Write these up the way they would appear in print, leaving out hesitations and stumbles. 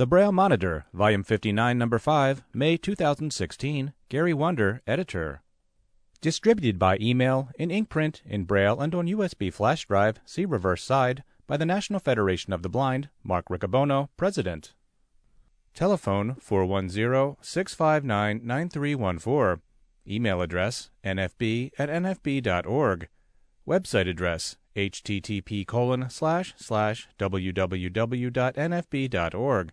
The Braille Monitor, Volume 59, Number 5, May 2016, Gary Wanderer, Editor. Distributed by email, in ink print, in Braille, and on USB flash drive, see reverse side, by the National Federation of the Blind, Mark Riccobono, President. Telephone 410-659-9314. Email address nfb@nfb.org. Website address http://www.nfb.org.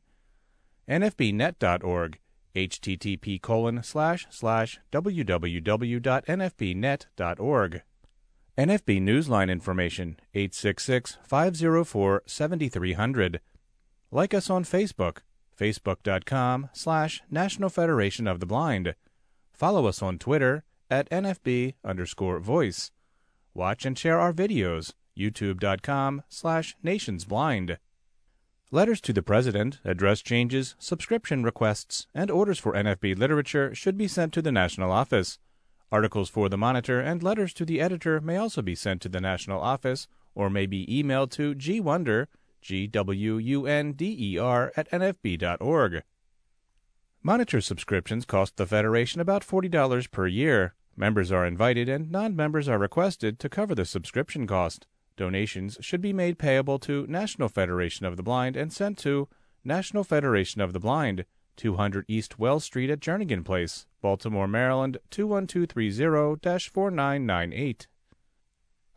nfbnet.org. http://www.nfbnet.org. NFB Newsline information 866-504-7300. Like us on Facebook, facebook.com/National Federation of the Blind. Follow us on Twitter @NFB_voice. Watch and share our videos, youtube.com/NationsBlind. Letters to the President, address changes, subscription requests, and orders for NFB literature should be sent to the National Office. Articles for the Monitor and letters to the editor may also be sent to the National Office or may be emailed to gwunder, gwunder, @nfb.org. Monitor subscriptions cost the Federation about $40 per year. Members are invited and non-members are requested to cover the subscription cost. Donations should be made payable to National Federation of the Blind and sent to National Federation of the Blind, 200 East Wells Street at Jernigan Place, Baltimore, Maryland, 21230-4998.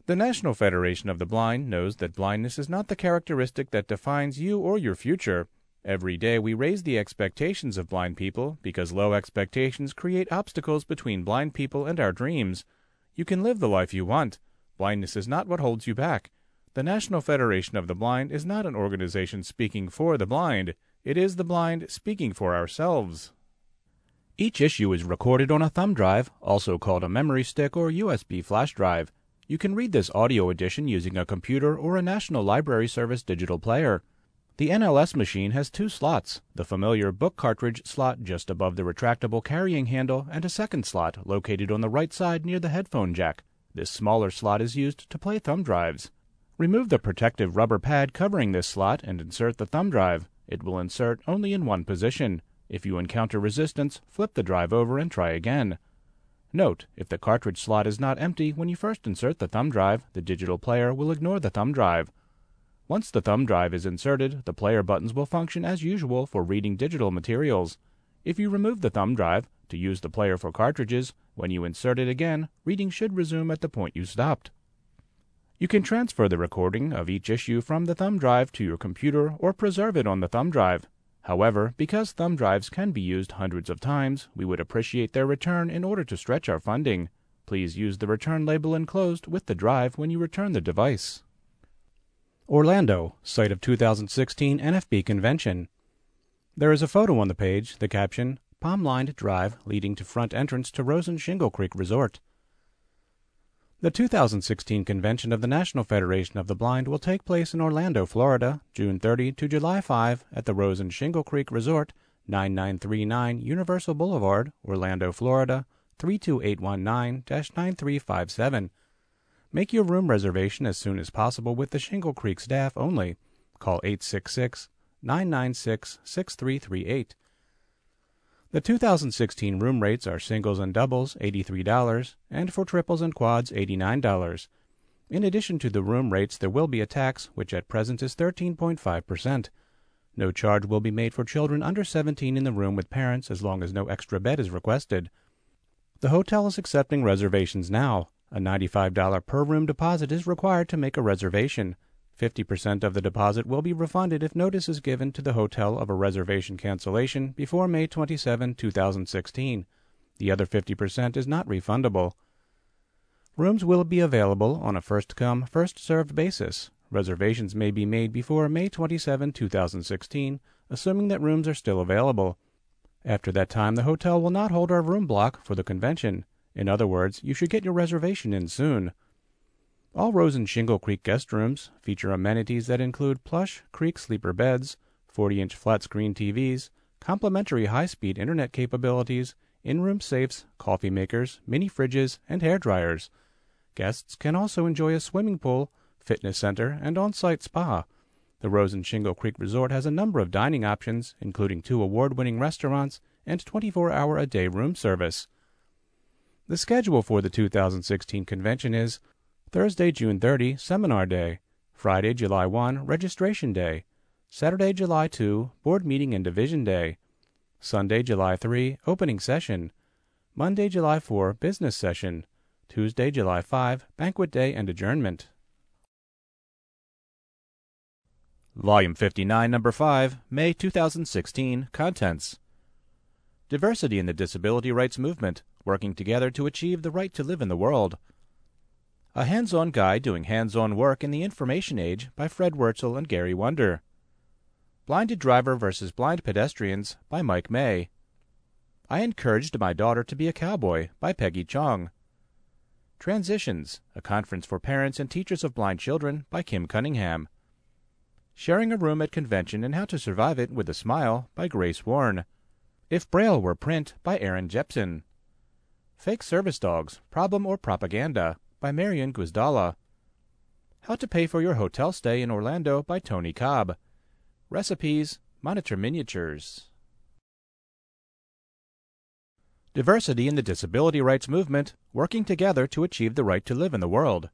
The National Federation of the Blind knows that blindness is not the characteristic that defines you or your future. Every day we raise the expectations of blind people because low expectations create obstacles between blind people and our dreams. You can live the life you want. Blindness is not what holds you back. The National Federation of the Blind is not an organization speaking for the blind. It is the blind speaking for ourselves. Each issue is recorded on a thumb drive, also called a memory stick or USB flash drive. You can read this audio edition using a computer or a National Library Service digital player. The NLS machine has two slots, the familiar book cartridge slot just above the retractable carrying handle and a second slot located on the right side near the headphone jack. This smaller slot is used to play thumb drives. Remove the protective rubber pad covering this slot and insert the thumb drive. It will insert only in one position. If you encounter resistance, flip the drive over and try again. Note, if the cartridge slot is not empty when you first insert the thumb drive, the digital player will ignore the thumb drive. Once the thumb drive is inserted, the player buttons will function as usual for reading digital materials. If you remove the thumb drive to use the player for cartridges, when you insert it again, reading should resume at the point you stopped. You can transfer the recording of each issue from the thumb drive to your computer or preserve it on the thumb drive. However, because thumb drives can be used hundreds of times, we would appreciate their return in order to stretch our funding. Please use the return label enclosed with the drive when you return the device. Orlando, site of 2016 NFB Convention. There is a photo on the page, the caption, Palm-Lined Drive leading to front entrance to Rosen Shingle Creek Resort. The 2016 Convention of the National Federation of the Blind will take place in Orlando, Florida, June 30 to July 5 at the Rosen Shingle Creek Resort, 9939 Universal Boulevard, Orlando, Florida, 32819-9357. Make your room reservation as soon as possible with the Shingle Creek staff only. Call 866-996-6338. The 2016 room rates are singles and doubles, $83, and for triples and quads, $89. In addition to the room rates, there will be a tax, which at present is 13.5%. No charge will be made for children under 17 in the room with parents as long as no extra bed is requested. The hotel is accepting reservations now. A $95 per room deposit is required to make a reservation. 50% of the deposit will be refunded if notice is given to the hotel of a reservation cancellation before May 27, 2016. The other 50% is not refundable. Rooms will be available on a first-come, first-served basis. Reservations may be made before May 27, 2016, assuming that rooms are still available. After that time, the hotel will not hold our room block for the convention. In other words, you should get your reservation in soon. All Rosen Shingle Creek guest rooms feature amenities that include plush creek sleeper beds, 40-inch flat-screen TVs, complimentary high-speed internet capabilities, in-room safes, coffee makers, mini-fridges, and hair dryers. Guests can also enjoy a swimming pool, fitness center, and on-site spa. The Rosen Shingle Creek Resort has a number of dining options, including 2 award-winning restaurants and 24-hour-a-day room service. The schedule for the 2016 convention is Thursday, June 30, Seminar Day; Friday, July 1, Registration Day; Saturday, July 2, Board Meeting and Division Day; Sunday, July 3, Opening Session; Monday, July 4, Business Session; Tuesday, July 5, Banquet Day and Adjournment. Volume 59, Number 5, May 2016, Contents. Diversity in the Disability Rights Movement, Working Together to Achieve the Right to Live in the World. A Hands-On Guide Doing Hands-On Work in the Information Age by Fred Wurtzel and Gary Wanderer. Blinded Driver versus Blind Pedestrians by Mike May. I Encouraged My Daughter to Be a Cowboy by Peggy Chong. Transitions, A Conference for Parents and Teachers of Blind Children by Kim Cunningham. Sharing a Room at Convention and How to Survive It with a Smile by Grace Warren. If Braille Were Print by Aaron Jepson. Fake Service Dogs, Problem or Propaganda by Marion Guizdalla. How to Pay for Your Hotel Stay in Orlando by Tony Cobb. Recipes, Monitor Miniatures. Diversity in the Disability Rights Movement, Working Together to Achieve the Right to Live in the World.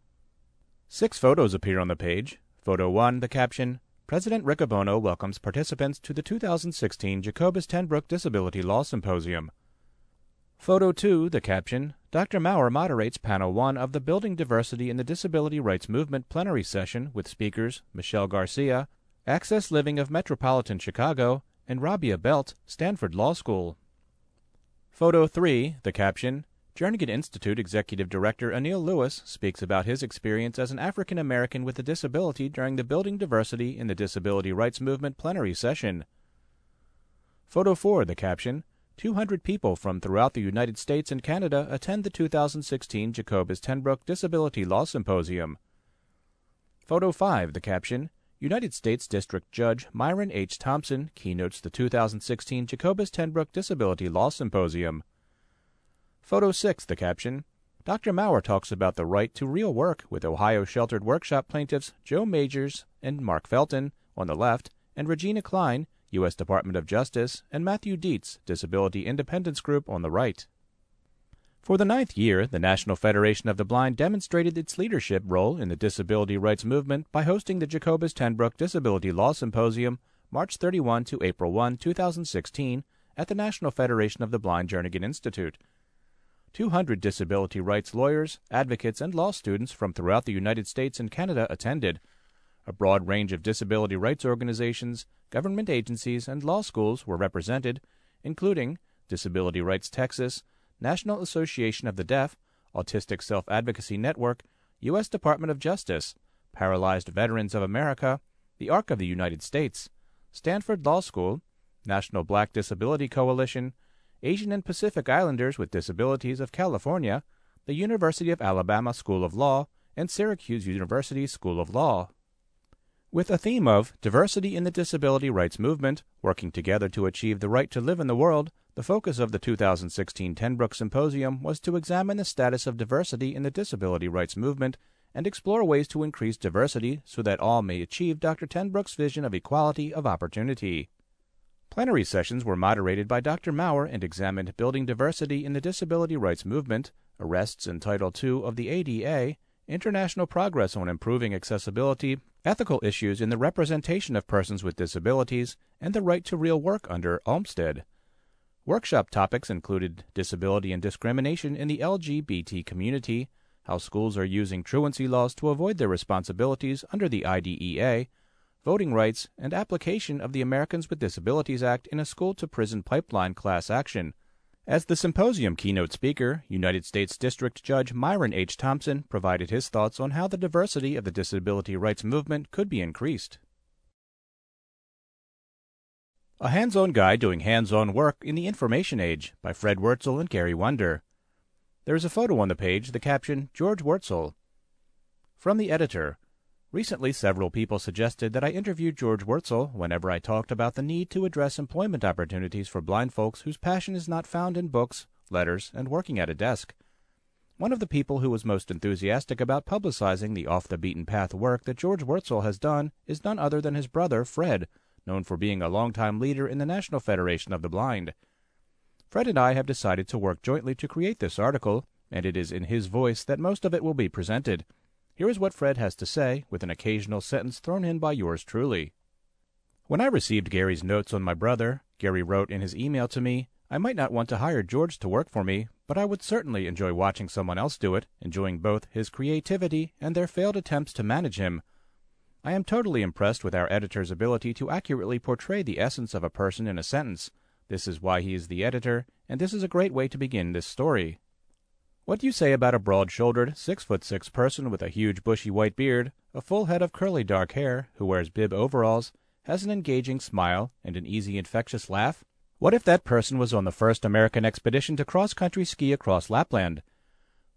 6 photos appear on the page. Photo 1, the caption, President Riccobono welcomes participants to the 2016 Jacobus Tenbrook Disability Law Symposium. Photo 2, the caption, Dr. Maurer moderates Panel 1 of the Building Diversity in the Disability Rights Movement plenary session with speakers Michelle Garcia, Access Living of Metropolitan Chicago, and Rabia Belt, Stanford Law School. Photo 3, the caption, Jernigan Institute Executive Director Anil Lewis speaks about his experience as an African-American with a disability during the Building Diversity in the Disability Rights Movement plenary session. Photo 4, the caption, 200 people from throughout the United States and Canada attend the 2016 Jacobus Tenbrook Disability Law Symposium. Photo 5, the caption, United States District Judge Myron H. Thompson keynotes the 2016 Jacobus Tenbrook Disability Law Symposium. Photo 6, the caption, Dr. Maurer talks about the right to real work with Ohio Sheltered Workshop plaintiffs Joe Majors and Mark Felton, on the left, and Regina Klein, U.S. Department of Justice, and Matthew Dietz, Disability Independence Group, on the right. For the 9th year, the National Federation of the Blind demonstrated its leadership role in the disability rights movement by hosting the Jacobus Tenbrook Disability Law Symposium, March 31 to April 1, 2016, at the National Federation of the Blind Jernigan Institute. 200 disability rights lawyers, advocates, and law students from throughout the United States and Canada attended. A broad range of disability rights organizations, government agencies, and law schools were represented, including Disability Rights Texas, National Association of the Deaf, Autistic Self-Advocacy Network, U.S. Department of Justice, Paralyzed Veterans of America, The Arc of the United States, Stanford Law School, National Black Disability Coalition, Asian and Pacific Islanders with Disabilities of California, the University of Alabama School of Law, and Syracuse University School of Law. With a theme of Diversity in the Disability Rights Movement, Working Together to Achieve the Right to Live in the World, the focus of the 2016 Tenbrook Symposium was to examine the status of diversity in the disability rights movement and explore ways to increase diversity so that all may achieve Dr. Tenbrook's vision of equality of opportunity. Plenary sessions were moderated by Dr. Maurer and examined building diversity in the disability rights movement, arrests in Title II of the ADA, international progress on improving accessibility, ethical issues in the representation of persons with disabilities, and the right to real work under Olmstead. Workshop topics included disability and discrimination in the LGBT community, how schools are using truancy laws to avoid their responsibilities under the IDEA, voting rights, and application of the Americans with Disabilities Act in a school-to-prison pipeline class action. As the symposium keynote speaker, United States District Judge Myron H. Thompson provided his thoughts on how the diversity of the disability rights movement could be increased. A Hands-On Guide Doing Hands-On Work in the Information Age by Fred Wurtzel and Gary Wanderer. There is a photo on the page, the caption, George Wurtzel. From the editor, recently, several people suggested that I interview George Wurtzel whenever I talked about the need to address employment opportunities for blind folks whose passion is not found in books, letters, and working at a desk. one of the people who was most enthusiastic about publicizing the off-the-beaten-path work that George Wurtzel has done is none other than his brother, Fred, known for being a longtime leader in the National Federation of the Blind. Fred and I have decided to work jointly to create this article, and it is in his voice that most of it will be presented. Here is what Fred has to say, with an occasional sentence thrown in by yours truly. When I received Gary's notes on my brother, Gary wrote in his email to me, I might not want to hire George to work for me, but I would certainly enjoy watching someone else do it, enjoying both his creativity and their failed attempts to manage him. I am totally impressed with our editor's ability to accurately portray the essence of a person in a sentence. This is why he is the editor, and this is a great way to begin this story. What do you say about a broad-shouldered, 6'6" person with a huge bushy white beard, a full head of curly dark hair, who wears bib overalls, has an engaging smile and an easy infectious laugh? What if that person was on the first American expedition to cross-country ski across Lapland?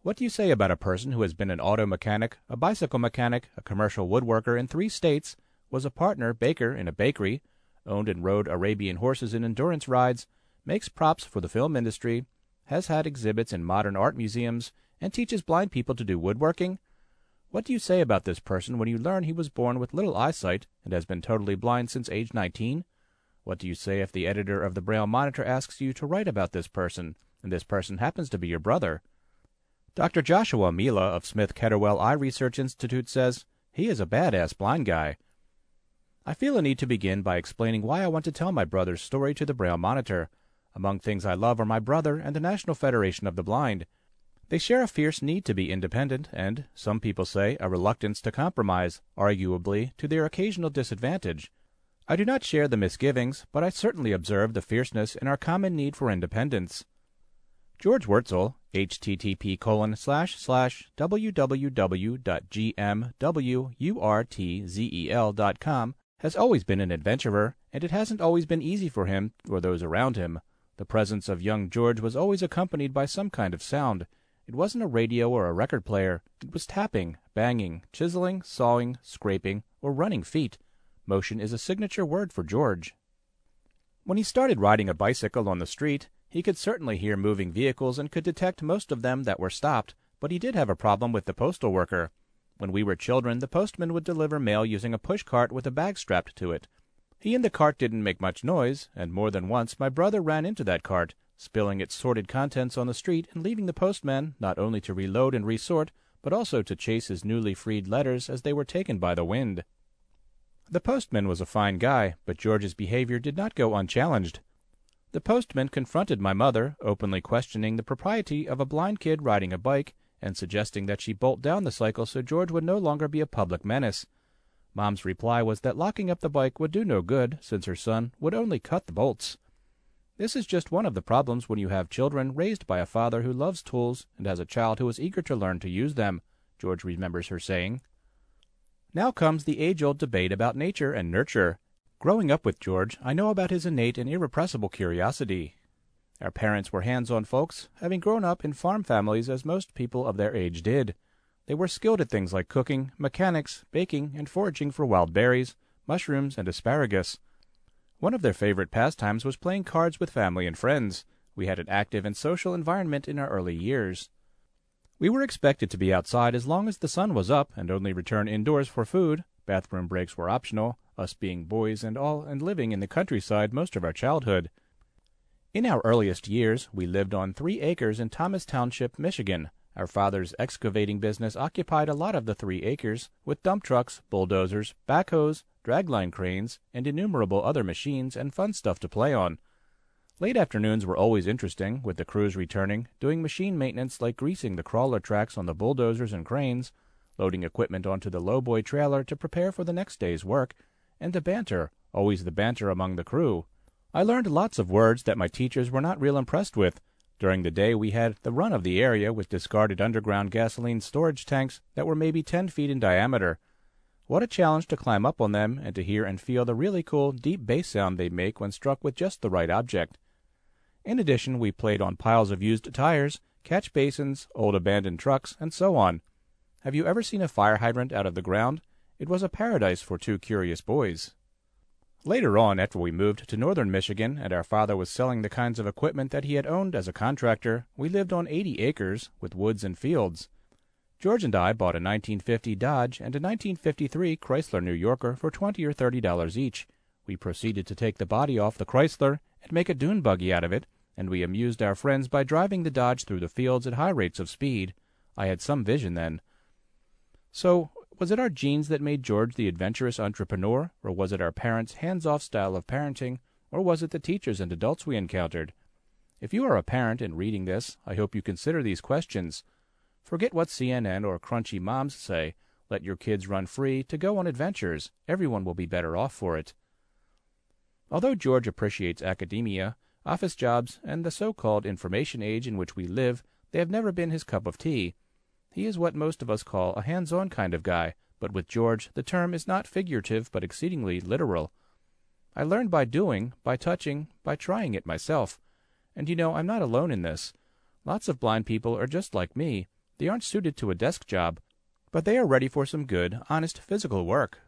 What do you say about a person who has been an auto mechanic, a bicycle mechanic, a commercial woodworker in 3 states, was a partner baker in a bakery, owned and rode Arabian horses in endurance rides, makes props for the film industry, has had exhibits in modern art museums, and teaches blind people to do woodworking? What do you say about this person when you learn he was born with little eyesight and has been totally blind since age 19? What do you say if the editor of the Braille Monitor asks you to write about this person, and this person happens to be your brother? Dr. Joshua Miele of Smith-Kettlewell Eye Research Institute says, he is a badass blind guy. I feel a need to begin by explaining why I want to tell my brother's story to the Braille Monitor. Among things I love are my brother and the National Federation of the Blind. They share a fierce need to be independent and, some people say, a reluctance to compromise, arguably to their occasional disadvantage. I do not share the misgivings, but I certainly observe the fierceness in our common need for independence. George Wurtzel, http://www.gmwurtzel.com, has always been an adventurer, and it hasn't always been easy for him or those around him. The presence of young George was always accompanied by some kind of sound. It wasn't a radio or a record player. It was tapping, banging, chiseling, sawing, scraping, or running feet. Motion is a signature word for George. When he started riding a bicycle on the street, he could certainly hear moving vehicles and could detect most of them that were stopped, but he did have a problem with the postal worker. When we were children, the postman would deliver mail using a push cart with a bag strapped to it. He and the cart didn't make much noise, and more than once my brother ran into that cart, spilling its sordid contents on the street and leaving the postman not only to reload and resort, but also to chase his newly freed letters as they were taken by the wind. The postman was a fine guy, but George's behavior did not go unchallenged. The postman confronted my mother, openly questioning the propriety of a blind kid riding a bike and suggesting that she bolt down the cycle so George would no longer be a public menace. Mom's reply was that locking up the bike would do no good, since her son would only cut the bolts. This is just one of the problems when you have children raised by a father who loves tools and has a child who is eager to learn to use them, George remembers her saying. Now comes the age-old debate about nature and nurture. Growing up with George, I know about his innate and irrepressible curiosity. Our parents were hands-on folks, having grown up in farm families as most people of their age did. They were skilled at things like cooking, mechanics, baking, and foraging for wild berries, mushrooms, and asparagus. One of their favorite pastimes was playing cards with family and friends. We had an active and social environment in our early years. We were expected to be outside as long as the sun was up and only return indoors for food. Bathroom breaks were optional, us being boys and all, and living in the countryside most of our childhood. In our earliest years, we lived on 3 acres in Thomas Township, Michigan. Our father's excavating business occupied a lot of the 3 acres, with dump trucks, bulldozers, backhoes, dragline cranes, and innumerable other machines and fun stuff to play on. Late afternoons were always interesting, with the crews returning, doing machine maintenance like greasing the crawler tracks on the bulldozers and cranes, loading equipment onto the lowboy trailer to prepare for the next day's work, and the banter, always the banter among the crew. I learned lots of words that my teachers were not real impressed with. During the day we had the run of the area with discarded underground gasoline storage tanks that were maybe 10 feet in diameter. What a challenge to climb up on them and to hear and feel the really cool, deep bass sound they make when struck with just the right object. In addition, we played on piles of used tires, catch basins, old abandoned trucks, and so on. Have you ever seen a fire hydrant out of the ground? It was a paradise for 2 curious boys. Later on, after we moved to northern Michigan and our father was selling the kinds of equipment that he had owned as a contractor, we lived on 80 acres with woods and fields. George and I bought a 1950 Dodge and a 1953 Chrysler New Yorker for $20 or $30 each. We proceeded to take the body off the Chrysler and make a dune buggy out of it, and we amused our friends by driving the Dodge through the fields at high rates of speed. I had some vision then. So, was it our genes that made George the adventurous entrepreneur, or was it our parents' hands-off style of parenting, or was it the teachers and adults we encountered? If you are a parent and reading this, I hope you consider these questions. Forget what CNN or crunchy moms say. Let your kids run free to go on adventures. Everyone will be better off for it. Although George appreciates academia, office jobs, and the so-called information age in which we live, they have never been his cup of tea. He is what most of us call a hands-on kind of guy, but with George, the term is not figurative but exceedingly literal. I learned by doing, by touching, by trying it myself. And you know, I'm not alone in this. Lots of blind people are just like me. They aren't suited to a desk job, but they are ready for some good, honest physical work.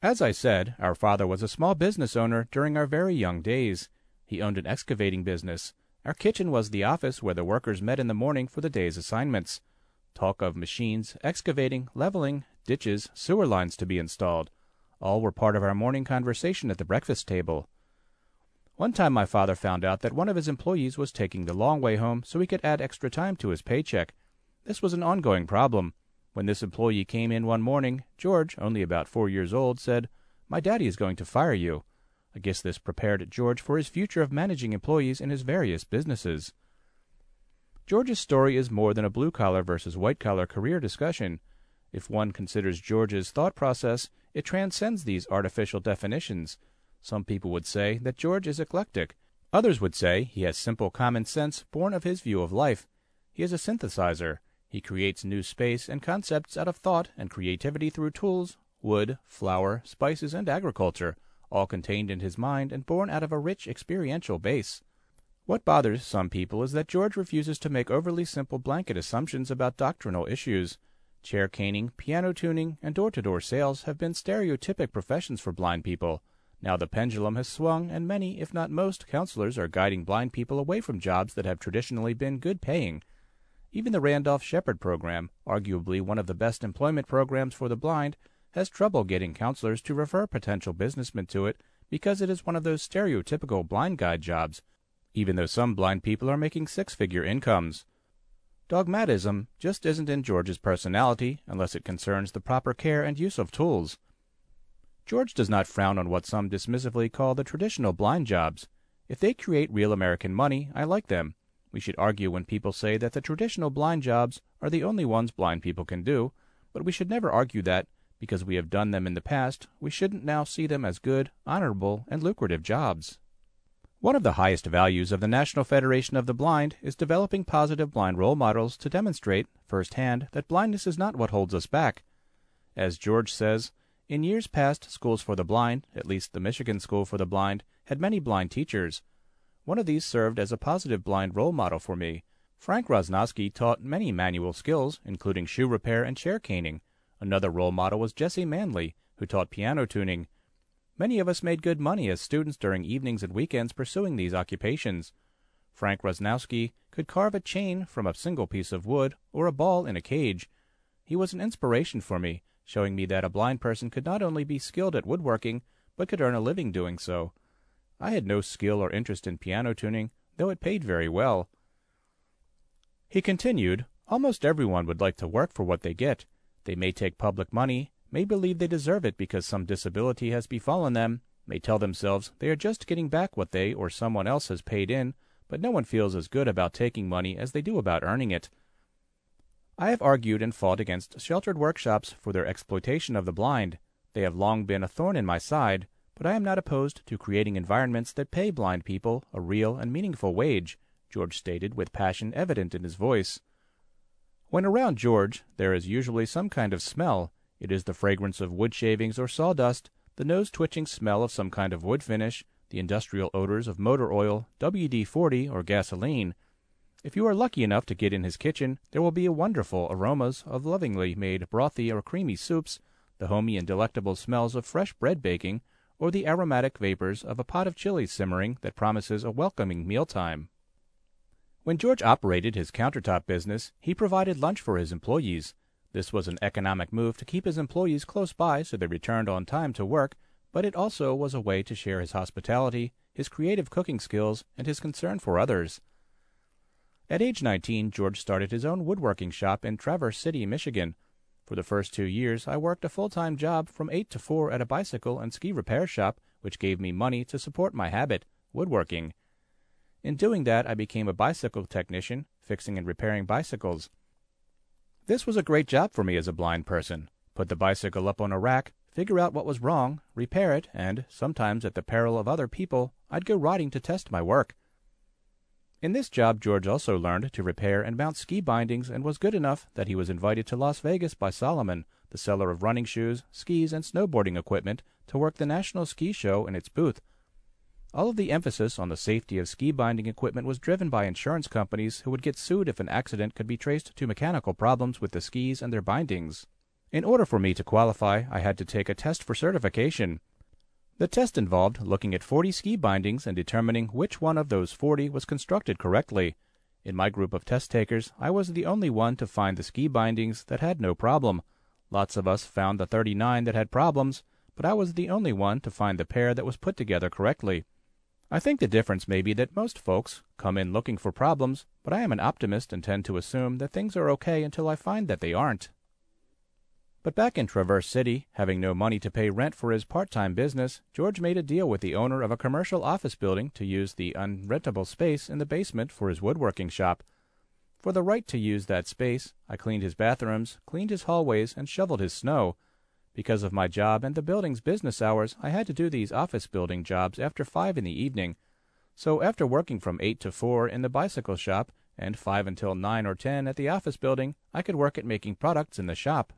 As I said, our father was a small business owner during our very young days. He owned an excavating business. Our kitchen was the office where the workers met in the morning for the day's assignments. Talk of machines, excavating, leveling, ditches, sewer lines to be installed. All were part of our morning conversation at the breakfast table. One time my father found out that one of his employees was taking the long way home so he could add extra time to his paycheck. This was an ongoing problem. When this employee came in one morning, George, only about 4 years old, said, "My daddy is going to fire you." I guess this prepared George for his future of managing employees in his various businesses. George's story is more than a blue-collar versus white-collar career discussion. If one considers George's thought process, it transcends these artificial definitions. Some people would say that George is eclectic. Others would say he has simple common sense born of his view of life. He is a synthesizer. He creates new space and concepts out of thought and creativity through tools, wood, flour, spices, and agriculture, all contained in his mind and born out of a rich experiential base. What bothers some people is that George refuses to make overly simple blanket assumptions about doctrinal issues. Chair caning, piano tuning, and door-to-door sales have been stereotypic professions for blind people. Now the pendulum has swung, and many, if not most, counselors are guiding blind people away from jobs that have traditionally been good paying. Even the Randolph Shepherd program, arguably one of the best employment programs for the blind, has trouble getting counselors to refer potential businessmen to it because it is one of those stereotypical blind guide jobs, even though some blind people are making six-figure incomes. Dogmatism just isn't in George's personality unless it concerns the proper care and use of tools. George does not frown on what some dismissively call the traditional blind jobs. If they create real American money, I like them. We should argue when people say that the traditional blind jobs are the only ones blind people can do, but we should never argue that, because we have done them in the past, we shouldn't now see them as good, honorable, and lucrative jobs. One of the highest values of the National Federation of the Blind is developing positive blind role models to demonstrate, firsthand, that blindness is not what holds us back. As George says, in years past, schools for the blind, at least the Michigan School for the Blind, had many blind teachers. One of these served as a positive blind role model for me. Frank Rosnowski taught many manual skills, including shoe repair and chair caning. Another role model was Jesse Manley, who taught piano tuning. Many of us made good money as students during evenings and weekends pursuing these occupations. Frank Rosnowski could carve a chain from a single piece of wood or a ball in a cage. He was an inspiration for me, showing me that a blind person could not only be skilled at woodworking, but could earn a living doing so. I had no skill or interest in piano tuning, though it paid very well. He continued, almost everyone would like to work for what they get. They may take public money, may believe they deserve it because some disability has befallen them, may tell themselves they are just getting back what they or someone else has paid in, but no one feels as good about taking money as they do about earning it. I have argued and fought against sheltered workshops for their exploitation of the blind. They have long been a thorn in my side, but I am not opposed to creating environments that pay blind people a real and meaningful wage, George stated with passion evident in his voice. When around George, there is usually some kind of smell. It is the fragrance of wood shavings or sawdust, the nose-twitching smell of some kind of wood finish, the industrial odors of motor oil, WD-40, or gasoline. If you are lucky enough to get in his kitchen, there will be a wonderful aromas of lovingly made brothy or creamy soups, the homey and delectable smells of fresh bread baking, or the aromatic vapors of a pot of chili simmering that promises a welcoming mealtime. When George operated his countertop business, he provided lunch for his employees. This was an economic move to keep his employees close by so they returned on time to work, but it also was a way to share his hospitality, his creative cooking skills, and his concern for others. At age 19, George started his own woodworking shop in Traverse City, Michigan. For the first 2 years, I worked a full-time job from 8 to 4 at a bicycle and ski repair shop, which gave me money to support my habit, woodworking. In doing that, I became a bicycle technician, fixing and repairing bicycles. This was a great job for me as a blind person. Put the bicycle up on a rack, figure out what was wrong, repair it, and, sometimes at the peril of other people, I'd go riding to test my work. In this job, George also learned to repair and mount ski bindings and was good enough that he was invited to Las Vegas by Salomon, the seller of running shoes, skis, and snowboarding equipment, to work the National Ski Show in its booth. All of the emphasis on the safety of ski binding equipment was driven by insurance companies who would get sued if an accident could be traced to mechanical problems with the skis and their bindings. In order for me to qualify, I had to take a test for certification. The test involved looking at 40 ski bindings and determining which one of those 40 was constructed correctly. In my group of test takers, I was the only one to find the ski bindings that had no problem. Lots of us found the 39 that had problems, but I was the only one to find the pair that was put together correctly. I think the difference may be that most folks come in looking for problems, but I am an optimist and tend to assume that things are okay until I find that they aren't. But back in Traverse City, having no money to pay rent for his part-time business, George made a deal with the owner of a commercial office building to use the unrentable space in the basement for his woodworking shop. For the right to use that space, I cleaned his bathrooms, cleaned his hallways, and shoveled his snow. Because of my job and the building's business hours, I had to do these office building jobs after 5 in the evening. So after working from 8 to 4 in the bicycle shop and 5 until 9 or 10 at the office building, I could work at making products in the shop.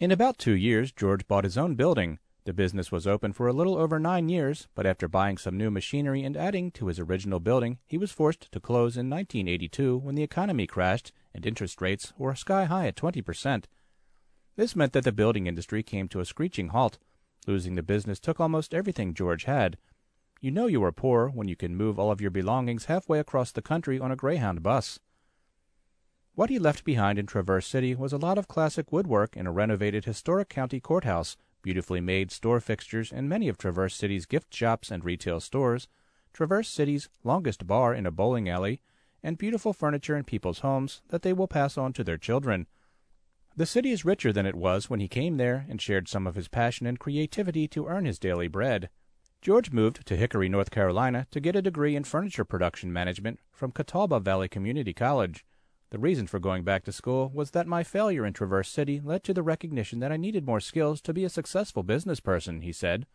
In about 2 years, George bought his own building. The business was open for a little over 9 years, but after buying some new machinery and adding to his original building, he was forced to close in 1982 when the economy crashed and interest rates were sky-high at 20%. This meant that the building industry came to a screeching halt. Losing the business took almost everything George had. You know you are poor when you can move all of your belongings halfway across the country on a Greyhound bus. What he left behind in Traverse City was a lot of classic woodwork in a renovated historic county courthouse, beautifully made store fixtures in many of Traverse City's gift shops and retail stores, Traverse City's longest bar in a bowling alley, and beautiful furniture in people's homes that they will pass on to their children. The city is richer than it was when he came there and shared some of his passion and creativity to earn his daily bread. George moved to Hickory, North Carolina, to get a degree in furniture production management from Catawba Valley Community College. The reason for going back to school was that my failure in Traverse City led to the recognition that I needed more skills to be a successful business person, he said.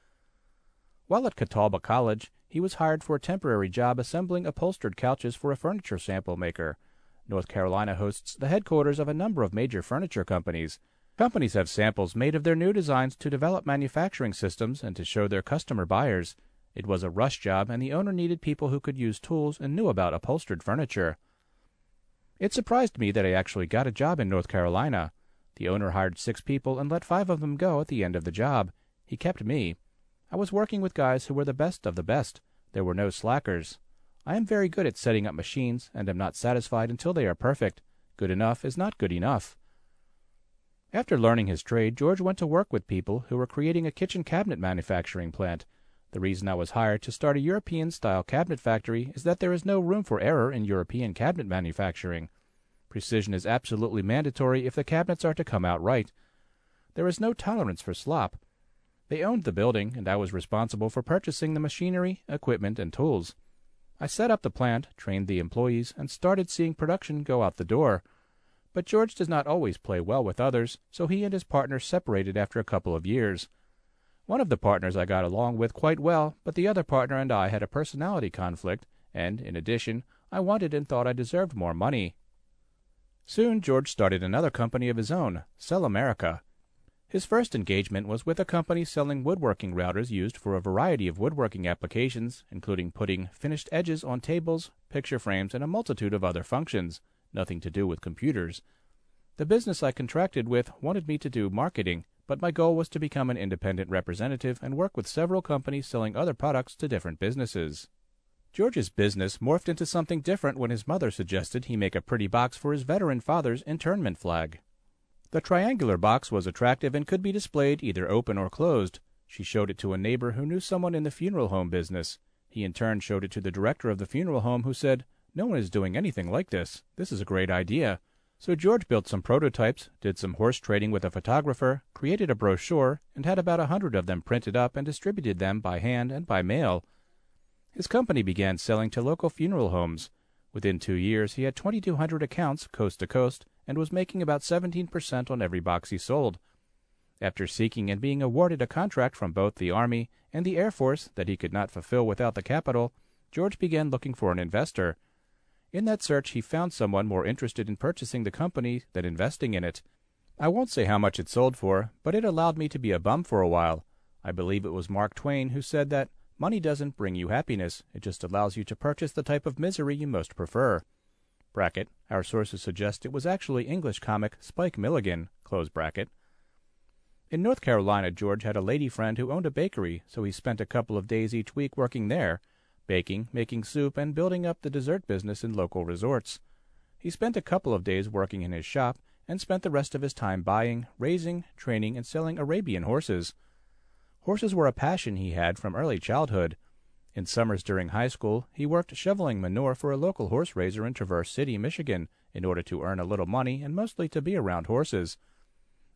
While at Catawba College, he was hired for a temporary job assembling upholstered couches for a furniture sample maker. North Carolina hosts the headquarters of a number of major furniture companies. Companies have samples made of their new designs to develop manufacturing systems and to show their customer buyers. It was a rush job, and the owner needed people who could use tools and knew about upholstered furniture. It surprised me that I actually got a job in North Carolina. The owner hired 6 people and let 5 of them go at the end of the job. He kept me. I was working with guys who were the best of the best. There were no slackers. I am very good at setting up machines and am not satisfied until they are perfect. Good enough is not good enough. After learning his trade, George went to work with people who were creating a kitchen cabinet manufacturing plant. The reason I was hired to start a European-style cabinet factory is that there is no room for error in European cabinet manufacturing. Precision is absolutely mandatory if the cabinets are to come out right. There is no tolerance for slop. They owned the building, and I was responsible for purchasing the machinery, equipment, and tools. I set up the plant, trained the employees, and started seeing production go out the door. But George does not always play well with others, so he and his partner separated after a couple of years. One of the partners I got along with quite well, but the other partner and I had a personality conflict, and, in addition, I wanted and thought I deserved more money. Soon George started another company of his own, Sell America. His first engagement was with a company selling woodworking routers used for a variety of woodworking applications, including putting finished edges on tables, picture frames, and a multitude of other functions, nothing to do with computers. The business I contracted with wanted me to do marketing, but my goal was to become an independent representative and work with several companies selling other products to different businesses. George's business morphed into something different when his mother suggested he make a pretty box for his veteran father's internment flag. The triangular box was attractive and could be displayed either open or closed. She showed it to a neighbor who knew someone in the funeral home business. He in turn showed it to the director of the funeral home, who said, "No one is doing anything like this. This is a great idea." So George built some prototypes, did some horse trading with a photographer, created a brochure, and had about 100 of them printed up and distributed them by hand and by mail. His company began selling to local funeral homes. Within 2 years, he had 2,200 accounts coast to coast and was making about 17% on every box he sold. After seeking and being awarded a contract from both the Army and the Air Force that he could not fulfill without the capital, George began looking for an investor. In that search, he found someone more interested in purchasing the company than investing in it. I won't say how much it sold for, but it allowed me to be a bum for a while. I believe it was Mark Twain who said that money doesn't bring you happiness, it just allows you to purchase the type of misery you most prefer. Bracket. Our sources suggest it was actually English comic Spike Milligan. Close bracket. In North Carolina, George had a lady friend who owned a bakery, so he spent a couple of days each week working there, baking, making soup, and building up the dessert business in local resorts. He spent a couple of days working in his shop and spent the rest of his time buying, raising, training, and selling Arabian horses. Horses were a passion he had from early childhood. In summers during high school, he worked shoveling manure for a local horse raiser in Traverse City, Michigan, in order to earn a little money and mostly to be around horses.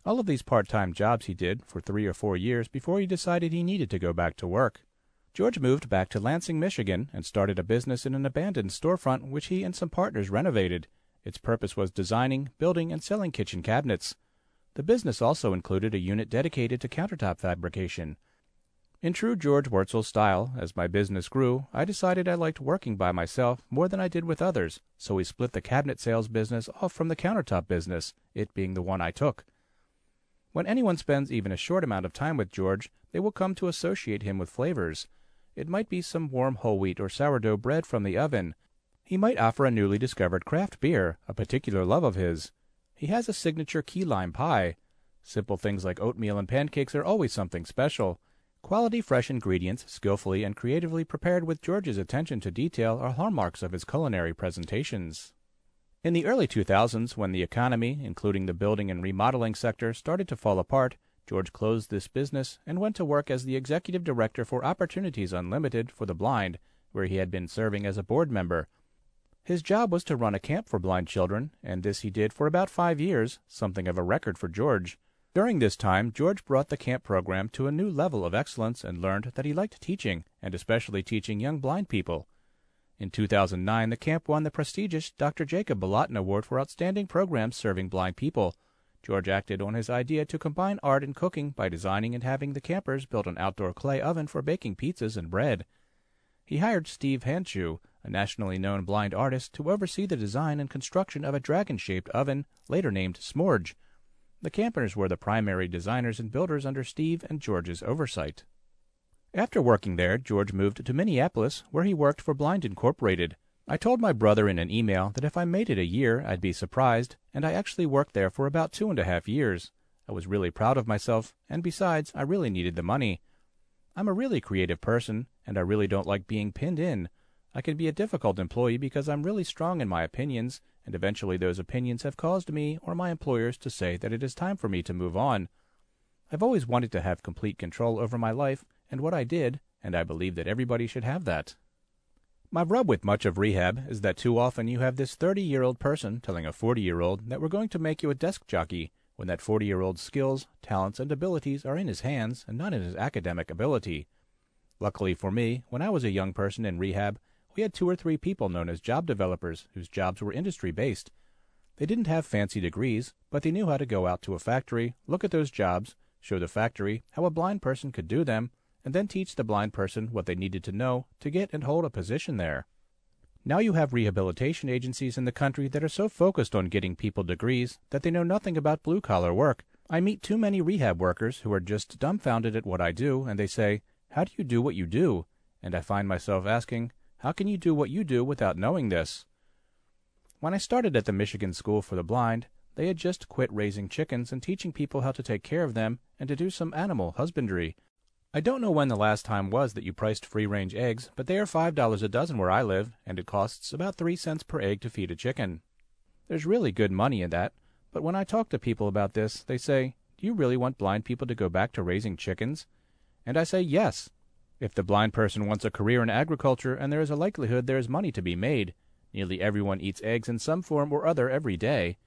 All of these part-time jobs he did for 3 or 4 years before he decided he needed to go back to work. George moved back to Lansing, Michigan, and started a business in an abandoned storefront which he and some partners renovated. Its purpose was designing, building, and selling kitchen cabinets. The business also included a unit dedicated to countertop fabrication. In true George Wurtzel style, as my business grew, I decided I liked working by myself more than I did with others, so we split the cabinet sales business off from the countertop business, it being the one I took. When anyone spends even a short amount of time with George, they will come to associate him with flavors. It might be some warm whole wheat or sourdough bread from the oven. He might offer a newly discovered craft beer, a particular love of his. He has a signature key lime pie. Simple things like oatmeal and pancakes are always something special. Quality fresh ingredients, skillfully and creatively prepared with George's attention to detail, are hallmarks of his culinary presentations. In the early 2000s, when the economy, including the building and remodeling sector, started to fall apart, George closed this business and went to work as the executive director for Opportunities Unlimited for the Blind, where he had been serving as a board member. His job was to run a camp for blind children, and this he did for about 5 years, something of a record for George. During this time, George brought the camp program to a new level of excellence and learned that he liked teaching, and especially teaching young blind people. In 2009, the camp won the prestigious Dr. Jacob Balatin Award for Outstanding Programs Serving Blind People. George acted on his idea to combine art and cooking by designing and having the campers build an outdoor clay oven for baking pizzas and bread. He hired Steve Hanchu, a nationally known blind artist, to oversee the design and construction of a dragon-shaped oven, later named Smorge. The campers were the primary designers and builders under Steve and George's oversight. After working there, George moved to Minneapolis, where he worked for Blind Incorporated. I told my brother in an email that if I made it a year, I'd be surprised, and I actually worked there for about 2.5 years. I was really proud of myself, and besides, I really needed the money. I'm a really creative person, and I really don't like being pinned in. I can be a difficult employee because I'm really strong in my opinions, and eventually those opinions have caused me or my employers to say that it is time for me to move on. I've always wanted to have complete control over my life and what I did, and I believe that everybody should have that. My rub with much of rehab is that too often you have this 30-year-old person telling a 40-year-old that we're going to make you a desk jockey, when that 40-year-old's skills, talents, and abilities are in his hands and not in his academic ability. Luckily for me, when I was a young person in rehab, we had 2 or 3 people known as job developers whose jobs were industry-based. They didn't have fancy degrees, but they knew how to go out to a factory, look at those jobs, show the factory how a blind person could do them, and then teach the blind person what they needed to know to get and hold a position there. Now you have rehabilitation agencies in the country that are so focused on getting people degrees that they know nothing about blue-collar work. I meet too many rehab workers who are just dumbfounded at what I do, and they say, "How do you do what you do?" And I find myself asking, "How can you do what you do without knowing this?" When I started at the Michigan School for the Blind, They had just quit raising chickens and teaching people how to take care of them and to do some animal husbandry. I don't know when the last time was that you priced free-range eggs, but they are $5 a dozen where I live, and it costs about 3 cents per egg to feed a chicken. There's really good money in that, but when I talk to people about this, they say, "Do you really want blind people to go back to raising chickens?" And I say, yes. If the blind person wants a career in agriculture and there is a likelihood there is money to be made, nearly everyone eats eggs in some form or other every day.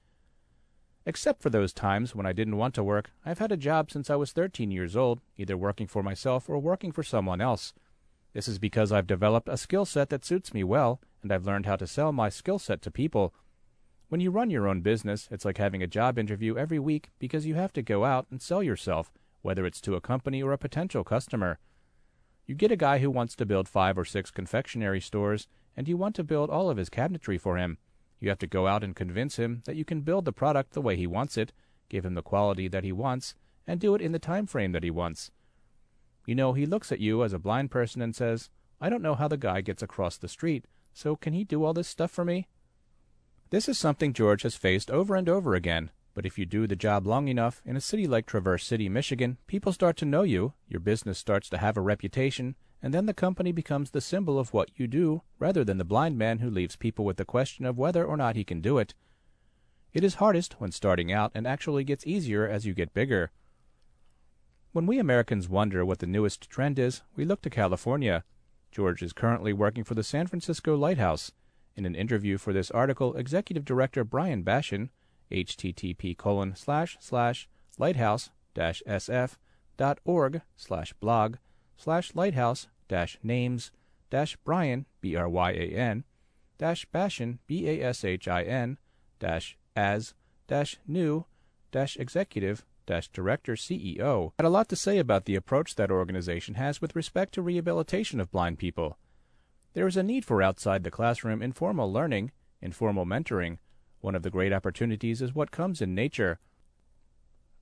Except for those times when I didn't want to work, I've had a job since I was 13 years old, either working for myself or working for someone else. This is because I've developed a skill set that suits me well, and I've learned how to sell my skill set to people. When you run your own business, it's like having a job interview every week because you have to go out and sell yourself, whether it's to a company or a potential customer. You get a guy who wants to build 5 or 6 confectionery stores, and you want to build all of his cabinetry for him. You have to go out and convince him that you can build the product the way he wants it, give him the quality that he wants, and do it in the time frame that he wants. You know, he looks at you as a blind person and says, "I don't know how the guy gets across the street, so can he do all this stuff for me?" This is something George has faced over and over again, but if you do the job long enough, in a city like Traverse City, Michigan, people start to know you, your business starts to have a reputation, and then the company becomes the symbol of what you do, rather than the blind man who leaves people with the question of whether or not he can do it. It is hardest when starting out and actually gets easier as you get bigger. When we Americans wonder what the newest trend is, we look to California. George is currently working for the San Francisco Lighthouse. In an interview for this article, Executive Director Brian Bashin, http://lighthouse-sf.org/blog/lighthouse-names-brian-bashin-as-new-director-CEO, had a lot to say about the approach that organization has with respect to rehabilitation of blind people. There is a need for outside-the-classroom informal learning, informal mentoring. One of the great opportunities is what comes in nature.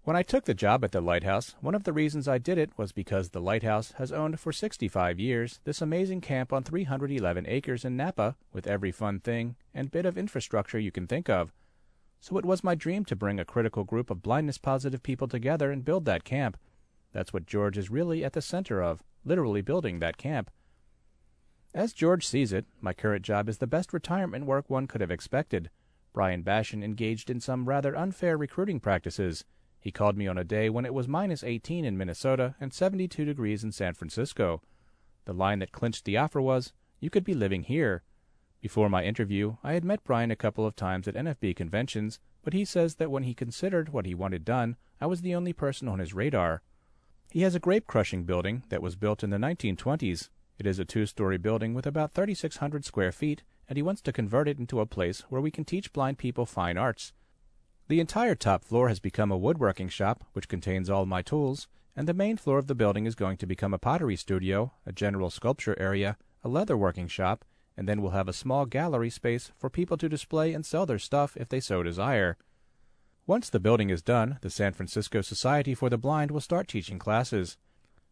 When I took the job at the Lighthouse, one of the reasons I did it was because the Lighthouse has owned for 65 years this amazing camp on 311 acres in Napa, with every fun thing and bit of infrastructure you can think of. So it was my dream to bring a critical group of blindness-positive people together and build that camp. That's what George is really at the center of, literally building that camp. As George sees it, my current job is the best retirement work one could have expected. Brian Bashin engaged in some rather unfair recruiting practices. He called me on a day when it was -18 in Minnesota and 72 degrees in San Francisco. The line that clinched the offer was, "You could be living here." Before my interview, I had met Brian a couple of times at NFB conventions, but he says that when he considered what he wanted done, I was the only person on his radar. He has a grape-crushing building that was built in the 1920s. It is a 2-story building with about 3,600 square feet, and he wants to convert it into a place where we can teach blind people fine arts. The entire top floor has become a woodworking shop, which contains all my tools, and the main floor of the building is going to become a pottery studio, a general sculpture area, a leather-working shop, and then we'll have a small gallery space for people to display and sell their stuff if they so desire. Once the building is done, the San Francisco Society for the Blind will start teaching classes.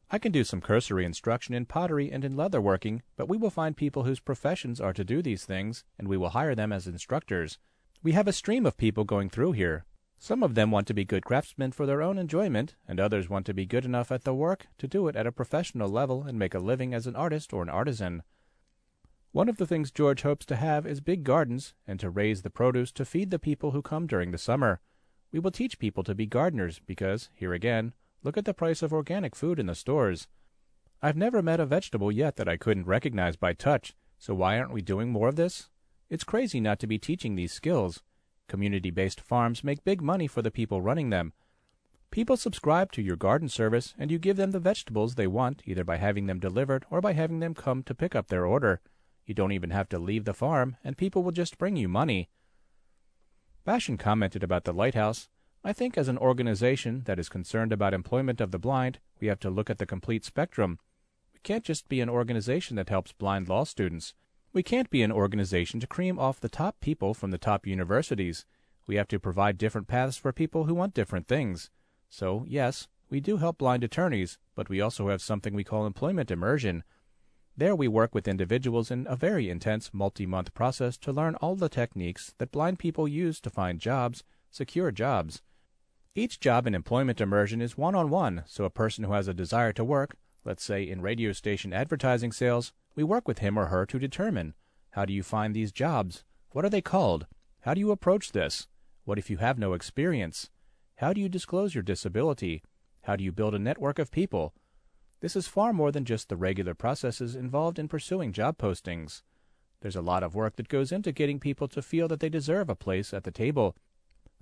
I can do some cursory instruction in pottery and in leatherworking, but we will find people whose professions are to do these things, and we will hire them as instructors. We have a stream of people going through here. Some of them want to be good craftsmen for their own enjoyment, and others want to be good enough at the work to do it at a professional level and make a living as an artist or an artisan. One of the things George hopes to have is big gardens, and to raise the produce to feed the people who come during the summer. We will teach people to be gardeners because, here again, look at the price of organic food in the stores. I've never met a vegetable yet that I couldn't recognize by touch, so why aren't we doing more of this? It's crazy not to be teaching these skills. Community-based farms make big money for the people running them. People subscribe to your garden service, and you give them the vegetables they want, either by having them delivered or by having them come to pick up their order. You don't even have to leave the farm, and people will just bring you money. Bashin commented about the Lighthouse. I think as an organization that is concerned about employment of the blind, we have to look at the complete spectrum. We can't just be an organization that helps blind law students. We can't be an organization to cream off the top people from the top universities. We have to provide different paths for people who want different things. So, yes, we do help blind attorneys, but we also have something we call employment immersion. There we work with individuals in a very intense multi-month process to learn all the techniques that blind people use to find jobs, secure jobs. Each job and employment immersion is one-on-one, so a person who has a desire to work, let's say in radio station advertising sales, we work with him or her to determine, how do you find these jobs? What are they called? How do you approach this? What if you have no experience? How do you disclose your disability? How do you build a network of people? This is far more than just the regular processes involved in pursuing job postings. There's a lot of work that goes into getting people to feel that they deserve a place at the table.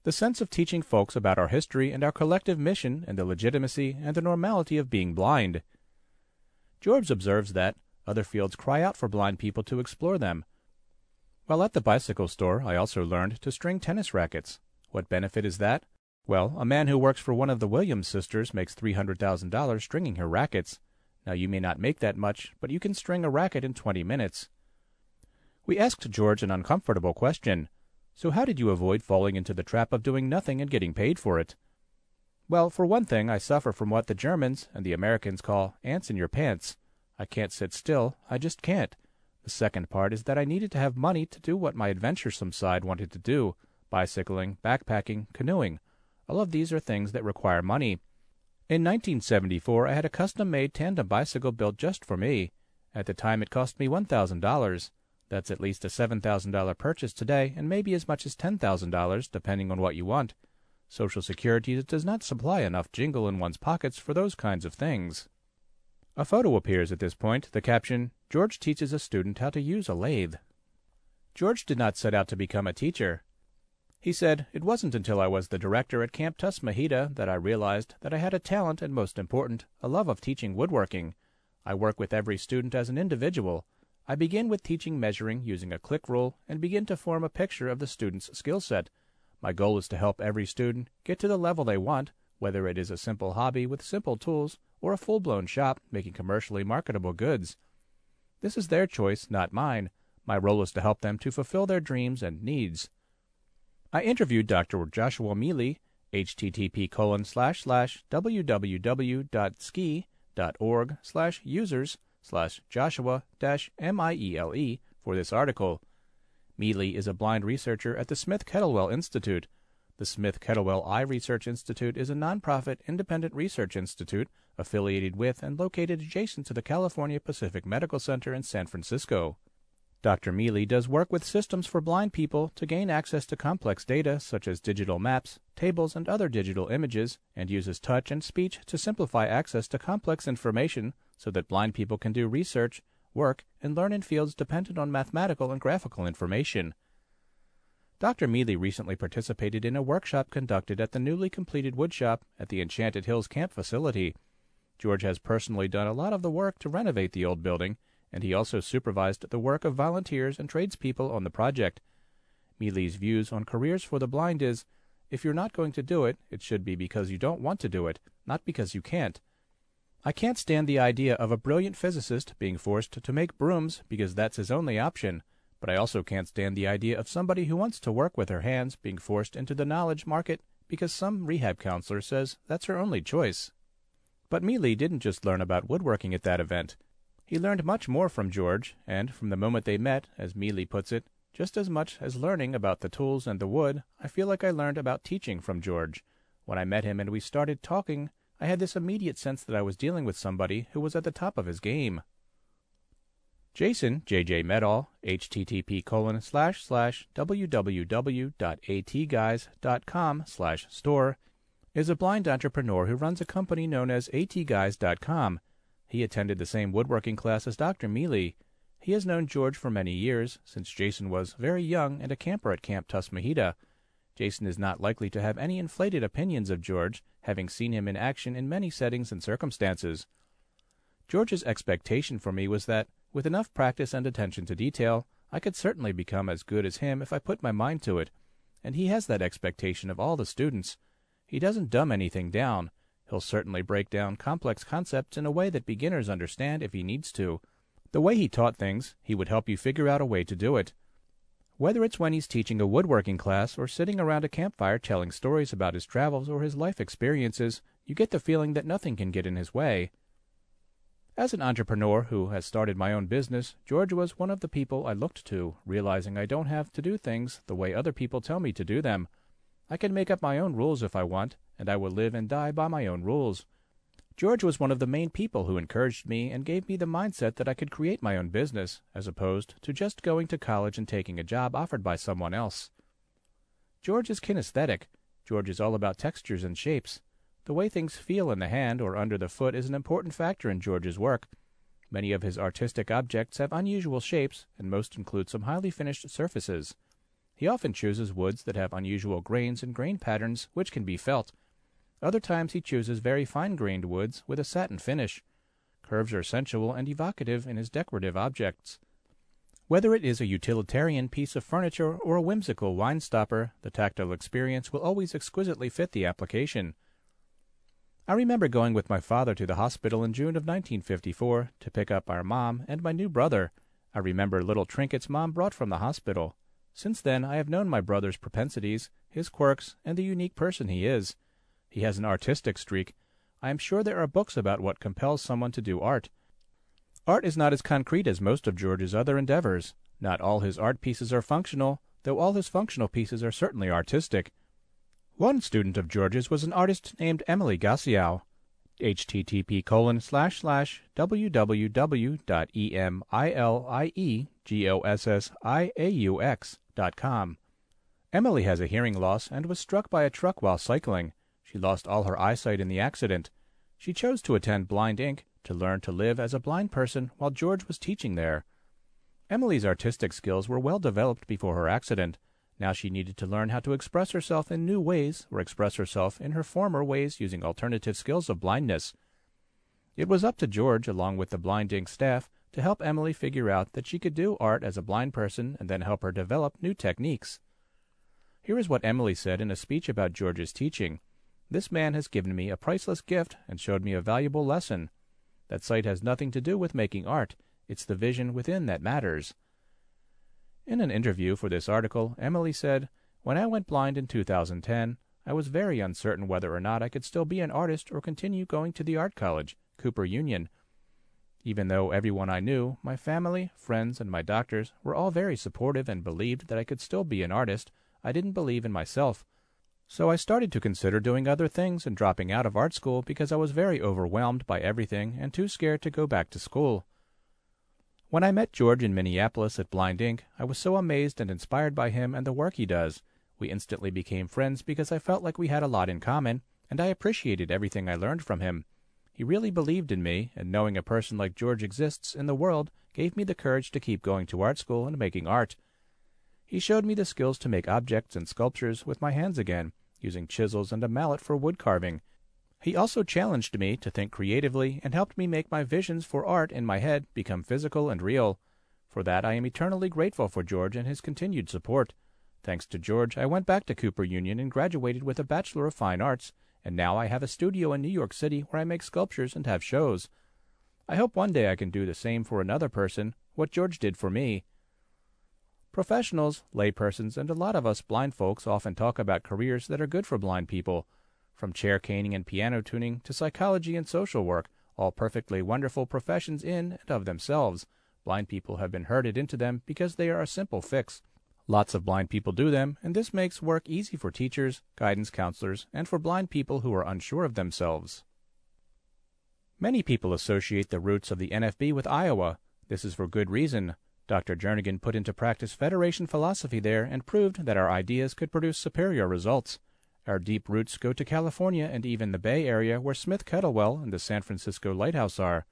The sense of teaching folks about our history and our collective mission and the legitimacy and the normality of being blind. George observes that other fields cry out for blind people to explore them. While at the bicycle store, I also learned to string tennis rackets. What benefit is that? Well, a man who works for one of the Williams sisters makes $300,000 stringing her rackets. Now, you may not make that much, but you can string a racket in 20 minutes. We asked George an uncomfortable question. So how did you avoid falling into the trap of doing nothing and getting paid for it? Well, for one thing, I suffer from what the Germans and the Americans call ants in your pants. I can't sit still. I just can't. The second part is that I needed to have money to do what my adventuresome side wanted to do, bicycling, backpacking, canoeing. All of these are things that require money. In 1974, I had a custom-made tandem bicycle built just for me. At the time, it cost me $1,000. That's at least a $7,000 purchase today, and maybe as much as $10,000, depending on what you want. Social Security does not supply enough jingle in one's pockets for those kinds of things. A photo appears at this point, the caption, George teaches a student how to use a lathe. George did not set out to become a teacher. He said, it wasn't until I was the director at Camp Tusmaheda that I realized that I had a talent and, most important, a love of teaching woodworking. I work with every student as an individual. I begin with teaching measuring using a click rule and begin to form a picture of the student's skill set. My goal is to help every student get to the level they want, whether it is a simple hobby with simple tools or a full-blown shop making commercially marketable goods. This is their choice, not mine. My role is to help them to fulfill their dreams and needs. I interviewed Dr. Joshua Miele, http://www.ski.org/users/Joshua-Miele for this article. Miele is a blind researcher at the Smith-Kettlewell Institute. The Smith-Kettlewell Eye Research Institute is a nonprofit independent research institute affiliated with and located adjacent to the California Pacific Medical Center in San Francisco. Dr. Miele does work with systems for blind people to gain access to complex data such as digital maps, tables, and other digital images, and uses touch and speech to simplify access to complex information so that blind people can do research, work, and learn in fields dependent on mathematical and graphical information. Dr. Miele recently participated in a workshop conducted at the newly completed woodshop at the Enchanted Hills Camp facility. George has personally done a lot of the work to renovate the old building, and he also supervised the work of volunteers and tradespeople on the project. Miele's views on careers for the blind is, if you're not going to do it, it should be because you don't want to do it, not because you can't. I can't stand the idea of a brilliant physicist being forced to make brooms because that's his only option. But I also can't stand the idea of somebody who wants to work with her hands being forced into the knowledge market because some rehab counselor says that's her only choice. But Miele didn't just learn about woodworking at that event. He learned much more from George, and from the moment they met, as Miele puts it, just as much as learning about the tools and the wood, I feel like I learned about teaching from George. When I met him and we started talking, I had this immediate sense that I was dealing with somebody who was at the top of his game. Jason J.J. Medall, http://www.atguys.com/store, is a blind entrepreneur who runs a company known as atguys.com. He attended the same woodworking class as Dr. Miele. He has known George for many years, since Jason was very young and a camper at Camp Tusmaheda. Jason is not likely to have any inflated opinions of George, having seen him in action in many settings and circumstances. George's expectation for me was that, with enough practice and attention to detail, I could certainly become as good as him if I put my mind to it, and he has that expectation of all the students. He doesn't dumb anything down. He'll certainly break down complex concepts in a way that beginners understand if he needs to. The way he taught things, he would help you figure out a way to do it. Whether it's when he's teaching a woodworking class or sitting around a campfire telling stories about his travels or his life experiences, you get the feeling that nothing can get in his way. As an entrepreneur who has started my own business, George was one of the people I looked to, realizing I don't have to do things the way other people tell me to do them. I can make up my own rules if I want, and I will live and die by my own rules. George was one of the main people who encouraged me and gave me the mindset that I could create my own business, as opposed to just going to college and taking a job offered by someone else. George is kinesthetic. George is all about textures and shapes. The way things feel in the hand or under the foot is an important factor in George's work. Many of his artistic objects have unusual shapes, and most include some highly finished surfaces. He often chooses woods that have unusual grains and grain patterns which can be felt. Other times he chooses very fine-grained woods with a satin finish. Curves are sensual and evocative in his decorative objects. Whether it is a utilitarian piece of furniture or a whimsical wine stopper, the tactile experience will always exquisitely fit the application. I remember going with my father to the hospital in June of 1954 to pick up our mom and my new brother. I remember little trinkets Mom brought from the hospital. Since then, I have known my brother's propensities, his quirks, and the unique person he is. He has an artistic streak. I am sure there are books about what compels someone to do art. Art is not as concrete as most of George's other endeavors. Not all his art pieces are functional, though all his functional pieces are certainly artistic. One student of George's was an artist named Emilie Gossiaux. http://www.emiliegosiaux.com. Emilie has a hearing loss and was struck by a truck while cycling. She lost all her eyesight in the accident. She chose to attend Blind Inc. to learn to live as a blind person while George was teaching there. Emilie's artistic skills were well developed before her accident. Now she needed to learn how to express herself in new ways or express herself in her former ways using alternative skills of blindness. It was up to George, along with the Blind Inc. staff, to help Emilie figure out that she could do art as a blind person and then help her develop new techniques. Here is what Emilie said in a speech about George's teaching. "This man has given me a priceless gift and showed me a valuable lesson. That sight has nothing to do with making art. It's the vision within that matters." In an interview for this article, Emilie said, "When I went blind in 2010, I was very uncertain whether or not I could still be an artist or continue going to the art college, Cooper Union. Even though everyone I knew, my family, friends, and my doctors, were all very supportive and believed that I could still be an artist, I didn't believe in myself. So I started to consider doing other things and dropping out of art school because I was very overwhelmed by everything and too scared to go back to school." When I met George in Minneapolis at Blind Inc., I was so amazed and inspired by him and the work he does. We instantly became friends because I felt like we had a lot in common, and I appreciated everything I learned from him. He really believed in me, and knowing a person like George exists in the world gave me the courage to keep going to art school and making art. He showed me the skills to make objects and sculptures with my hands again, using chisels and a mallet for wood carving. He also challenged me to think creatively and helped me make my visions for art in my head become physical and real. For that, I am eternally grateful for George and his continued support. Thanks to George, I went back to Cooper Union and graduated with a Bachelor of Fine Arts, and now I have a studio in New York City where I make sculptures and have shows. I hope one day I can do the same for another person, what George did for me." Professionals, laypersons, and a lot of us blind folks often talk about careers that are good for blind people. From chair caning and piano tuning to psychology and social work, all perfectly wonderful professions in and of themselves. Blind people have been herded into them because they are a simple fix. Lots of blind people do them, and this makes work easy for teachers, guidance counselors, and for blind people who are unsure of themselves. Many people associate the roots of the NFB with Iowa. This is for good reason. Dr. Jernigan put into practice Federation philosophy there and proved that our ideas could produce superior results. Our deep roots go to California and even the Bay Area, where Smith-Kettlewell and the San Francisco Lighthouse are.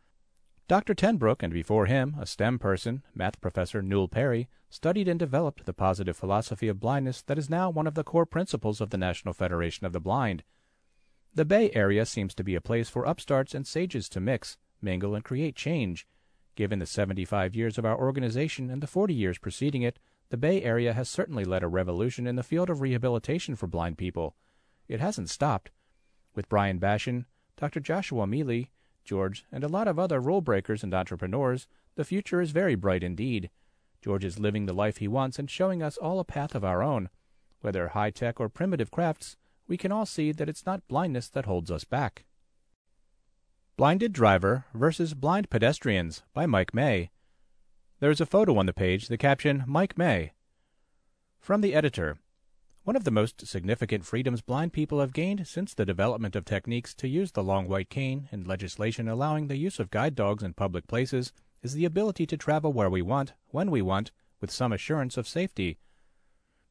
Dr. Tenbrook, and before him, a STEM person, math professor Newell Perry, studied and developed the positive philosophy of blindness that is now one of the core principles of the National Federation of the Blind. The Bay Area seems to be a place for upstarts and sages to mix, mingle, and create change. Given the 75 years of our organization and the 40 years preceding it, the Bay Area has certainly led a revolution in the field of rehabilitation for blind people. It hasn't stopped. With Brian Bashin, Dr. Joshua Miele, George, and a lot of other rule breakers and entrepreneurs, the future is very bright indeed. George is living the life he wants and showing us all a path of our own. Whether high-tech or primitive crafts, we can all see that it's not blindness that holds us back. Blinded Driver versus Blind Pedestrians by Mike May. There is a photo on the page, the caption, "Mike May." From the editor. one of the most significant freedoms blind people have gained since the development of techniques to use the long white cane and legislation allowing the use of guide dogs in public places is the ability to travel where we want, when we want, with some assurance of safety.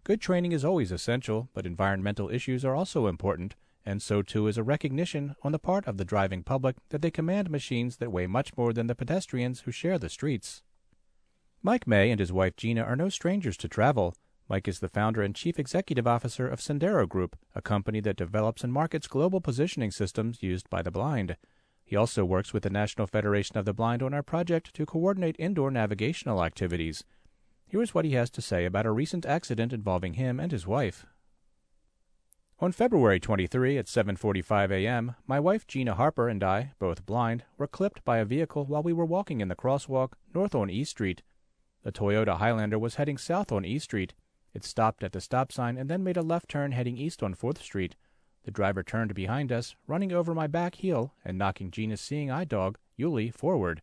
Good training is always essential, but environmental issues are also important, and so too is a recognition on the part of the driving public that they command machines that weigh much more than the pedestrians who share the streets. Mike May and his wife Gina are no strangers to travel. Mike is the founder and chief executive officer of Sendero Group, a company that develops and markets global positioning systems used by the blind. He also works with the National Federation of the Blind on our project to coordinate indoor navigational activities. Here is what he has to say about a recent accident involving him and his wife. On February 23 at 7:45 a.m., my wife Gina Harper and I, both blind, were clipped by a vehicle while we were walking in the crosswalk north on E Street. The Toyota Highlander was heading south on E Street. It stopped at the stop sign and then made a left turn heading east on 4th Street. The driver turned behind us, running over my back heel and knocking Gina's seeing-eye dog, Yuli, forward.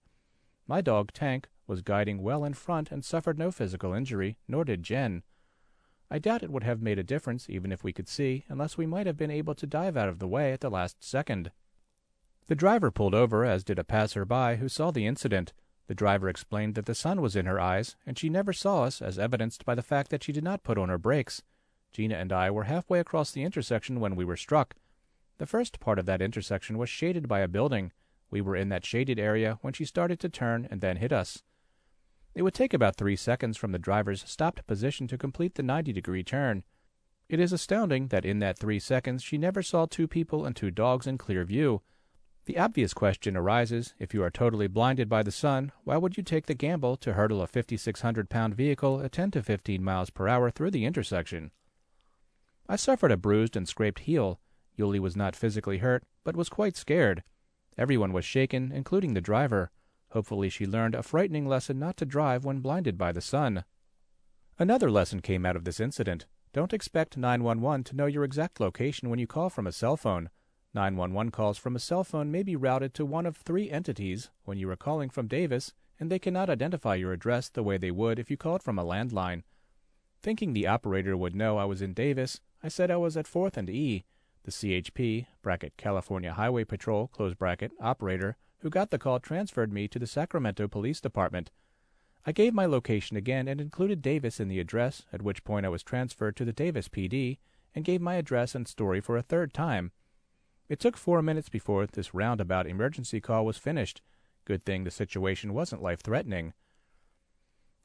My dog, Tank, was guiding well in front and suffered no physical injury, nor did Jen. I doubt it would have made a difference, even if we could see, unless we might have been able to dive out of the way at the last second. The driver pulled over, as did a passer-by who saw the incident. The driver explained that the sun was in her eyes, and she never saw us, as evidenced by the fact that she did not put on her brakes. Gina and I were halfway across the intersection when we were struck. The first part of that intersection was shaded by a building. We were in that shaded area when she started to turn and then hit us. It would take about 3 seconds from the driver's stopped position to complete the 90-degree turn. It is astounding that in that 3 seconds she never saw two people and two dogs in clear view. The obvious question arises, if you are totally blinded by the sun, why would you take the gamble to hurdle a 5,600-pound vehicle at 10 to 15 miles per hour through the intersection? I suffered a bruised and scraped heel. Yuli was not physically hurt, but was quite scared. Everyone was shaken, including the driver. Hopefully she learned a frightening lesson not to drive when blinded by the sun. Another lesson came out of this incident. Don't expect 911 to know your exact location when you call from a cell phone. 911 calls from a cell phone may be routed to one of three entities when you are calling from Davis, and they cannot identify your address the way they would if you called from a landline. Thinking the operator would know I was in Davis, I said I was at 4th and E. The CHP, California Highway Patrol, operator, who got the call transferred me to the Sacramento Police Department. I gave my location again and included Davis in the address, at which point I was transferred to the Davis PD, and gave my address and story for a third time. It took 4 minutes before this roundabout emergency call was finished. Good thing the situation wasn't life-threatening.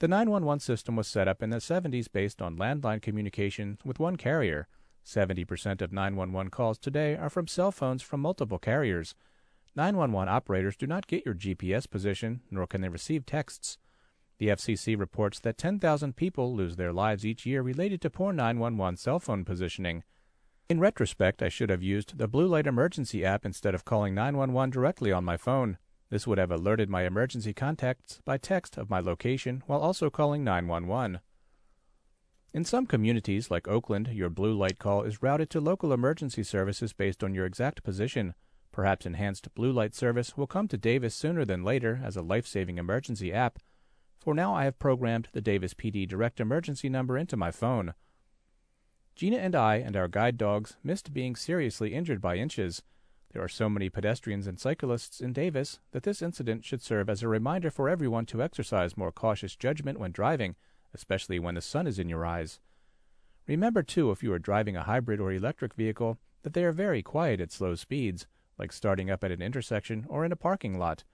The 911 system was set up in the 70s based on landline communication with one carrier. 70% of 911 calls today are from cell phones from multiple carriers. 911 operators do not get your GPS position, nor can they receive texts. The FCC reports that 10,000 people lose their lives each year related to poor 911 cell phone positioning. In retrospect, I should have used the Blue Light Emergency app instead of calling 911 directly on my phone. This would have alerted my emergency contacts by text of my location while also calling 911. In some communities, like Oakland, your blue light call is routed to local emergency services based on your exact position. Perhaps enhanced blue light service will come to Davis sooner than later as a life-saving emergency app. For now, I have programmed the Davis PD direct emergency number into my phone. Gina and I and our guide dogs missed being seriously injured by inches. There are so many pedestrians and cyclists in Davis that this incident should serve as a reminder for everyone to exercise more cautious judgment when driving, especially when the sun is in your eyes. Remember, too, if you are driving a hybrid or electric vehicle, that they are very quiet at slow speeds, like starting up at an intersection or in a parking lot.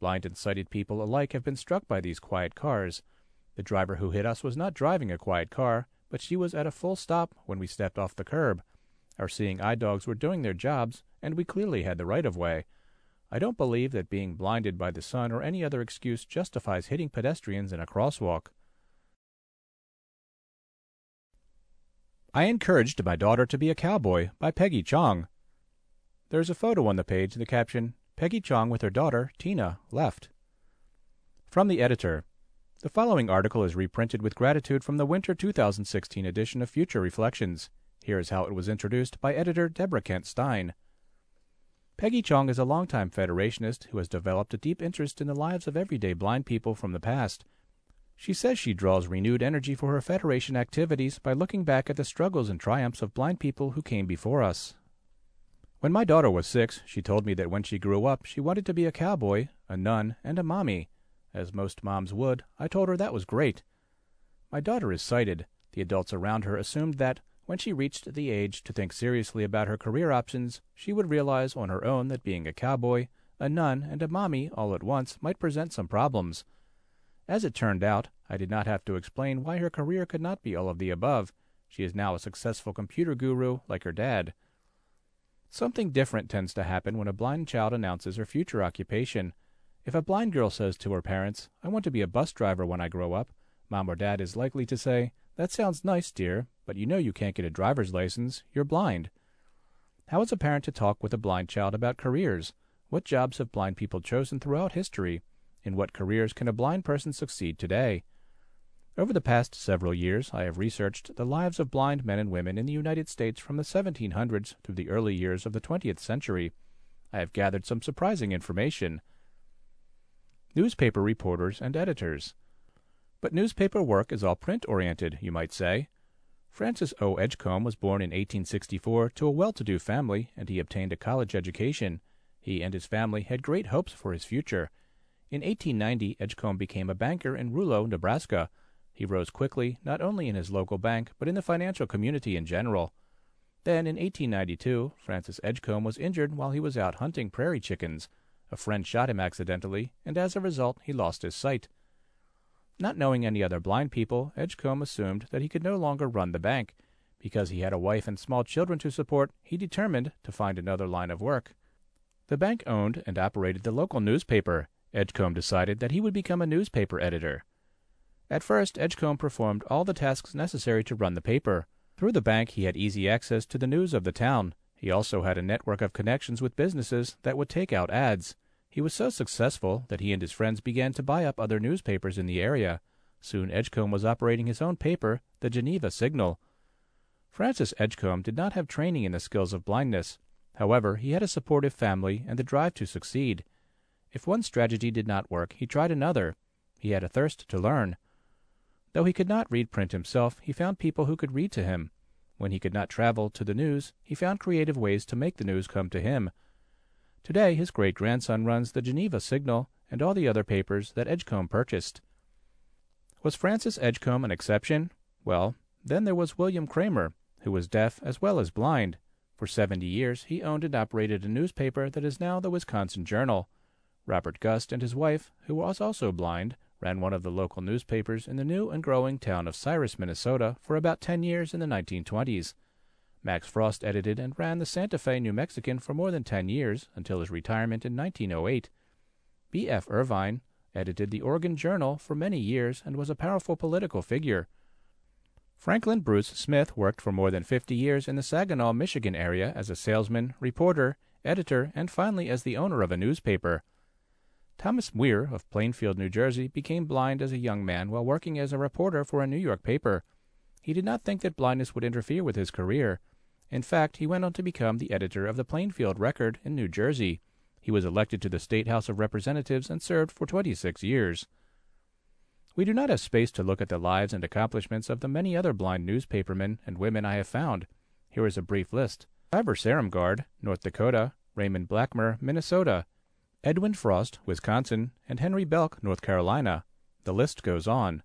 Blind and sighted people alike have been struck by these quiet cars. The driver who hit us was not driving a quiet car, but she was at a full stop when we stepped off the curb. Our seeing-eye dogs were doing their jobs, and we clearly had the right-of-way. I don't believe that being blinded by the sun or any other excuse justifies hitting pedestrians in a crosswalk. I encouraged my daughter to be a cowboy by Peggy Chong. There is a photo on the page, the caption, Peggy Chong with her daughter, Tina, left. From the editor. The following article is reprinted with gratitude from the winter 2016 edition of Future Reflections. Here is how it was introduced by editor Deborah Kent Stein. Peggy Chong is a longtime Federationist who has developed a deep interest in the lives of everyday blind people from the past. She says she draws renewed energy for her Federation activities by looking back at the struggles and triumphs of blind people who came before us. When my daughter was 6, she told me that when she grew up, she wanted to be a cowboy, a nun, and a mommy. As most moms would, I told her that was great. My daughter is sighted. The adults around her assumed that, when she reached the age to think seriously about her career options, she would realize on her own that being a cowboy, a nun, and a mommy all at once might present some problems. As it turned out, I did not have to explain why her career could not be all of the above. She is now a successful computer guru like her dad. Something different tends to happen when a blind child announces her future occupation. If a blind girl says to her parents, "I want to be a bus driver when I grow up," Mom or Dad is likely to say, "That sounds nice, dear, but you know you can't get a driver's license. You're blind." How is a parent to talk with a blind child about careers? What jobs have blind people chosen throughout history? In what careers can a blind person succeed today? Over the past several years, I have researched the lives of blind men and women in the United States from the 1700s through the early years of the 20th century. I have gathered some surprising information. Newspaper reporters and editors. But newspaper work is all print-oriented, you might say. Francis O. Edgecombe was born in 1864 to a well-to-do family, and he obtained a college education. He and his family had great hopes for his future. In 1890, Edgecombe became a banker in Rulo, Nebraska. He rose quickly, not only in his local bank, but in the financial community in general. Then, in 1892, Francis Edgecombe was injured while he was out hunting prairie chickens. A friend shot him accidentally, and as a result, he lost his sight. Not knowing any other blind people, Edgecombe assumed that he could no longer run the bank. Because he had a wife and small children to support, he determined to find another line of work. The bank owned and operated the local newspaper. Edgecombe decided that he would become a newspaper editor. At first, Edgecombe performed all the tasks necessary to run the paper. Through the bank, he had easy access to the news of the town. He also had a network of connections with businesses that would take out ads. He was so successful that he and his friends began to buy up other newspapers in the area. Soon, Edgecombe was operating his own paper, the Geneva Signal. Francis Edgecombe did not have training in the skills of blindness. However, he had a supportive family and the drive to succeed. If one strategy did not work, he tried another. He had a thirst to learn. Though he could not read print himself, he found people who could read to him. When he could not travel to the news, he found creative ways to make the news come to him. Today, his great-grandson runs the Geneva Signal and all the other papers that Edgecombe purchased. Was Francis Edgecombe an exception? Well, then there was William Kramer, who was deaf as well as blind. For 70 years, he owned and operated a newspaper that is now the Wisconsin Journal. Robert Gust and his wife, who was also blind, ran one of the local newspapers in the new and growing town of Cyrus, Minnesota, for about 10 years in the 1920s. Max Frost edited and ran the Santa Fe New Mexican for more than 10 years, until his retirement in 1908. B. F. Irvine edited the Oregon Journal for many years and was a powerful political figure. Franklin Bruce Smith worked for more than 50 years in the Saginaw, Michigan area as a salesman, reporter, editor, and finally as the owner of a newspaper. Thomas Muir of Plainfield, New Jersey, became blind as a young man while working as a reporter for a New York paper. He did not think that blindness would interfere with his career. In fact, he went on to become the editor of the Plainfield Record in New Jersey. He was elected to the State House of Representatives and served for 26 years. We do not have space to look at the lives and accomplishments of the many other blind newspapermen and women I have found. Here is a brief list. Ivor Sarumgard, North Dakota; Raymond Blackmer, Minnesota; Edwin Frost, Wisconsin; and Henry Belk, North Carolina. The list goes on.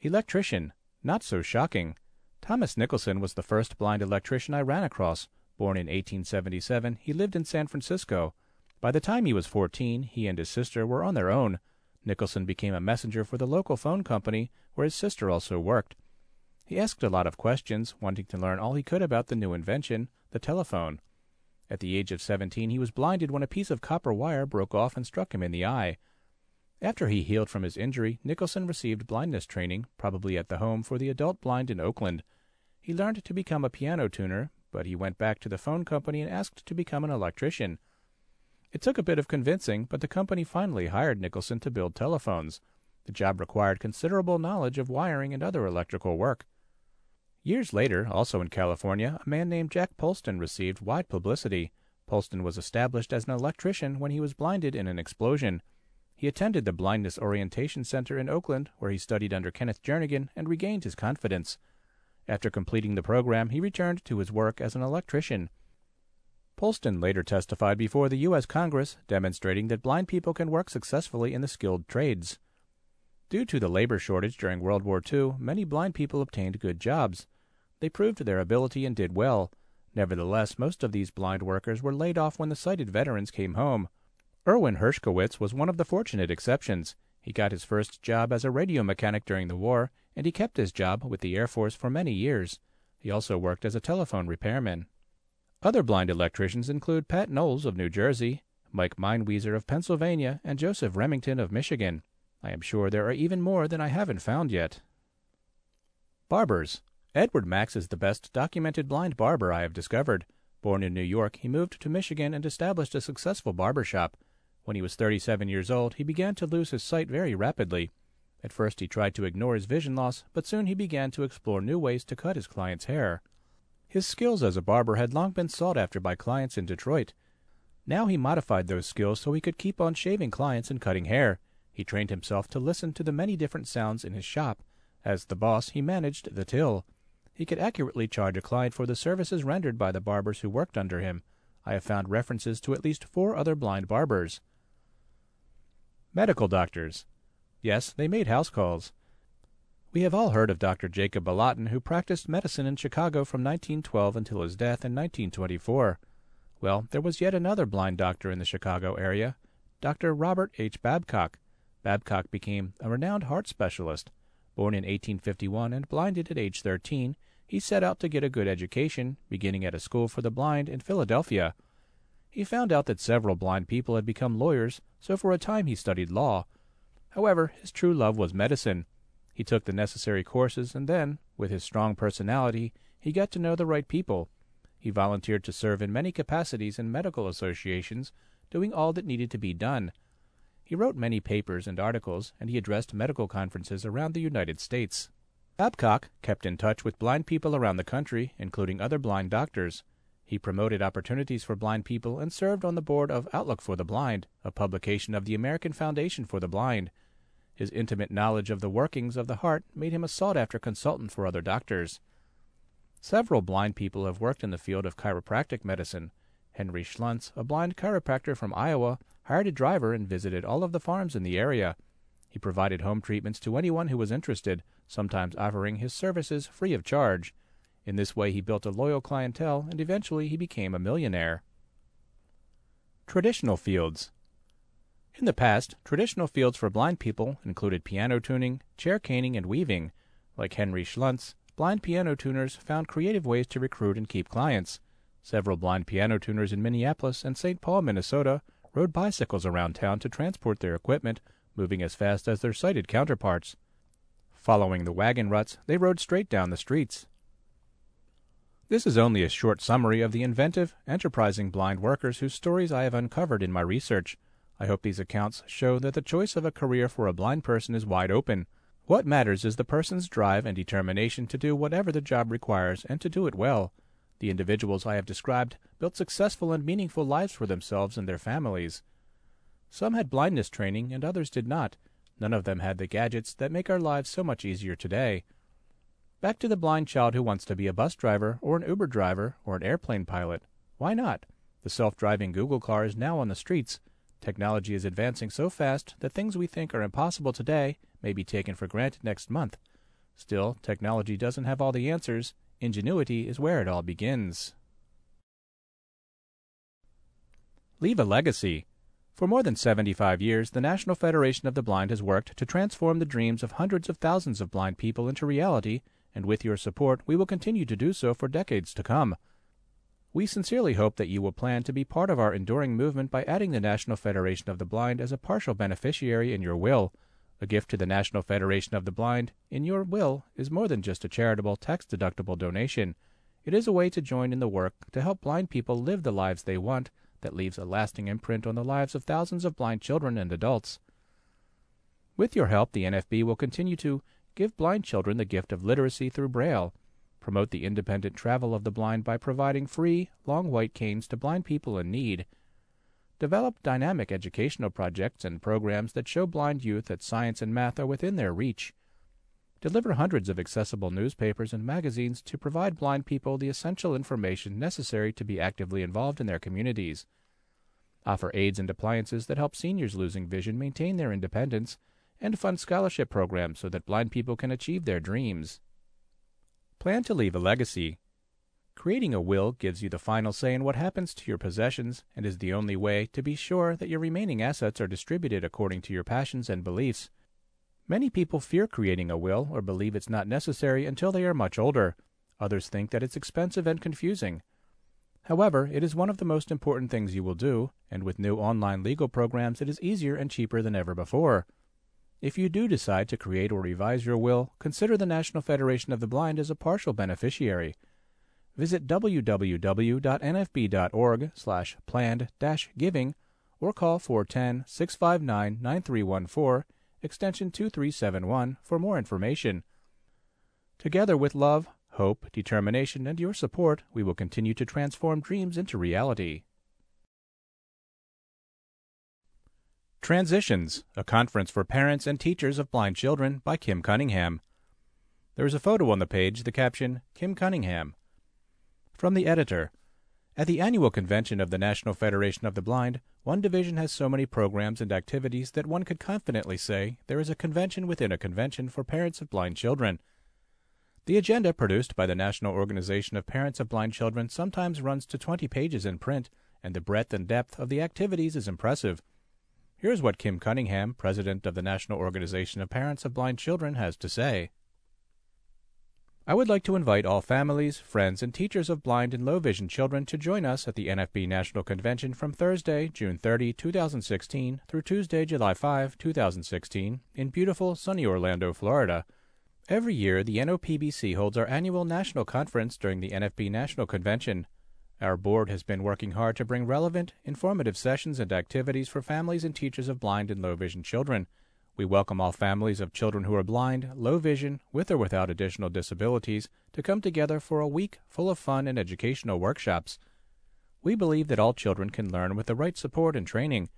Electrician. Not so shocking. Thomas Nicholson was the first blind electrician I ran across. Born in 1877, he lived in San Francisco. By the time he was 14, he and his sister were on their own. Nicholson became a messenger for the local phone company, where his sister also worked. He asked a lot of questions, wanting to learn all he could about the new invention, the telephone. At the age of 17, he was blinded when a piece of copper wire broke off and struck him in the eye. After he healed from his injury, Nicholson received blindness training, probably at the Home for the Adult Blind in Oakland. He learned to become a piano tuner, but he went back to the phone company and asked to become an electrician. It took a bit of convincing, but the company finally hired Nicholson to build telephones. The job required considerable knowledge of wiring and other electrical work. Years later, also in California, a man named Jack Polston received wide publicity. Polston was established as an electrician when he was blinded in an explosion. He attended the Blindness Orientation Center in Oakland, where he studied under Kenneth Jernigan and regained his confidence. After completing the program, he returned to his work as an electrician. Polston later testified before the U.S. Congress, demonstrating that blind people can work successfully in the skilled trades. Due to the labor shortage during World War II, many blind people obtained good jobs. They proved their ability and did well. Nevertheless, most of these blind workers were laid off when the sighted veterans came home. Erwin Hershkowitz was one of the fortunate exceptions. He got his first job as a radio mechanic during the war, and he kept his job with the Air Force for many years. He also worked as a telephone repairman. Other blind electricians include Pat Knowles of New Jersey, Mike Meinwieser of Pennsylvania, and Joseph Remington of Michigan. I am sure there are even more than I haven't found yet. Barbers. Edward Max is the best documented blind barber I have discovered. Born in New York, he moved to Michigan and established a successful barber shop. When he was 37 years old, he began to lose his sight very rapidly. At first he tried to ignore his vision loss, but soon he began to explore new ways to cut his clients' hair. His skills as a barber had long been sought after by clients in Detroit. Now he modified those skills so he could keep on shaving clients and cutting hair. He trained himself to listen to the many different sounds in his shop. As the boss, he managed the till. He could accurately charge a client for the services rendered by the barbers who worked under him. I have found references to at least 4 other blind barbers. Medical doctors. Yes, they made house calls. We have all heard of Dr. Jacob Balatin, who practiced medicine in Chicago from 1912 until his death in 1924. Well, there was yet another blind doctor in the Chicago area, Dr. Robert H. Babcock. Babcock became a renowned heart specialist. Born in 1851 and blinded at age 13, he set out to get a good education, beginning at a school for the blind in Philadelphia. He found out that several blind people had become lawyers, so for a time he studied law. However, his true love was medicine. He took the necessary courses and then, with his strong personality, he got to know the right people. He volunteered to serve in many capacities in medical associations, doing all that needed to be done. He wrote many papers and articles, and he addressed medical conferences around the United States. Babcock kept in touch with blind people around the country, including other blind doctors. He promoted opportunities for blind people and served on the board of Outlook for the Blind, a publication of the American Foundation for the Blind. His intimate knowledge of the workings of the heart made him a sought-after consultant for other doctors. Several blind people have worked in the field of chiropractic medicine. Henry Schlunz, a blind chiropractor from Iowa, hired a driver and visited all of the farms in the area. He provided home treatments to anyone who was interested, sometimes offering his services free of charge. In this way he built a loyal clientele, and eventually he became a millionaire. Traditional fields. In the past, traditional fields for blind people included piano tuning, chair caning, and weaving. Like Henry Schlunz, blind piano tuners found creative ways to recruit and keep clients. Several blind piano tuners in Minneapolis and St. Paul, Minnesota, rode bicycles around town to transport their equipment, moving as fast as their sighted counterparts. Following the wagon ruts, they rode straight down the streets. This is only a short summary of the inventive, enterprising blind workers whose stories I have uncovered in my research. I hope these accounts show that the choice of a career for a blind person is wide open. What matters is the person's drive and determination to do whatever the job requires and to do it well. The individuals I have described built successful and meaningful lives for themselves and their families. Some had blindness training and others did not. None of them had the gadgets that make our lives so much easier today. Back to the blind child who wants to be a bus driver or an Uber driver or an airplane pilot. Why not? The self-driving Google car is now on the streets. Technology is advancing so fast that things we think are impossible today may be taken for granted next month. Still, technology doesn't have all the answers. Ingenuity is where it all begins. Leave a legacy. For more than 75 years, the National Federation of the Blind has worked to transform the dreams of hundreds of thousands of blind people into reality, and with your support, we will continue to do so for decades to come. We sincerely hope that you will plan to be part of our enduring movement by adding the National Federation of the Blind as a partial beneficiary in your will. A gift to the National Federation of the Blind in your will is more than just a charitable, tax-deductible donation. It is a way to join in the work to help blind people live the lives they want that leaves a lasting imprint on the lives of thousands of blind children and adults. With your help, the NFB will continue to give blind children the gift of literacy through Braille, promote the independent travel of the blind by providing free, long white canes to blind people in need, Develop dynamic educational projects and programs that show blind youth that science and math are within their reach. Deliver hundreds of accessible newspapers and magazines to provide blind people the essential information necessary to be actively involved in their communities. Offer aids and appliances that help seniors losing vision maintain their independence, and fund scholarship programs so that blind people can achieve their dreams. Plan to leave a legacy. Creating a will gives you the final say in what happens to your possessions and is the only way to be sure that your remaining assets are distributed according to your passions and beliefs. Many people fear creating a will or believe it's not necessary until they are much older. Others think that it's expensive and confusing. However, it is one of the most important things you will do, and with new online legal programs it is easier and cheaper than ever before. If you do decide to create or revise your will, consider the National Federation of the Blind as a partial beneficiary. Visit www.nfb.org/planned-giving or call 410-659-9314, extension 2371 for more information. Together with love, hope, determination, and your support, we will continue to transform dreams into reality. Transitions, a conference for parents and teachers of blind children by Kim Cunningham. There is a photo on the page, the caption, Kim Cunningham. From the editor. At the annual convention of the National Federation of the Blind, one division has so many programs and activities that one could confidently say there is a convention within a convention for parents of blind children. The agenda produced by the National Organization of Parents of Blind Children sometimes runs to 20 pages in print, and the breadth and depth of the activities is impressive. Here's what Kim Cunningham, president of the National Organization of Parents of Blind Children, has to say. I would like to invite all families, friends, and teachers of blind and low-vision children to join us at the NFB National Convention from Thursday, June 30, 2016, through Tuesday, July 5, 2016, in beautiful, sunny Orlando, Florida. Every year, the NOPBC holds our annual national conference during the NFB National Convention. Our board has been working hard to bring relevant, informative sessions and activities for families and teachers of blind and low-vision children. We welcome all families of children who are blind, low vision, with or without additional disabilities, to come together for a week full of fun and educational workshops. We believe that all children can learn with the right support and training.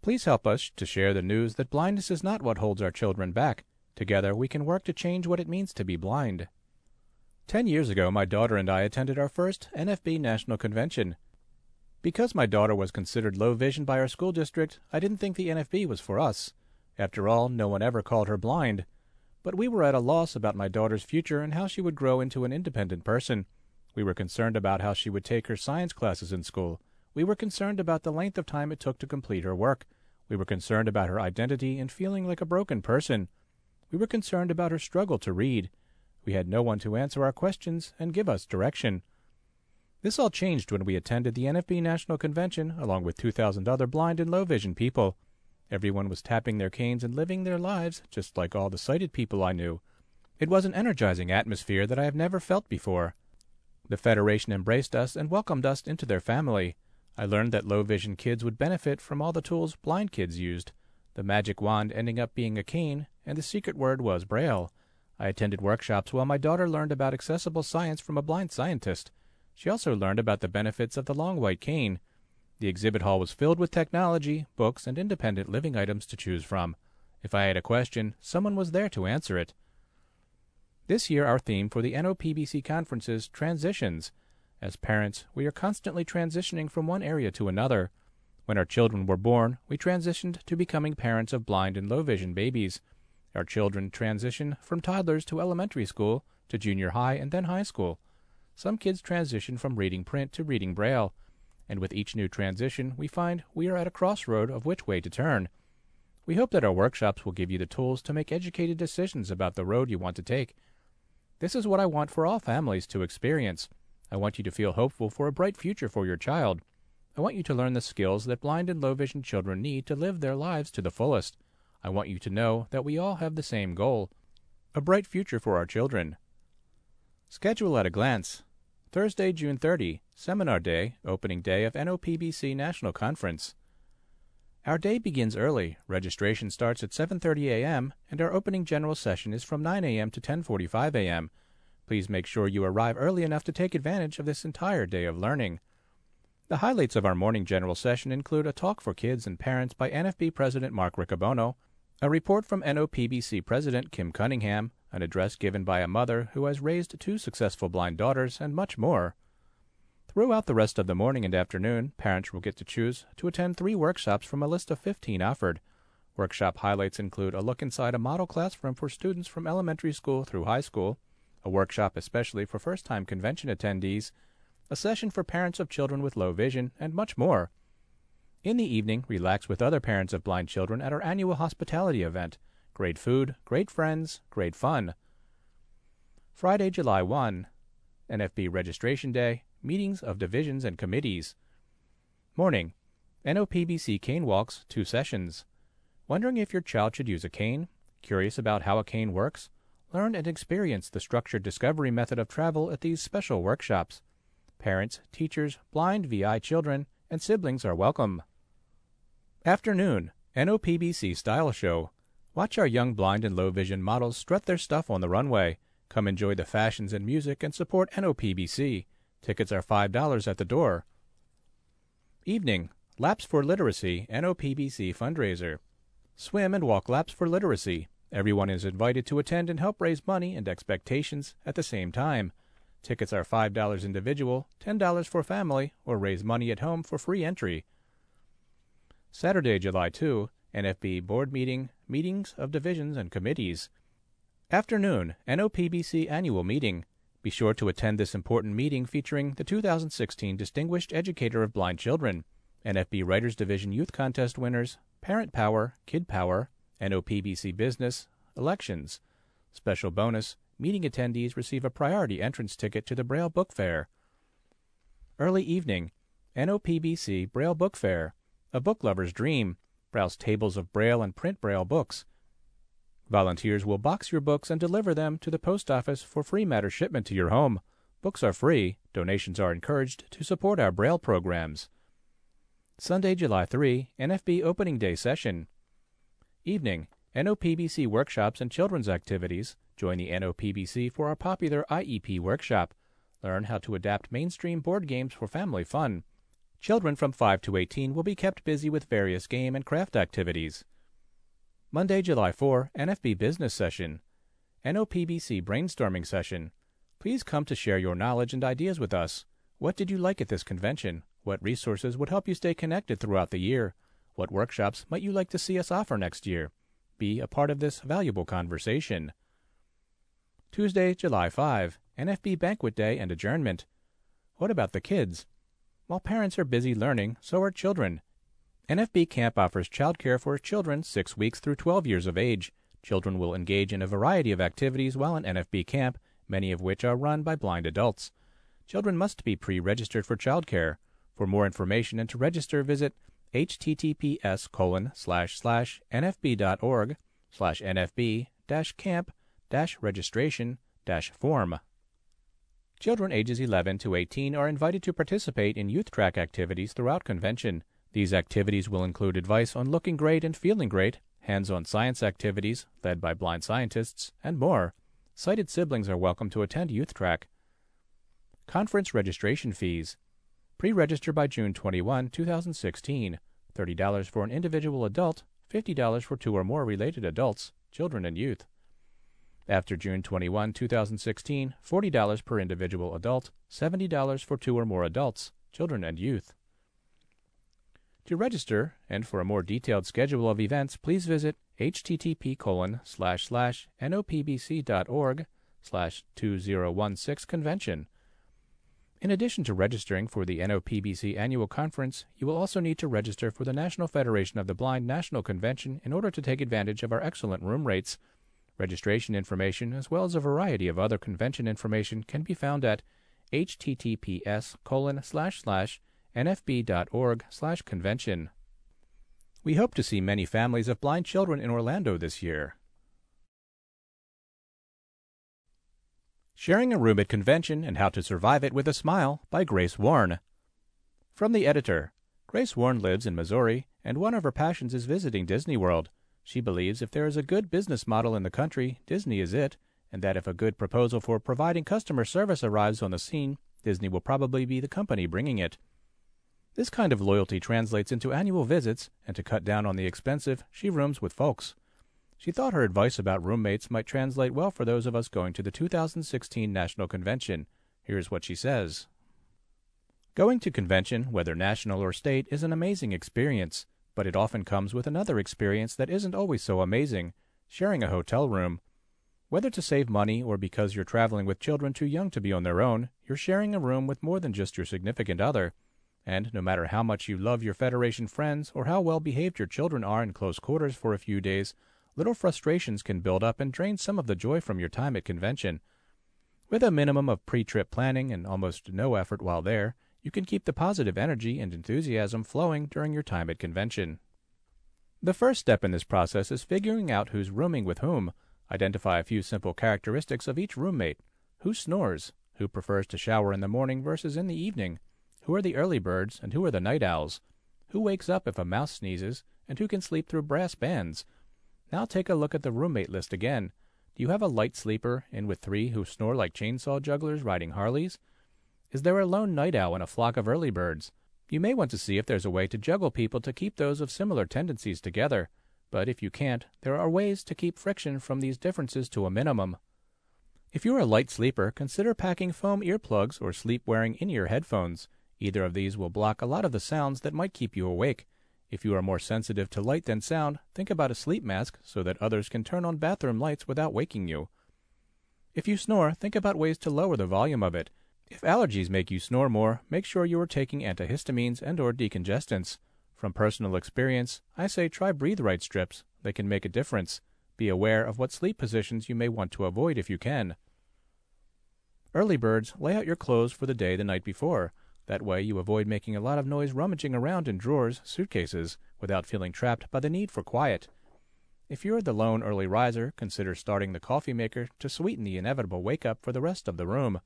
Please help us to share the news that blindness is not what holds our children back. Together we can work to change what it means to be blind. 10 years ago, my daughter and I attended our first NFB National Convention. Because my daughter was considered low vision by our school district, I didn't think the NFB was for us. After all, no one ever called her blind. But we were at a loss about my daughter's future and how she would grow into an independent person. We were concerned about how she would take her science classes in school. We were concerned about the length of time it took to complete her work. We were concerned about her identity and feeling like a broken person. We were concerned about her struggle to read. We had no one to answer our questions and give us direction. This all changed when we attended the NFB National Convention along with 2,000 other blind and low-vision people. Everyone was tapping their canes and living their lives, just like all the sighted people I knew. It was an energizing atmosphere that I have never felt before. The Federation embraced us and welcomed us into their family. I learned that low-vision kids would benefit from all the tools blind kids used. The magic wand ending up being a cane, and the secret word was Braille. I attended workshops while my daughter learned about accessible science from a blind scientist. She also learned about the benefits of the long white cane. The exhibit hall was filled with technology, books, and independent living items to choose from. If I had a question, someone was there to answer it. This year, our theme for the NOPBC conference is transitions. As parents, we are constantly transitioning from one area to another. When our children were born, we transitioned to becoming parents of blind and low-vision babies. Our children transition from toddlers to elementary school, to junior high, and then high school. Some kids transition from reading print to reading Braille. And with each new transition, we find we are at a crossroad of which way to turn. We hope that our workshops will give you the tools to make educated decisions about the road you want to take. This is what I want for all families to experience. I want you to feel hopeful for a bright future for your child. I want you to learn the skills that blind and low-vision children need to live their lives to the fullest. I want you to know that we all have the same goal, a bright future for our children. Schedule at a glance. Thursday, June 30, Seminar Day, Opening Day of NOPBC National Conference. Our day begins early. Registration starts at 7:30 a.m., and our opening general session is from 9 a.m. to 10:45 a.m. Please make sure you arrive early enough to take advantage of this entire day of learning. The highlights of our morning general session include a talk for kids and parents by NFB President Mark Riccobono, a report from NOPBC President Kim Cunningham, an address given by a mother who has raised two successful blind daughters, and much more. Throughout the rest of the morning and afternoon, parents will get to choose to attend 3 workshops from a list of 15 offered. Workshop highlights include a look inside a model classroom for students from elementary school through high school, a workshop especially for first-time convention attendees, a session for parents of children with low vision, and much more. In the evening, relax with other parents of blind children at our annual hospitality event. Great food, great friends, great fun. Friday, July 1, NFB Registration Day, Meetings of Divisions and Committees. Morning, NOPBC Cane Walks, 2 sessions. Wondering if your child should use a cane? Curious about how a cane works? Learn and experience the structured discovery method of travel at these special workshops. Parents, teachers, blind VI children, and siblings are welcome. Afternoon, NOPBC Style Show. Watch our young blind and low vision models strut their stuff on the runway. Come enjoy the fashions and music and support NOPBC. Tickets are $5 at the door. Evening, Laps for Literacy, NOPBC fundraiser. Swim and walk laps for literacy. Everyone is invited to attend and help raise money and expectations at the same time. Tickets are $5 individual, $10 for family, or raise money at home for free entry. Saturday, July 2, NFB Board Meeting, Meetings of Divisions and Committees. Afternoon, NOPBC Annual Meeting. Be sure to attend this important meeting featuring the 2016 Distinguished Educator of Blind Children, NFB Writers Division Youth Contest winners, Parent Power, Kid Power, NOPBC Business, Elections. Special bonus, meeting attendees receive a priority entrance ticket to the Braille Book Fair. Early evening, NOPBC Braille Book Fair, a book lover's dream. Browse tables of Braille and print Braille books. Volunteers will box your books and deliver them to the post office for free matter shipment to your home. Books are free. Donations are encouraged to support our Braille programs. Sunday, July 3, NFB Opening Day Session. Evening, NOPBC Workshops and Children's Activities. Join the NOPBC for our popular IEP workshop. Learn how to adapt mainstream board games for family fun. Children from 5 to 18 will be kept busy with various game and craft activities. Monday, July 4, NFB Business Session. NOPBC Brainstorming Session. Please come to share your knowledge and ideas with us. What did you like at this convention? What resources would help you stay connected throughout the year? What workshops might you like to see us offer next year? Be a part of this valuable conversation. Tuesday, July 5, NFB Banquet Day and Adjournment. What about the kids? While parents are busy learning, so are children. NFB Camp offers childcare for children 6 weeks through 12 years of age. Children will engage in a variety of activities while in NFB Camp, many of which are run by blind adults. Children must be pre-registered for childcare. For more information and to register, visit https://nfb.org/nfb-camp-registration-form. Children ages 11 to 18 are invited to participate in youth track activities throughout convention. These activities will include advice on looking great and feeling great, hands-on science activities led by blind scientists, and more. Sighted siblings are welcome to attend youth track. Conference registration fees. Pre-register by June 21, 2016. $30 for an individual adult, $50 for 2 or more related adults, children and youth. After June 21, 2016, $40 per individual adult, $70 for 2 or more adults, children and youth. To register, and for a more detailed schedule of events, please visit http://nopbc.org/2016convention. In addition to registering for the NOPBC Annual Conference, you will also need to register for the National Federation of the Blind National Convention in order to take advantage of our excellent room rates. Registration information, as well as a variety of other convention information, can be found at https://nfb.org/convention. We hope to see many families of blind children in Orlando this year. Sharing a Room at Convention and How to Survive It with a Smile by Grace Warren. From the editor. Grace Warren lives in Missouri, and one of her passions is visiting Disney World. She believes if there is a good business model in the country, Disney is it, and that if a good proposal for providing customer service arrives on the scene, Disney will probably be the company bringing it. This kind of loyalty translates into annual visits, and to cut down on the expensive, she rooms with folks. She thought her advice about roommates might translate well for those of us going to the 2016 National Convention. Here's what she says. Going to convention, whether national or state, is an amazing experience, but it often comes with another experience that isn't always so amazing, sharing a hotel room. Whether to save money or because you're traveling with children too young to be on their own, you're sharing a room with more than just your significant other. And no matter how much you love your Federation friends or how well-behaved your children are in close quarters for a few days, little frustrations can build up and drain some of the joy from your time at convention. With a minimum of pre-trip planning and almost no effort while there, you can keep the positive energy and enthusiasm flowing during your time at convention. The first step in this process is figuring out who's rooming with whom. Identify a few simple characteristics of each roommate. Who snores? Who prefers to shower in the morning versus in the evening? Who are the early birds and who are the night owls? Who wakes up if a mouse sneezes, and who can sleep through brass bands? Now take a look at the roommate list again. Do you have a light sleeper in with three who snore like chainsaw jugglers riding Harleys? Is there a lone night owl and a flock of early birds? You may want to see if there's a way to juggle people to keep those of similar tendencies together. But if you can't, there are ways to keep friction from these differences to a minimum. If you're a light sleeper, consider packing foam earplugs or sleep-wearing in-ear headphones. Either of these will block a lot of the sounds that might keep you awake. If you are more sensitive to light than sound, think about a sleep mask so that others can turn on bathroom lights without waking you. If you snore, think about ways to lower the volume of it. If allergies make you snore more, make sure you are taking antihistamines and/or decongestants. From personal experience, I say try breathe right strips. They can make a difference. Be aware of what sleep positions you may want to avoid if you can. Early birds, lay out your clothes for the day the night before. That way you avoid making a lot of noise rummaging around in drawers, suitcases, without feeling trapped by the need for quiet. If you're the lone early riser, consider starting the coffee maker to sweeten the inevitable wake-up for the rest of the room.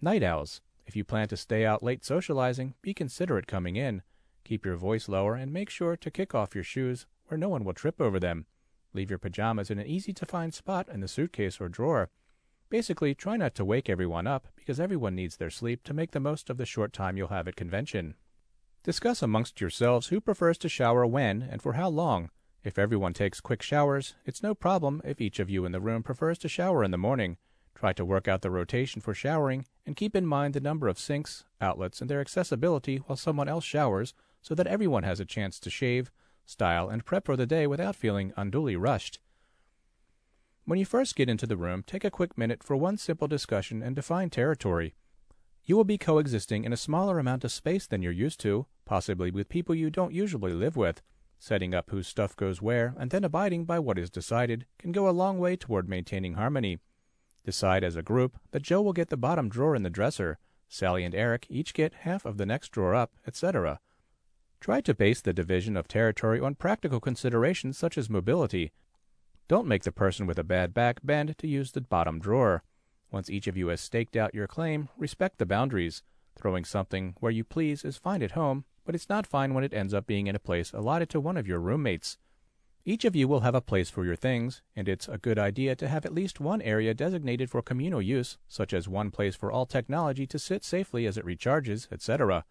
Night owls, if you plan to stay out late socializing, be considerate coming in. Keep your voice lower and make sure to kick off your shoes where no one will trip over them. Leave your pajamas in an easy-to-find spot in the suitcase or drawer. Basically, try not to wake everyone up because everyone needs their sleep to make the most of the short time you'll have at convention. Discuss amongst yourselves who prefers to shower when and for how long. If everyone takes quick showers, it's no problem if each of you in the room prefers to shower in the morning. Try to work out the rotation for showering and keep in mind the number of sinks, outlets, and their accessibility while someone else showers, so that everyone has a chance to shave, style, and prep for the day without feeling unduly rushed. When you first get into the room, take a quick minute for one simple discussion and define territory. You will be coexisting in a smaller amount of space than you're used to, possibly with people you don't usually live with. Setting up whose stuff goes where and then abiding by what is decided can go a long way toward maintaining harmony. Decide as a group that Joe will get the bottom drawer in the dresser, Sally and Eric each get half of the next drawer up, etc. Try to base the division of territory on practical considerations such as mobility. Don't make the person with a bad back bend to use the bottom drawer. Once each of you has staked out your claim, respect the boundaries. Throwing something where you please is fine at home, but it's not fine when it ends up being in a place allotted to one of your roommates. Each of you will have a place for your things, and it's a good idea to have at least one area designated for communal use, such as one place for all technology to sit safely as it recharges, etc.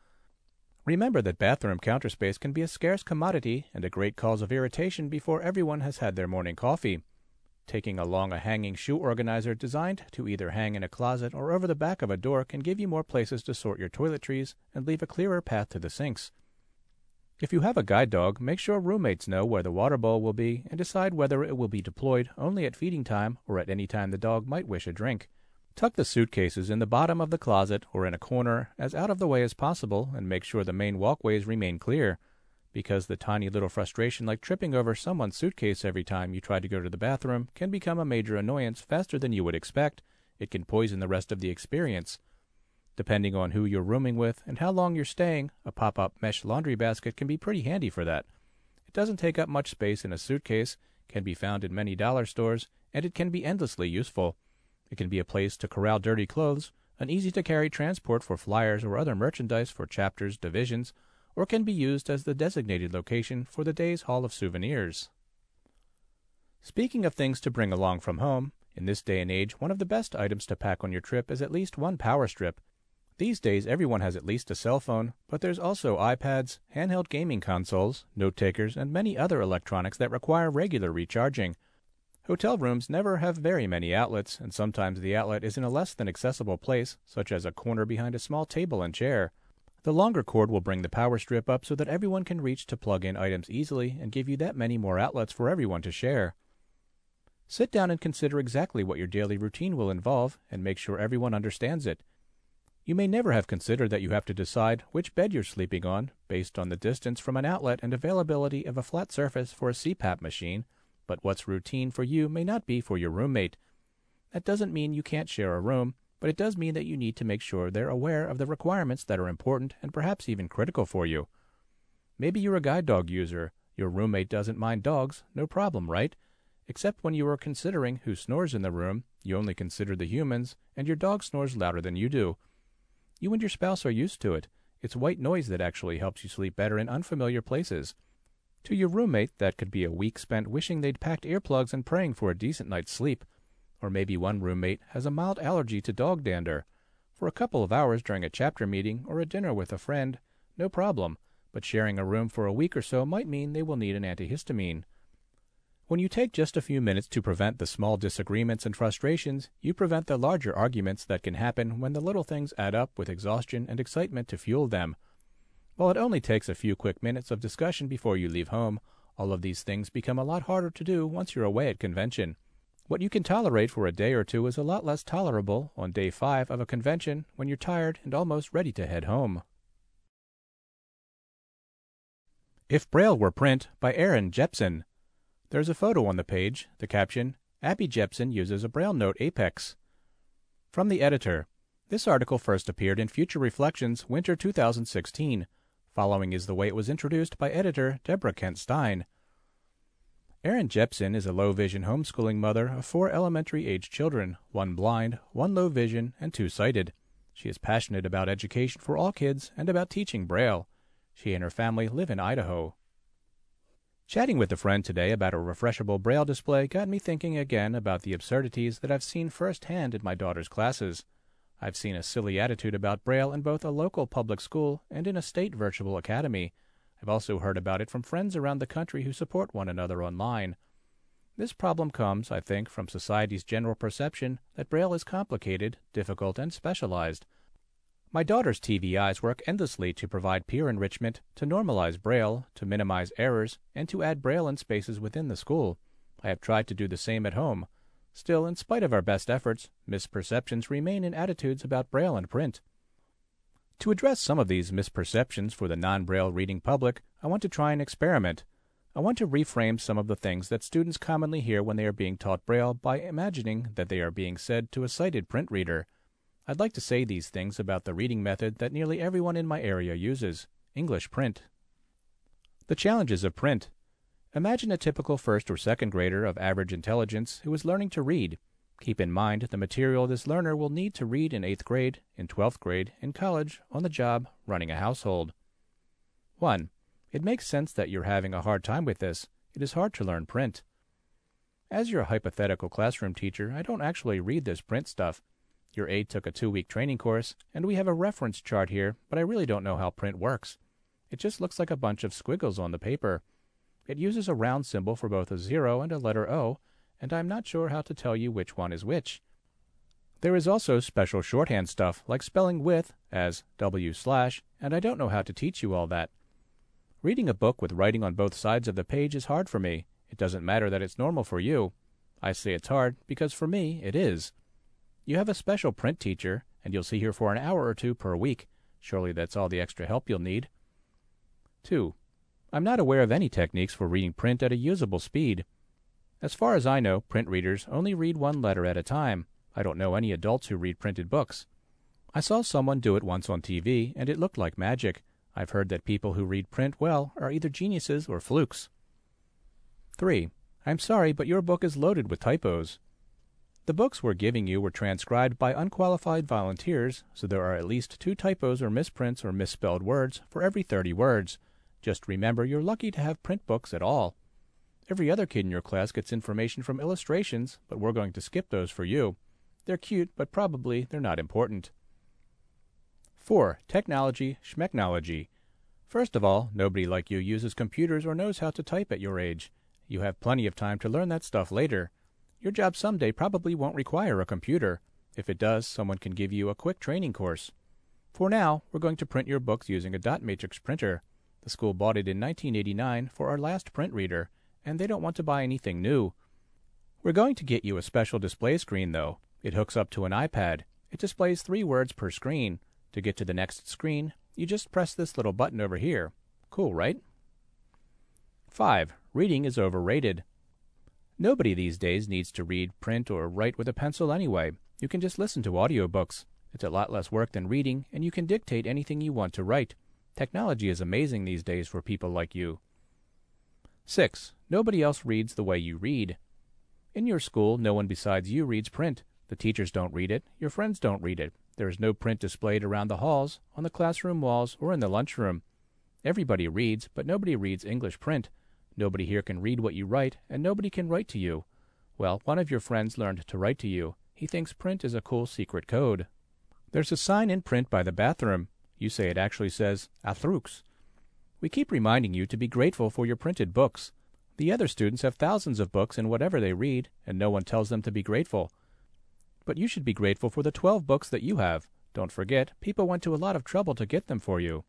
Remember that bathroom counter space can be a scarce commodity and a great cause of irritation before everyone has had their morning coffee. Taking along a hanging shoe organizer designed to either hang in a closet or over the back of a door can give you more places to sort your toiletries and leave a clearer path to the sinks. If you have a guide dog, make sure roommates know where the water bowl will be and decide whether it will be deployed only at feeding time or at any time the dog might wish a drink. Tuck the suitcases in the bottom of the closet or in a corner as out of the way as possible and make sure the main walkways remain clear. Because the tiny little frustration like tripping over someone's suitcase every time you try to go to the bathroom can become a major annoyance faster than you would expect, it can poison the rest of the experience. Depending on who you're rooming with and how long you're staying, a pop-up mesh laundry basket can be pretty handy for that. It doesn't take up much space in a suitcase, can be found in many dollar stores, and it can be endlessly useful. It can be a place to corral dirty clothes, an easy-to-carry transport for flyers or other merchandise for chapters, divisions, or can be used as the designated location for the day's haul of souvenirs. Speaking of things to bring along from home, in this day and age, one of the best items to pack on your trip is at least one power strip. These days, everyone has at least a cell phone, but there's also iPads, handheld gaming consoles, note-takers, and many other electronics that require regular recharging. Hotel rooms never have very many outlets, and sometimes the outlet is in a less than accessible place, such as a corner behind a small table and chair. The longer cord will bring the power strip up so that everyone can reach to plug in items easily and give you that many more outlets for everyone to share. Sit down and consider exactly what your daily routine will involve and make sure everyone understands it. You may never have considered that you have to decide which bed you're sleeping on based on the distance from an outlet and availability of a flat surface for a CPAP machine, but what's routine for you may not be for your roommate. That doesn't mean you can't share a room, but it does mean that you need to make sure they're aware of the requirements that are important and perhaps even critical for you. Maybe you're a guide dog user. Your roommate doesn't mind dogs, no problem, right? Except when you are considering who snores in the room, you only consider the humans, and your dog snores louder than you do. You and your spouse are used to it. It's white noise that actually helps you sleep better in unfamiliar places. To your roommate, that could be a week spent wishing they'd packed earplugs and praying for a decent night's sleep. Or maybe one roommate has a mild allergy to dog dander. For a couple of hours during a chapter meeting or a dinner with a friend, no problem, but sharing a room for a week or so might mean they will need an antihistamine. When you take just a few minutes to prevent the small disagreements and frustrations, you prevent the larger arguments that can happen when the little things add up with exhaustion and excitement to fuel them. While it only takes a few quick minutes of discussion before you leave home, all of these things become a lot harder to do once you're away at convention. What you can tolerate for a day or two is a lot less tolerable on day 5 of a convention when you're tired and almost ready to head home. If Braille Were Print by Aaron Jepson. There's a photo on the page, the caption, Abby Jepson uses a Braille Note Apex. From the editor, this article first appeared in Future Reflections, Winter 2016. Following is the way it was introduced by editor Deborah Kent Stein. Aaron Jepson is a low-vision homeschooling mother of 4 elementary-age children, 1 blind, 1 low-vision, and 2 sighted. She is passionate about education for all kids and about teaching Braille. She and her family live in Idaho. Chatting with a friend today about a refreshable Braille display got me thinking again about the absurdities that I've seen firsthand in my daughter's classes. I've seen a silly attitude about Braille in both a local public school and in a state virtual academy. I've also heard about it from friends around the country who support one another online. This problem comes, I think, from society's general perception that Braille is complicated, difficult, and specialized. My daughter's TVIs work endlessly to provide peer enrichment, to normalize Braille, to minimize errors, and to add Braille in spaces within the school. I have tried to do the same at home. Still, in spite of our best efforts, misperceptions remain in attitudes about Braille and print. To address some of these misperceptions for the non-Braille reading public, I want to try an experiment. I want to reframe some of the things that students commonly hear when they are being taught Braille by imagining that they are being said to a sighted print reader. I'd like to say these things about the reading method that nearly everyone in my area uses, English print. The challenges of print. Imagine a typical first or second grader of average intelligence who is learning to read. Keep in mind the material this learner will need to read in 8th grade, in 12th grade, in college, on the job, running a household. 1. It makes sense that you're having a hard time with this. It is hard to learn print. As your hypothetical classroom teacher, I don't actually read this print stuff. Your aide took a 2-week training course, and we have a reference chart here, but I really don't know how print works. It just looks like a bunch of squiggles on the paper. It uses a round symbol for both a 0 and a letter O, and I'm not sure how to tell you which one is which. There is also special shorthand stuff, like spelling with as w/, and I don't know how to teach you all that. Reading a book with writing on both sides of the page is hard for me. It doesn't matter that it's normal for you. I say it's hard because for me it is. You have a special print teacher, and you'll see her for an hour or two per week. Surely that's all the extra help you'll need. 2. I'm not aware of any techniques for reading print at a usable speed. As far as I know, print readers only read one letter at a time. I don't know any adults who read printed books. I saw someone do it once on TV, and it looked like magic. I've heard that people who read print well are either geniuses or flukes. 3. I'm sorry, but your book is loaded with typos. The books we're giving you were transcribed by unqualified volunteers, so there are at least 2 typos or misprints or misspelled words for every 30 words. Just remember you're lucky to have print books at all. Every other kid in your class gets information from illustrations, but we're going to skip those for you. They're cute, but probably they're not important. 4. Technology, schmechnology. First of all, nobody like you uses computers or knows how to type at your age. You have plenty of time to learn that stuff later. Your job someday probably won't require a computer. If it does, someone can give you a quick training course. For now, we're going to print your books using a dot matrix printer. The school bought it in 1989 for our last print reader, and they don't want to buy anything new. We're going to get you a special display screen, though. It hooks up to an iPad. It displays 3 words per screen. To get to the next screen, you just press this little button over here. Cool, right? 5. Reading is overrated. Nobody these days needs to read, print, or write with a pencil anyway. You can just listen to audiobooks. It's a lot less work than reading, and you can dictate anything you want to write. Technology is amazing these days for people like you. 6. Nobody else reads the way you read. In your school, no one besides you reads print. The teachers don't read it. Your friends don't read it. There is no print displayed around the halls, on the classroom walls, or in the lunchroom. Everybody reads, but nobody reads English print. Nobody here can read what you write, and nobody can write to you. Well, one of your friends learned to write to you. He thinks print is a cool secret code. There's a sign in print by the bathroom. You say it actually says, Athrux. We keep reminding you to be grateful for your printed books. The other students have thousands of books in whatever they read, and no one tells them to be grateful. But you should be grateful for the 12 books that you have. Don't forget, people went to a lot of trouble to get them for you.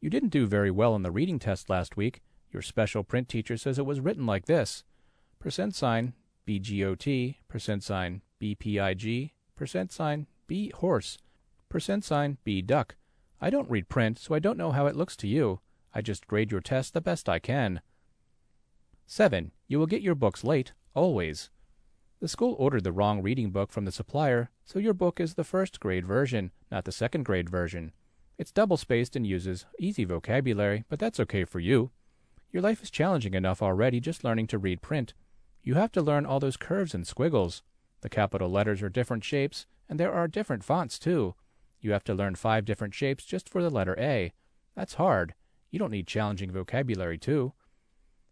You didn't do very well on the reading test last week. Your special print teacher says it was written like this. $BGOT, $BPIG, $B horse, $B duck. I don't read print, so I don't know how it looks to you. I just grade your test the best I can. 7. You will get your books late, always. The school ordered the wrong reading book from the supplier, so your book is the first grade version, not the second grade version. It's double-spaced and uses easy vocabulary, but that's okay for you. Your life is challenging enough already just learning to read print. You have to learn all those curves and squiggles. The capital letters are different shapes, and there are different fonts, too. You have to learn 5 different shapes just for the letter A. That's hard. You don't need challenging vocabulary, too.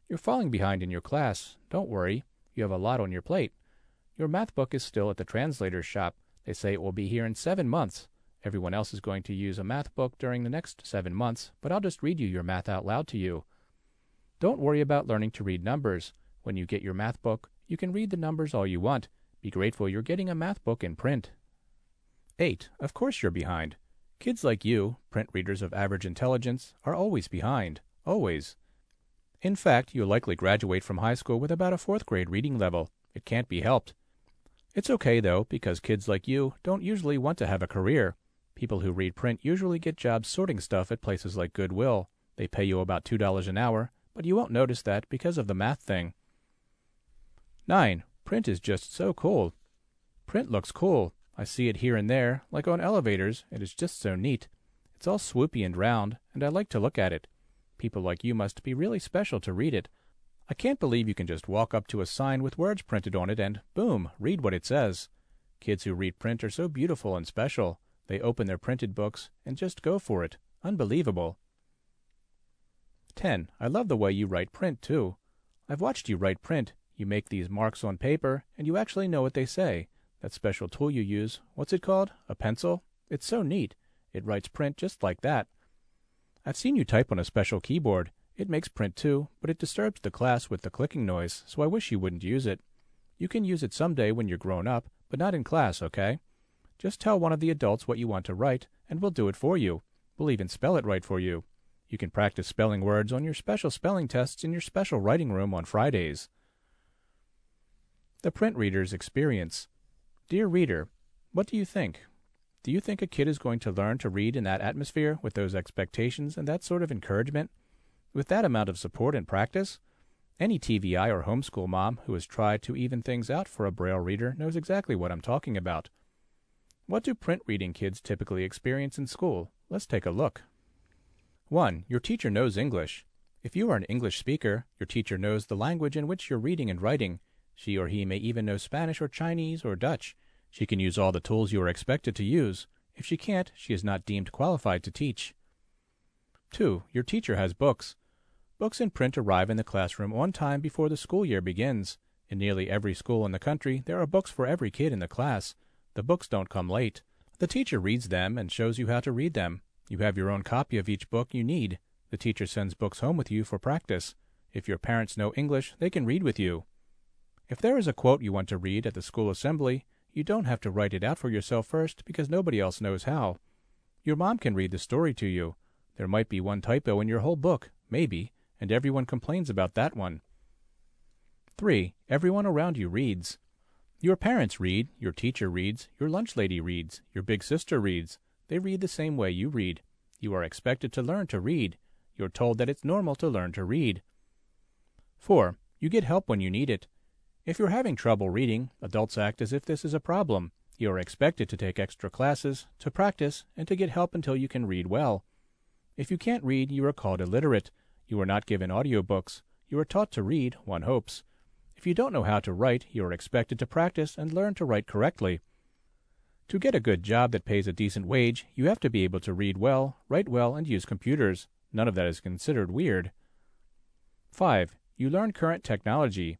You're falling behind in your class. Don't worry. You have a lot on your plate. Your math book is still at the translator's shop. They say it will be here in 7 months. Everyone else is going to use a math book during the next 7 months, but I'll just read you your math out loud to you. Don't worry about learning to read numbers. When you get your math book, you can read the numbers all you want. Be grateful you're getting a math book in print. 8. Of course you're behind. Kids like you, print readers of average intelligence, are always behind. Always. In fact, you'll likely graduate from high school with about a 4th grade reading level. It can't be helped. It's okay, though, because kids like you don't usually want to have a career. People who read print usually get jobs sorting stuff at places like Goodwill. They pay you about $2 an hour, but you won't notice that because of the math thing. 9. Print is just so cool. Print looks cool. I see it here and there, like on elevators. It is just so neat. It's all swoopy and round, and I like to look at it. People like you must be really special to read it. I can't believe you can just walk up to a sign with words printed on it and, boom, read what it says. Kids who read print are so beautiful and special. They open their printed books and just go for it. Unbelievable. 10. I love the way you write print, too. I've watched you write print. You make these marks on paper, and you actually know what they say. That special tool you use, what's it called? A pencil? It's so neat. It writes print just like that. I've seen you type on a special keyboard. It makes print too, but it disturbs the class with the clicking noise, so I wish you wouldn't use it. You can use it someday when you're grown up, but not in class, okay? Just tell one of the adults what you want to write, and we'll do it for you. We'll even spell it right for you. You can practice spelling words on your special spelling tests in your special writing room on Fridays. The print reader's experience. Dear reader, what do you think? Do you think a kid is going to learn to read in that atmosphere with those expectations and that sort of encouragement? With that amount of support and practice? Any TVI or homeschool mom who has tried to even things out for a braille reader knows exactly what I'm talking about. What do print reading kids typically experience in school? Let's take a look. 1. Your teacher knows English. If you are an English speaker, your teacher knows the language in which you're reading and writing. She or he may even know Spanish or Chinese or Dutch. She can use all the tools you are expected to use. If she can't, she is not deemed qualified to teach. 2. Your teacher has books. Books in print arrive in the classroom on time before the school year begins. In nearly every school in the country, there are books for every kid in the class. The books don't come late. The teacher reads them and shows you how to read them. You have your own copy of each book you need. The teacher sends books home with you for practice. If your parents know English, they can read with you. If there is a quote you want to read at the school assembly, you don't have to write it out for yourself first because nobody else knows how. Your mom can read the story to you. There might be one typo in your whole book, maybe, and everyone complains about that one. 3. Everyone around you reads. Your parents read, your teacher reads, your lunch lady reads, your big sister reads. They read the same way you read. You are expected to learn to read. You're told that it's normal to learn to read. 4. You get help when you need it. If you're having trouble reading, adults act as if this is a problem. You are expected to take extra classes, to practice, and to get help until you can read well. If you can't read, you are called illiterate. You are not given audiobooks. You are taught to read, one hopes. If you don't know how to write, you are expected to practice and learn to write correctly. To get a good job that pays a decent wage, you have to be able to read well, write well, and use computers. None of that is considered weird. 5. You learn current technology.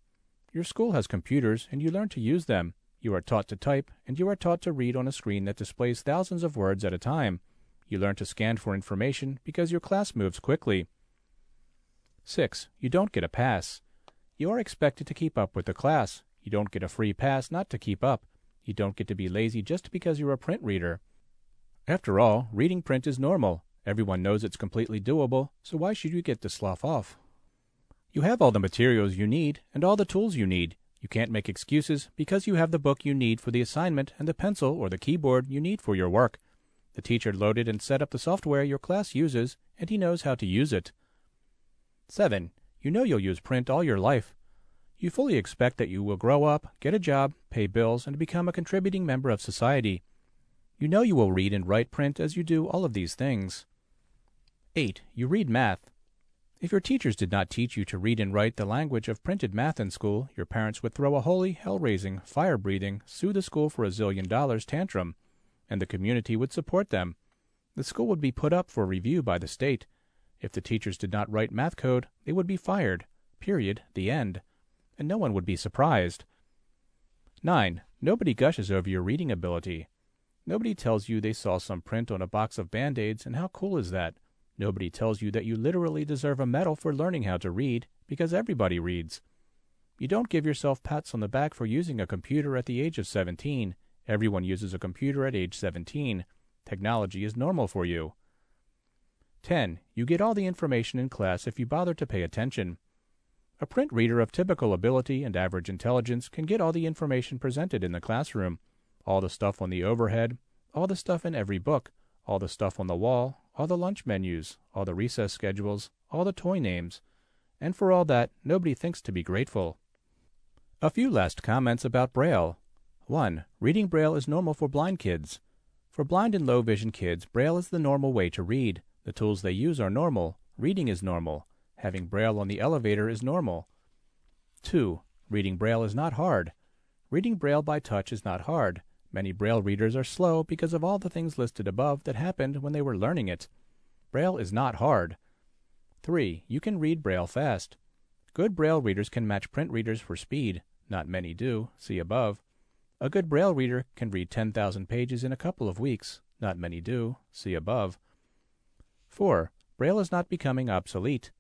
Your school has computers, and you learn to use them. You are taught to type, and you are taught to read on a screen that displays thousands of words at a time. You learn to scan for information because your class moves quickly. 6. You don't get a pass. You are expected to keep up with the class. You don't get a free pass not to keep up. You don't get to be lazy just because you're a print reader. After all, reading print is normal. Everyone knows it's completely doable, so why should you get to slough off? You have all the materials you need and all the tools you need. You can't make excuses because you have the book you need for the assignment and the pencil or the keyboard you need for your work. The teacher loaded and set up the software your class uses, and he knows how to use it. 7. You know you'll use print all your life. You fully expect that you will grow up, get a job, pay bills, and become a contributing member of society. You know you will read and write print as you do all of these things. 8. You read math. If your teachers did not teach you to read and write the language of printed math in school, your parents would throw a holy, hell-raising, fire-breathing, sue the school for $1 zillion tantrum, and the community would support them. The school would be put up for review by the state. If the teachers did not write math code, they would be fired. Period. The end. And no one would be surprised. 9. Nobody gushes over your reading ability. Nobody tells you they saw some print on a box of Band-Aids, and how cool is that? Nobody tells you that you literally deserve a medal for learning how to read, because everybody reads. You don't give yourself pats on the back for using a computer at the age of 17. Everyone uses a computer at age 17. Technology is normal for you. 10. You get all the information in class if you bother to pay attention. A print reader of typical ability and average intelligence can get all the information presented in the classroom, all the stuff on the overhead, all the stuff in every book, all the stuff on the wall, all the lunch menus, all the recess schedules, all the toy names. And for all that, nobody thinks to be grateful. A few last comments about Braille. 1. Reading Braille is normal for blind kids. For blind and low vision kids, Braille is the normal way to read. The tools they use are normal. Reading is normal. Having Braille on the elevator is normal. 2. Reading Braille is not hard. Reading Braille by touch is not hard. Many Braille readers are slow because of all the things listed above that happened when they were learning it. Braille is not hard. 3. You can read Braille fast. Good Braille readers can match print readers for speed. Not many do. See above. A good Braille reader can read 10,000 pages in a couple of weeks. Not many do. See above. 4. Braille is not becoming obsolete.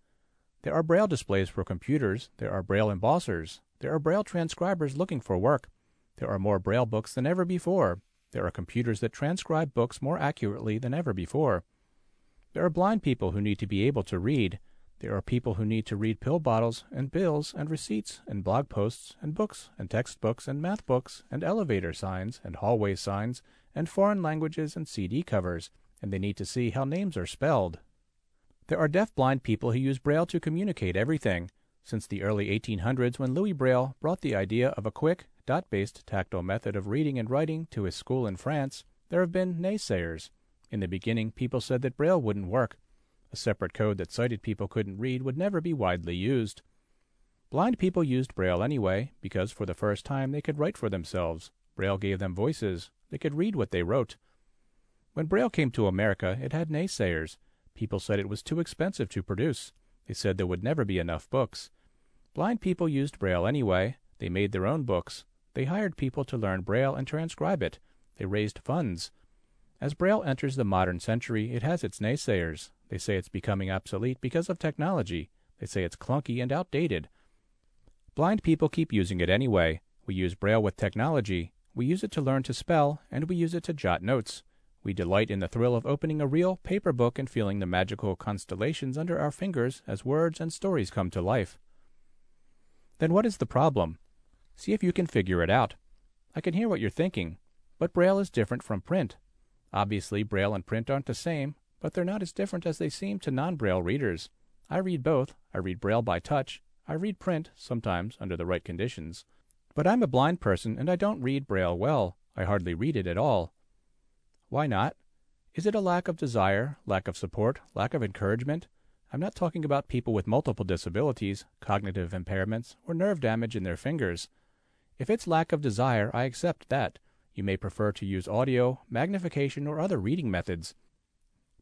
There are Braille displays for computers. There are Braille embossers. There are Braille transcribers looking for work. There are more Braille books than ever before. There are computers that transcribe books more accurately than ever before. There are blind people who need to be able to read. There are people who need to read pill bottles and bills and receipts and blog posts and books and textbooks and math books and elevator signs and hallway signs and foreign languages and CD covers, and they need to see how names are spelled. There are deaf-blind people who use Braille to communicate everything. Since the early 1800s, when Louis Braille brought the idea of a quick, dot-based tactile method of reading and writing to his school in France, there have been naysayers. In the beginning, people said that Braille wouldn't work. A separate code that sighted people couldn't read would never be widely used. Blind people used Braille anyway, because for the first time they could write for themselves. Braille gave them voices. They could read what they wrote. When Braille came to America, it had naysayers. People said it was too expensive to produce. They said there would never be enough books. Blind people used Braille anyway. They made their own books. They hired people to learn Braille and transcribe it. They raised funds. As Braille enters the modern century, it has its naysayers. They say it's becoming obsolete because of technology. They say it's clunky and outdated. Blind people keep using it anyway. We use Braille with technology. We use it to learn to spell, and we use it to jot notes. We delight in the thrill of opening a real paper book and feeling the magical constellations under our fingers as words and stories come to life. Then what is the problem? See if you can figure it out. I can hear what you're thinking, but Braille is different from print. Obviously, Braille and print aren't the same, but they're not as different as they seem to non-Braille readers. I read both. I read Braille by touch. I read print, sometimes, under the right conditions. But I'm a blind person, and I don't read Braille well. I hardly read it at all. Why not? Is it a lack of desire, lack of support, lack of encouragement? I'm not talking about people with multiple disabilities, cognitive impairments, or nerve damage in their fingers. If it's lack of desire, I accept that. You may prefer to use audio, magnification, or other reading methods.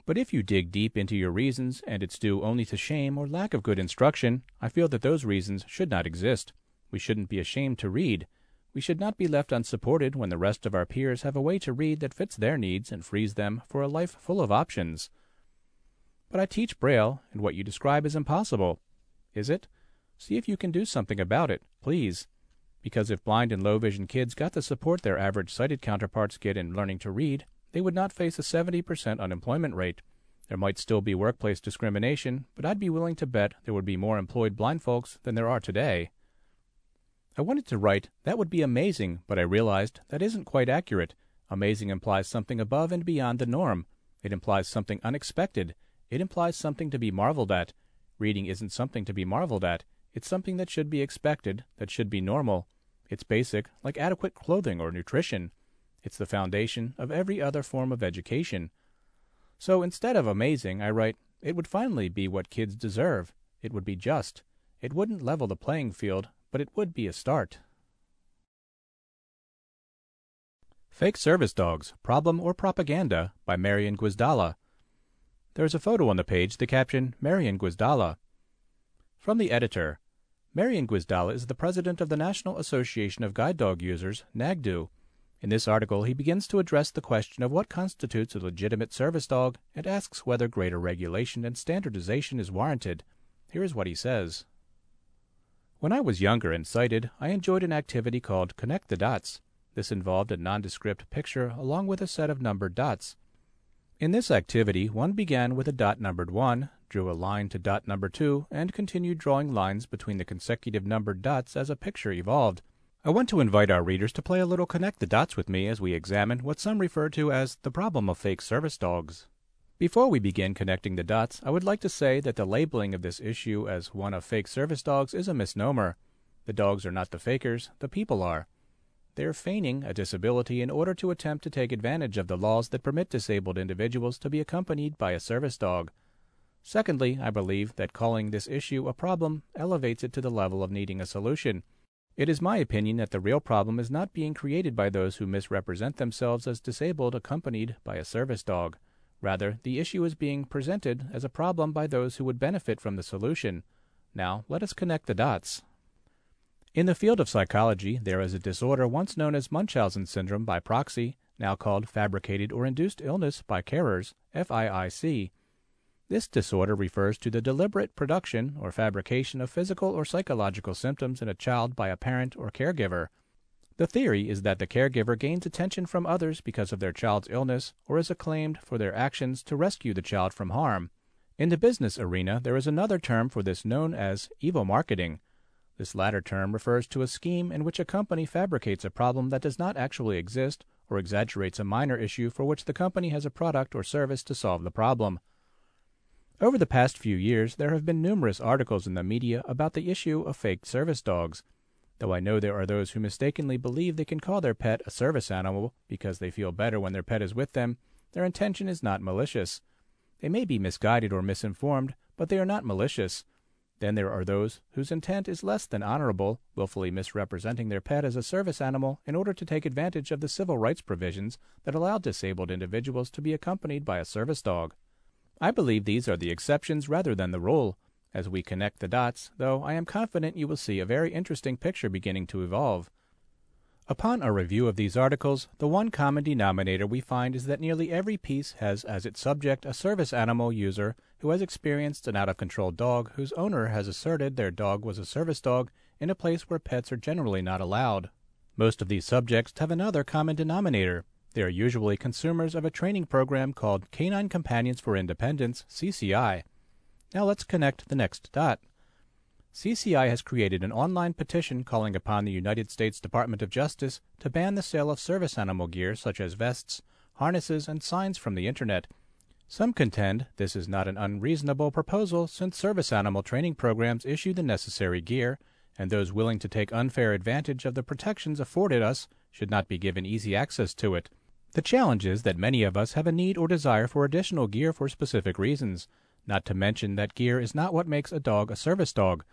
But if you dig deep into your reasons and it's due only to shame or lack of good instruction, I feel that those reasons should not exist. We shouldn't be ashamed to read. We should not be left unsupported when the rest of our peers have a way to read that fits their needs and frees them for a life full of options. But I teach Braille, and what you describe is impossible. Is it? See if you can do something about it, please. Because if blind and low-vision kids got the support their average sighted counterparts get in learning to read, they would not face a 70% unemployment rate. There might still be workplace discrimination, but I'd be willing to bet there would be more employed blind folks than there are today. I wanted to write, "That would be amazing," but I realized that isn't quite accurate. Amazing implies something above and beyond the norm. It implies something unexpected. It implies something to be marveled at. Reading isn't something to be marveled at. It's something that should be expected, that should be normal. It's basic, like adequate clothing or nutrition. It's the foundation of every other form of education. So instead of amazing, I write, "It would finally be what kids deserve. It would be just. It wouldn't level the playing field, but it would be a start." Fake Service Dogs, Problem or Propaganda by Marian Guizdalla. There's a photo on the page, the caption, "Marian Guizdalla." From the editor. Marian Guizdalla is the president of the National Association of Guide Dog Users, NAGDU. In this article, he begins to address the question of what constitutes a legitimate service dog and asks whether greater regulation and standardization is warranted. Here is what he says. When I was younger and sighted, I enjoyed an activity called Connect the Dots. This involved a nondescript picture along with a set of numbered dots. In this activity, one began with a dot numbered 1, drew a line to dot number 2, and continued drawing lines between the consecutive numbered dots as a picture evolved. I want to invite our readers to play a little Connect the Dots with me as we examine what some refer to as the problem of fake service dogs. Before we begin connecting the dots, I would like to say that the labeling of this issue as one of fake service dogs is a misnomer. The dogs are not the fakers, the people are. They are feigning a disability in order to attempt to take advantage of the laws that permit disabled individuals to be accompanied by a service dog. Secondly, I believe that calling this issue a problem elevates it to the level of needing a solution. It is my opinion that the real problem is not being created by those who misrepresent themselves as disabled accompanied by a service dog. Rather, the issue is being presented as a problem by those who would benefit from the solution. Now, let us connect the dots. In the field of psychology, there is a disorder once known as Munchausen syndrome by proxy, now called fabricated or induced illness by carers, FIIC. This disorder refers to the deliberate production or fabrication of physical or psychological symptoms in a child by a parent or caregiver. The theory is that the caregiver gains attention from others because of their child's illness or is acclaimed for their actions to rescue the child from harm. In the business arena, there is another term for this known as evil marketing. This latter term refers to a scheme in which a company fabricates a problem that does not actually exist or exaggerates a minor issue for which the company has a product or service to solve the problem. Over the past few years, there have been numerous articles in the media about the issue of fake service dogs. Though I know there are those who mistakenly believe they can call their pet a service animal because they feel better when their pet is with them, their intention is not malicious. They may be misguided or misinformed, but they are not malicious. Then there are those whose intent is less than honorable, willfully misrepresenting their pet as a service animal in order to take advantage of the civil rights provisions that allow disabled individuals to be accompanied by a service dog. I believe these are the exceptions rather than the rule. As we connect the dots, though, I am confident you will see a very interesting picture beginning to evolve. Upon a review of these articles, the one common denominator we find is that nearly every piece has as its subject a service animal user who has experienced an out-of-control dog whose owner has asserted their dog was a service dog in a place where pets are generally not allowed. Most of these subjects have another common denominator. They are usually consumers of a training program called Canine Companions for Independence, CCI. Now let's connect the next dot. CCI has created an online petition calling upon the United States Department of Justice to ban the sale of service animal gear such as vests, harnesses, and signs from the Internet. Some contend this is not an unreasonable proposal since service animal training programs issue the necessary gear, and those willing to take unfair advantage of the protections afforded us should not be given easy access to it. The challenge is that many of us have a need or desire for additional gear for specific reasons, not to mention that gear is not what makes a dog a service dog.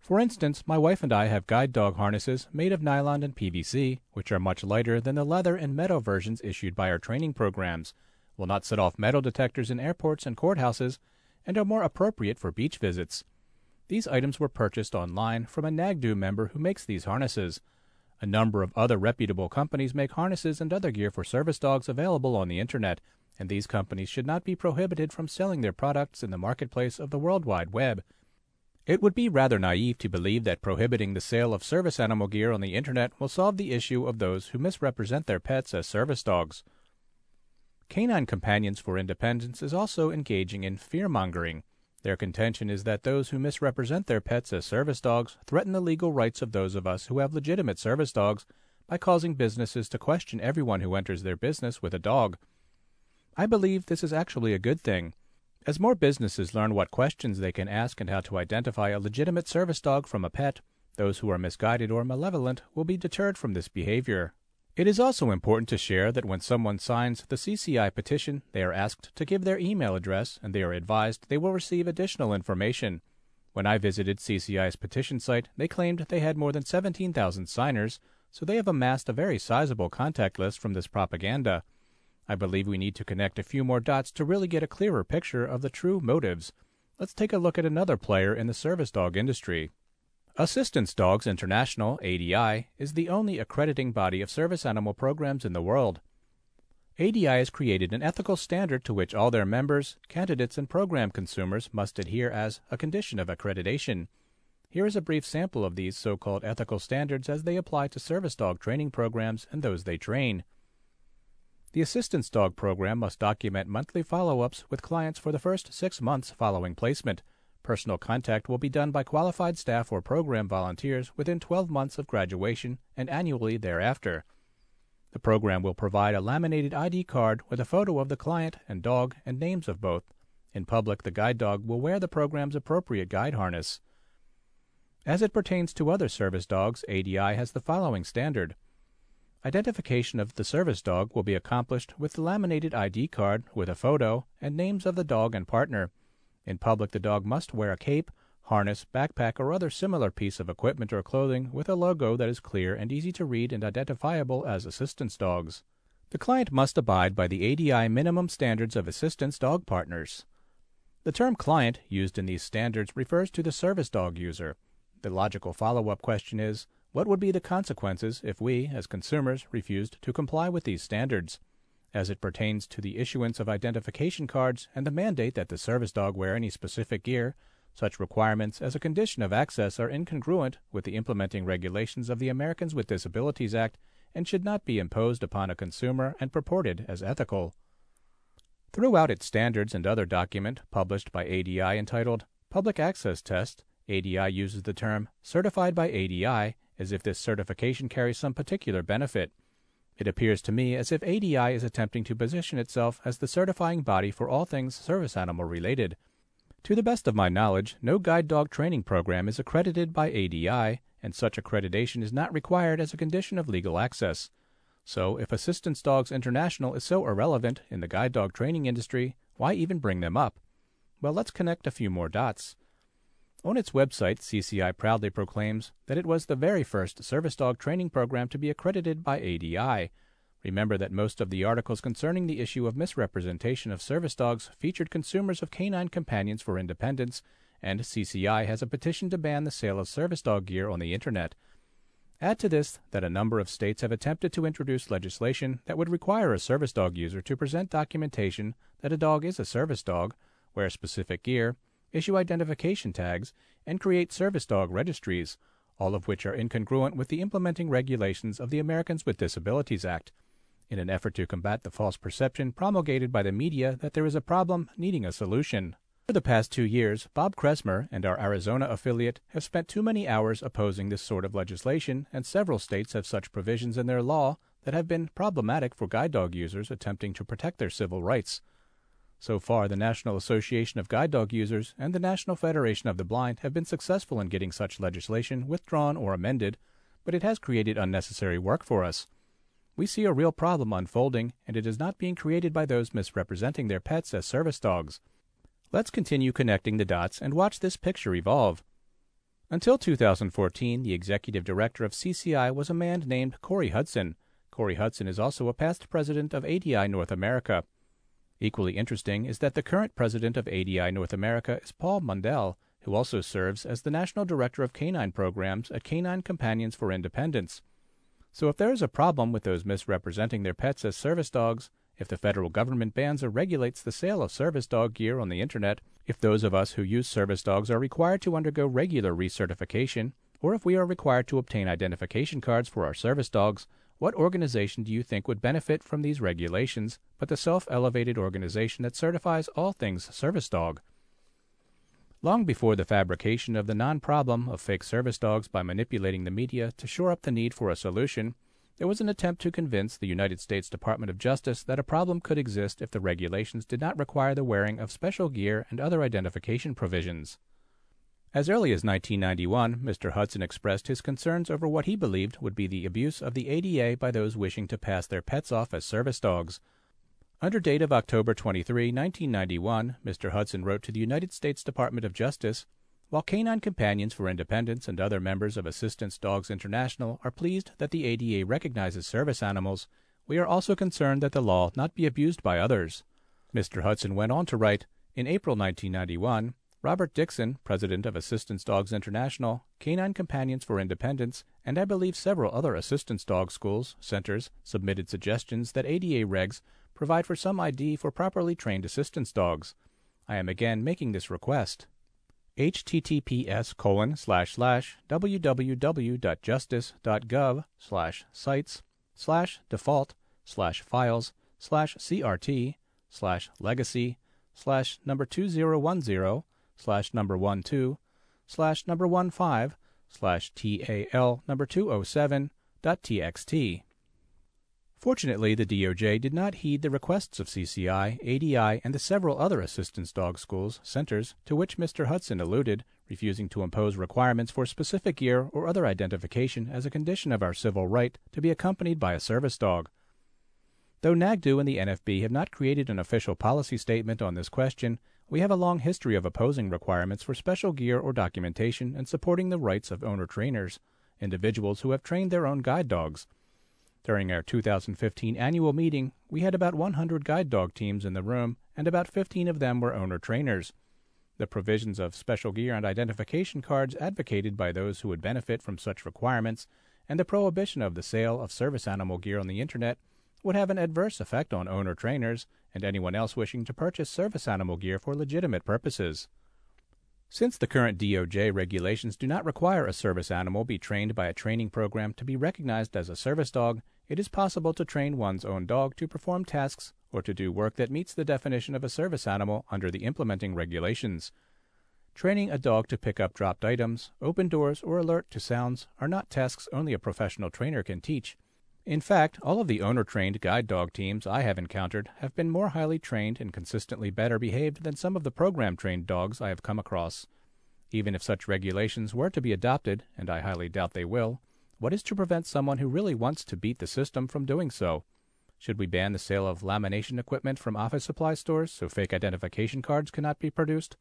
For instance, my wife and I have guide dog harnesses made of nylon and PVC, which are much lighter than the leather and metal versions issued by our training programs, will not set off metal detectors in airports and courthouses, and are more appropriate for beach visits. These items were purchased online from a NAGDU member who makes these harnesses. A number of other reputable companies make harnesses and other gear for service dogs available on the Internet, and these companies should not be prohibited from selling their products in the marketplace of the World Wide Web. It would be rather naive to believe that prohibiting the sale of service animal gear on the Internet will solve the issue of those who misrepresent their pets as service dogs. Canine Companions for Independence is also engaging in fear-mongering. Their contention is that those who misrepresent their pets as service dogs threaten the legal rights of those of us who have legitimate service dogs by causing businesses to question everyone who enters their business with a dog. I believe this is actually a good thing. As more businesses learn what questions they can ask and how to identify a legitimate service dog from a pet, those who are misguided or malevolent will be deterred from this behavior. It is also important to share that when someone signs the CCI petition, they are asked to give their email address and they are advised they will receive additional information. When I visited CCI's petition site, they claimed they had more than 17,000 signers, so they have amassed a very sizable contact list from this propaganda. I believe we need to connect a few more dots to really get a clearer picture of the true motives. Let's take a look at another player in the service dog industry. Assistance Dogs International, ADI, is the only accrediting body of service animal programs in the world. ADI has created an ethical standard to which all their members, candidates, and program consumers must adhere as a condition of accreditation. Here is a brief sample of these so-called ethical standards as they apply to service dog training programs and those they train. The Assistance Dog Program must document monthly follow-ups with clients for the first 6 months following placement. Personal contact will be done by qualified staff or program volunteers within 12 months of graduation and annually thereafter. The program will provide a laminated ID card with a photo of the client and dog and names of both. In public, the guide dog will wear the program's appropriate guide harness. As it pertains to other service dogs, ADI has the following standard. Identification of the service dog will be accomplished with the laminated ID card with a photo and names of the dog and partner. In public, the dog must wear a cape, harness, backpack, or other similar piece of equipment or clothing with a logo that is clear and easy to read and identifiable as assistance dogs. The client must abide by the ADI minimum standards of assistance dog partners. The term client used in these standards refers to the service dog user. The logical follow-up question is, what would be the consequences if we, as consumers, refused to comply with these standards? As it pertains to the issuance of identification cards and the mandate that the service dog wear any specific gear, such requirements as a condition of access are incongruent with the implementing regulations of the Americans with Disabilities Act and should not be imposed upon a consumer and purported as ethical. Throughout its standards and other document published by ADI entitled Public Access Test, ADI uses the term certified by ADI as if this certification carries some particular benefit. It appears to me as if ADI is attempting to position itself as the certifying body for all things service animal related. To the best of my knowledge, no guide dog training program is accredited by ADI, and such accreditation is not required as a condition of legal access. So, if Assistance Dogs International is so irrelevant in the guide dog training industry, why even bring them up? Well, let's connect a few more dots. On its website, CCI proudly proclaims that it was the very first service dog training program to be accredited by ADI. Remember that most of the articles concerning the issue of misrepresentation of service dogs featured consumers of Canine Companions for Independence, and CCI has a petition to ban the sale of service dog gear on the Internet. Add to this that a number of states have attempted to introduce legislation that would require a service dog user to present documentation that a dog is a service dog, wear specific gear, issue identification tags, and create service dog registries, all of which are incongruent with the implementing regulations of the Americans with Disabilities Act, in an effort to combat the false perception promulgated by the media that there is a problem needing a solution. For the past 2 years, Bob Kresmer and our Arizona affiliate have spent too many hours opposing this sort of legislation, and several states have such provisions in their law that have been problematic for guide dog users attempting to protect their civil rights. So far, the National Association of Guide Dog Users and the National Federation of the Blind have been successful in getting such legislation withdrawn or amended, but it has created unnecessary work for us. We see a real problem unfolding, and it is not being created by those misrepresenting their pets as service dogs. Let's continue connecting the dots and watch this picture evolve. Until 2014, the executive director of CCI was a man named Corey Hudson. Corey Hudson is also a past president of ADI North America. Equally interesting is that the current president of ADI North America is Paul Mundell, who also serves as the National Director of Canine Programs at Canine Companions for Independence. So if there is a problem with those misrepresenting their pets as service dogs, if the federal government bans or regulates the sale of service dog gear on the Internet, if those of us who use service dogs are required to undergo regular recertification, or if we are required to obtain identification cards for our service dogs, what organization do you think would benefit from these regulations but the self-elevated organization that certifies all things service dog? Long before the fabrication of the non-problem of fake service dogs by manipulating the media to shore up the need for a solution, there was an attempt to convince the United States Department of Justice that a problem could exist if the regulations did not require the wearing of special gear and other identification provisions. As early as 1991, Mr. Hudson expressed his concerns over what he believed would be the abuse of the ADA by those wishing to pass their pets off as service dogs. Under date of October 23, 1991, Mr. Hudson wrote to the United States Department of Justice, "While Canine Companions for Independence and other members of Assistance Dogs International are pleased that the ADA recognizes service animals, we are also concerned that the law not be abused by others." Mr. Hudson went on to write, "In April 1991, Robert Dixon, president of Assistance Dogs International, Canine Companions for Independence, and I believe several other assistance dog schools, centers, submitted suggestions that ADA regs provide for some ID for properly trained assistance dogs. I am again making this request. https://www.justice.gov/sites/default/files/crt/legacy/2010/number201//number15/2007.txt. Fortunately, the DOJ did not heed the requests of CCI, ADI, and the several other assistance dog schools, centers, to which Mr. Hudson alluded, refusing to impose requirements for specific gear or other identification as a condition of our civil right to be accompanied by a service dog. Though NAGDU and the NFB have not created an official policy statement on this question, we have a long history of opposing requirements for special gear or documentation and supporting the rights of owner-trainers, individuals who have trained their own guide dogs. During our 2015 annual meeting, we had about 100 guide dog teams in the room, and about 15 of them were owner-trainers. The provisions of special gear and identification cards advocated by those who would benefit from such requirements, and the prohibition of the sale of service animal gear on the Internet, would have an adverse effect on owner-trainers and anyone else wishing to purchase service animal gear for legitimate purposes. Since the current DOJ regulations do not require a service animal be trained by a training program to be recognized as a service dog, it is possible to train one's own dog to perform tasks or to do work that meets the definition of a service animal under the implementing regulations. Training a dog to pick up dropped items, open doors, or alert to sounds are not tasks only a professional trainer can teach. In fact, all of the owner-trained guide dog teams I have encountered have been more highly trained and consistently better behaved than some of the program-trained dogs I have come across. Even if such regulations were to be adopted, and I highly doubt they will, what is to prevent someone who really wants to beat the system from doing so? Should we ban the sale of lamination equipment from office supply stores so fake identification cards cannot be produced?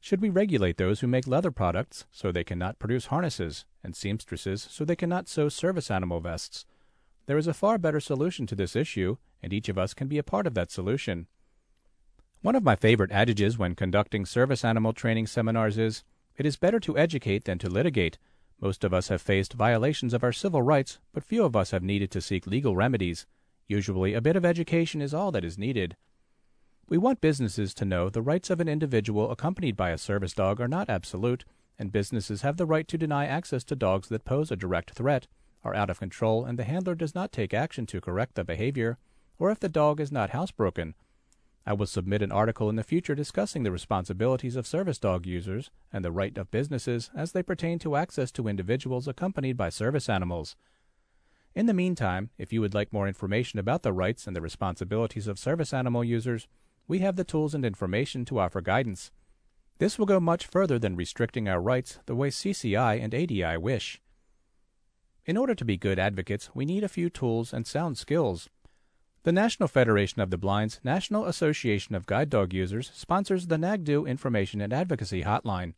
Should we regulate those who make leather products so they cannot produce harnesses, and seamstresses so they cannot sew service animal vests? There is a far better solution to this issue, and each of us can be a part of that solution. One of my favorite adages when conducting service animal training seminars is, "It is better to educate than to litigate. Most of us have faced violations of our civil rights, but few of us have needed to seek legal remedies. Usually, a bit of education is all that is needed. We want businesses to know the rights of an individual accompanied by a service dog are not absolute, and businesses have the right to deny access to dogs that pose a direct threat, are out of control, and the handler does not take action to correct the behavior, or if the dog is not housebroken. I will submit an article in the future discussing the responsibilities of service dog users and the right of businesses as they pertain to access to individuals accompanied by service animals. In the meantime, if you would like more information about the rights and the responsibilities of service animal users, we have the tools and information to offer guidance. This will go much further than restricting our rights the way CCI and ADI wish. In order to be good advocates, we need a few tools and sound skills. The National Federation of the Blind's National Association of Guide Dog Users sponsors the NAGDU Information and Advocacy Hotline.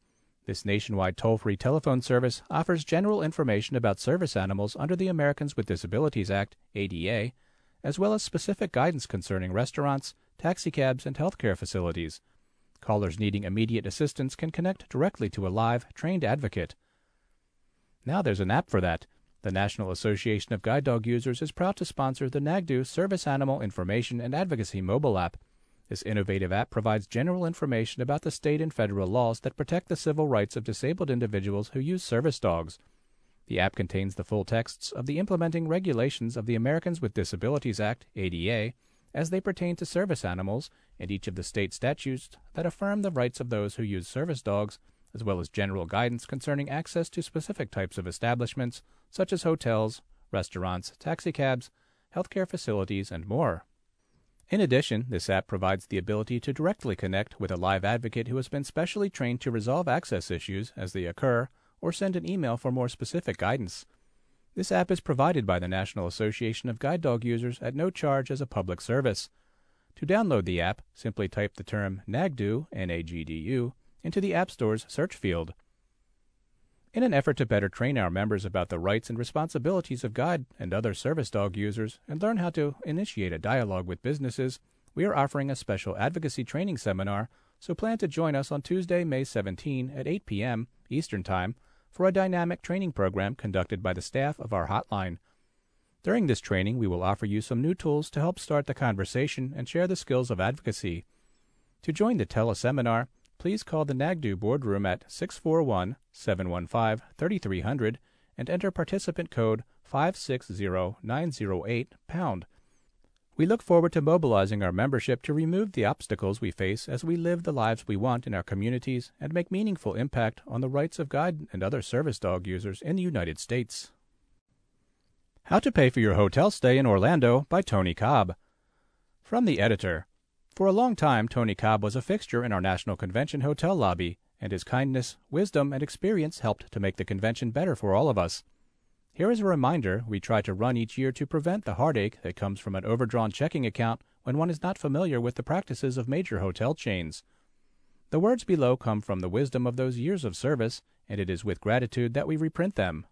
This nationwide toll-free telephone service offers general information about service animals under the Americans with Disabilities Act, ADA, as well as specific guidance concerning restaurants, taxicabs, and healthcare facilities. Callers needing immediate assistance can connect directly to a live, trained advocate. Now there's an app for that. The National Association of Guide Dog Users is proud to sponsor the NAGDU Service Animal Information and Advocacy mobile app. This innovative app provides general information about the state and federal laws that protect the civil rights of disabled individuals who use service dogs. The app contains the full texts of the implementing regulations of the Americans with Disabilities Act, ADA, as they pertain to service animals, and each of the state statutes that affirm the rights of those who use service dogs, as well as general guidance concerning access to specific types of establishments, such as hotels, restaurants, taxicabs, healthcare facilities, and more. In addition, this app provides the ability to directly connect with a live advocate who has been specially trained to resolve access issues as they occur, or send an email for more specific guidance. This app is provided by the National Association of Guide Dog Users at no charge as a public service. To download the app, simply type the term NAGDU, N-A-G-D-U, into the App Store's search field. In an effort to better train our members about the rights and responsibilities of guide and other service dog users and learn how to initiate a dialogue with businesses, we are offering a special advocacy training seminar, so plan to join us on Tuesday, May 17 at 8 p.m. Eastern Time for a dynamic training program conducted by the staff of our hotline. During this training, we will offer you some new tools to help start the conversation and share the skills of advocacy. To join the teleseminar, please call the NAGDU boardroom at 641-715-3300 and enter participant code 560908#. We look forward to mobilizing our membership to remove the obstacles we face as we live the lives we want in our communities and make meaningful impact on the rights of guide and other service dog users in the United States. How to Pay for Your Hotel Stay in Orlando by Tony Cobb. From the editor. For a long time, Tony Cobb was a fixture in our National Convention hotel lobby, and his kindness, wisdom, and experience helped to make the convention better for all of us. Here is a reminder we try to run each year to prevent the heartache that comes from an overdrawn checking account when one is not familiar with the practices of major hotel chains. The words below come from the wisdom of those years of service, and it is with gratitude that we reprint them.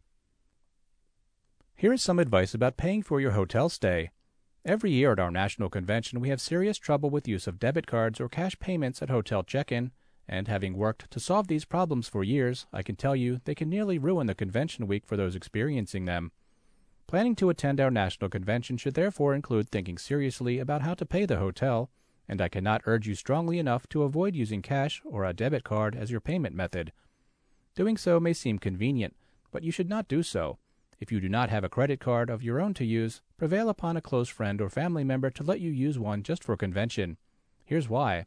Here is some advice about paying for your hotel stay. Every year at our national convention, we have serious trouble with use of debit cards or cash payments at hotel check-in, and having worked to solve these problems for years, I can tell you they can nearly ruin the convention week for those experiencing them. Planning to attend our national convention should therefore include thinking seriously about how to pay the hotel, and I cannot urge you strongly enough to avoid using cash or a debit card as your payment method. Doing so may seem convenient, but you should not do so. If you do not have a credit card of your own to use, prevail upon a close friend or family member to let you use one just for convention. Here's why.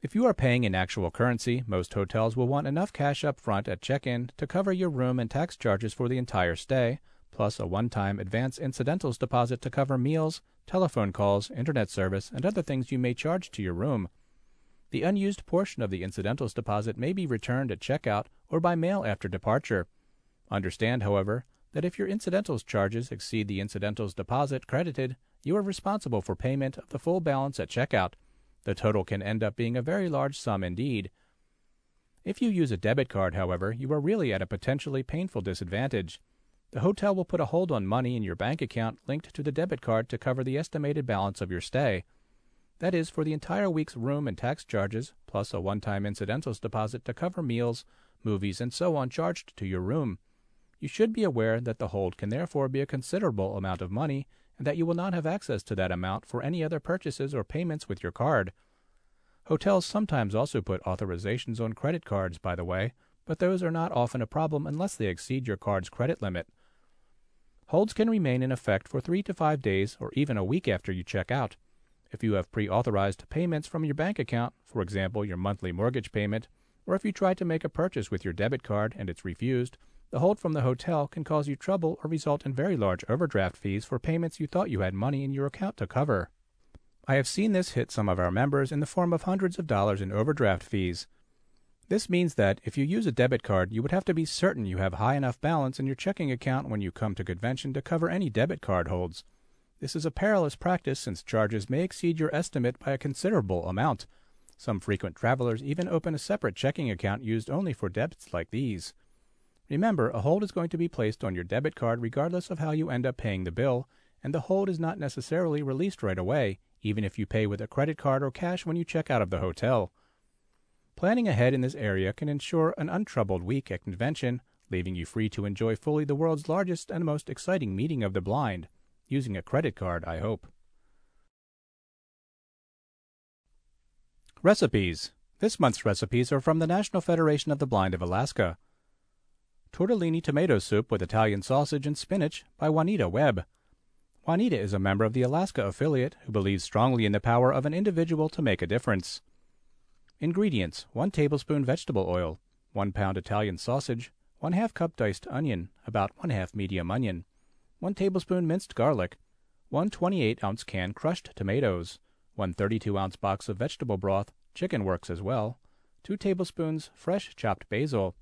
If you are paying in actual currency, most hotels will want enough cash up front at check-in to cover your room and tax charges for the entire stay, plus a one-time advance incidentals deposit to cover meals, telephone calls, internet service, and other things you may charge to your room. The unused portion of the incidentals deposit may be returned at checkout or by mail after departure. Understand, however, that if your incidentals charges exceed the incidentals deposit credited, you are responsible for payment of the full balance at checkout. The total can end up being a very large sum indeed. If you use a debit card, however, you are really at a potentially painful disadvantage. The hotel will put a hold on money in your bank account linked to the debit card to cover the estimated balance of your stay. That is, for the entire week's room and tax charges, plus a one-time incidentals deposit to cover meals, movies, and so on charged to your room. you should be aware that the hold can therefore be a considerable amount of money and that you will not have access to that amount for any other purchases or payments with your card. Hotels sometimes also put authorizations on credit cards, by the way, but those are not often a problem unless they exceed your card's credit limit. Holds can remain in effect for 3 to 5 days or even a week after you check out. If you have pre-authorized payments from your bank account, for example, your monthly mortgage payment, or if you try to make a purchase with your debit card and it's refused, the hold from the hotel can cause you trouble or result in very large overdraft fees for payments you thought you had money in your account to cover. I have seen this hit some of our members in the form of hundreds of dollars in overdraft fees. This means that if you use a debit card, you would have to be certain you have high enough balance in your checking account when you come to convention to cover any debit card holds. This is a perilous practice since charges may exceed your estimate by a considerable amount. Some frequent travelers even open a separate checking account used only for debits like these. Remember, a hold is going to be placed on your debit card regardless of how you end up paying the bill, and the hold is not necessarily released right away, even if you pay with a credit card or cash when you check out of the hotel. Planning ahead in this area can ensure an untroubled week at convention, leaving you free to enjoy fully the world's largest and most exciting meeting of the blind, using a credit card, I hope. Recipes. This month's recipes are from the National Federation of the Blind of Alaska. Tortellini tomato soup with Italian sausage and spinach by Juanita Webb. Juanita is a member of the Alaska affiliate who believes strongly in the power of an individual to make a difference. Ingredients: 1 tablespoon vegetable oil, 1 pound Italian sausage, 1/2 cup diced onion, about 1/2 medium onion, 1 tablespoon minced garlic, 1 28-ounce can crushed tomatoes, 1 32-ounce box of vegetable broth, chicken works as well, 2 tablespoons fresh chopped basil,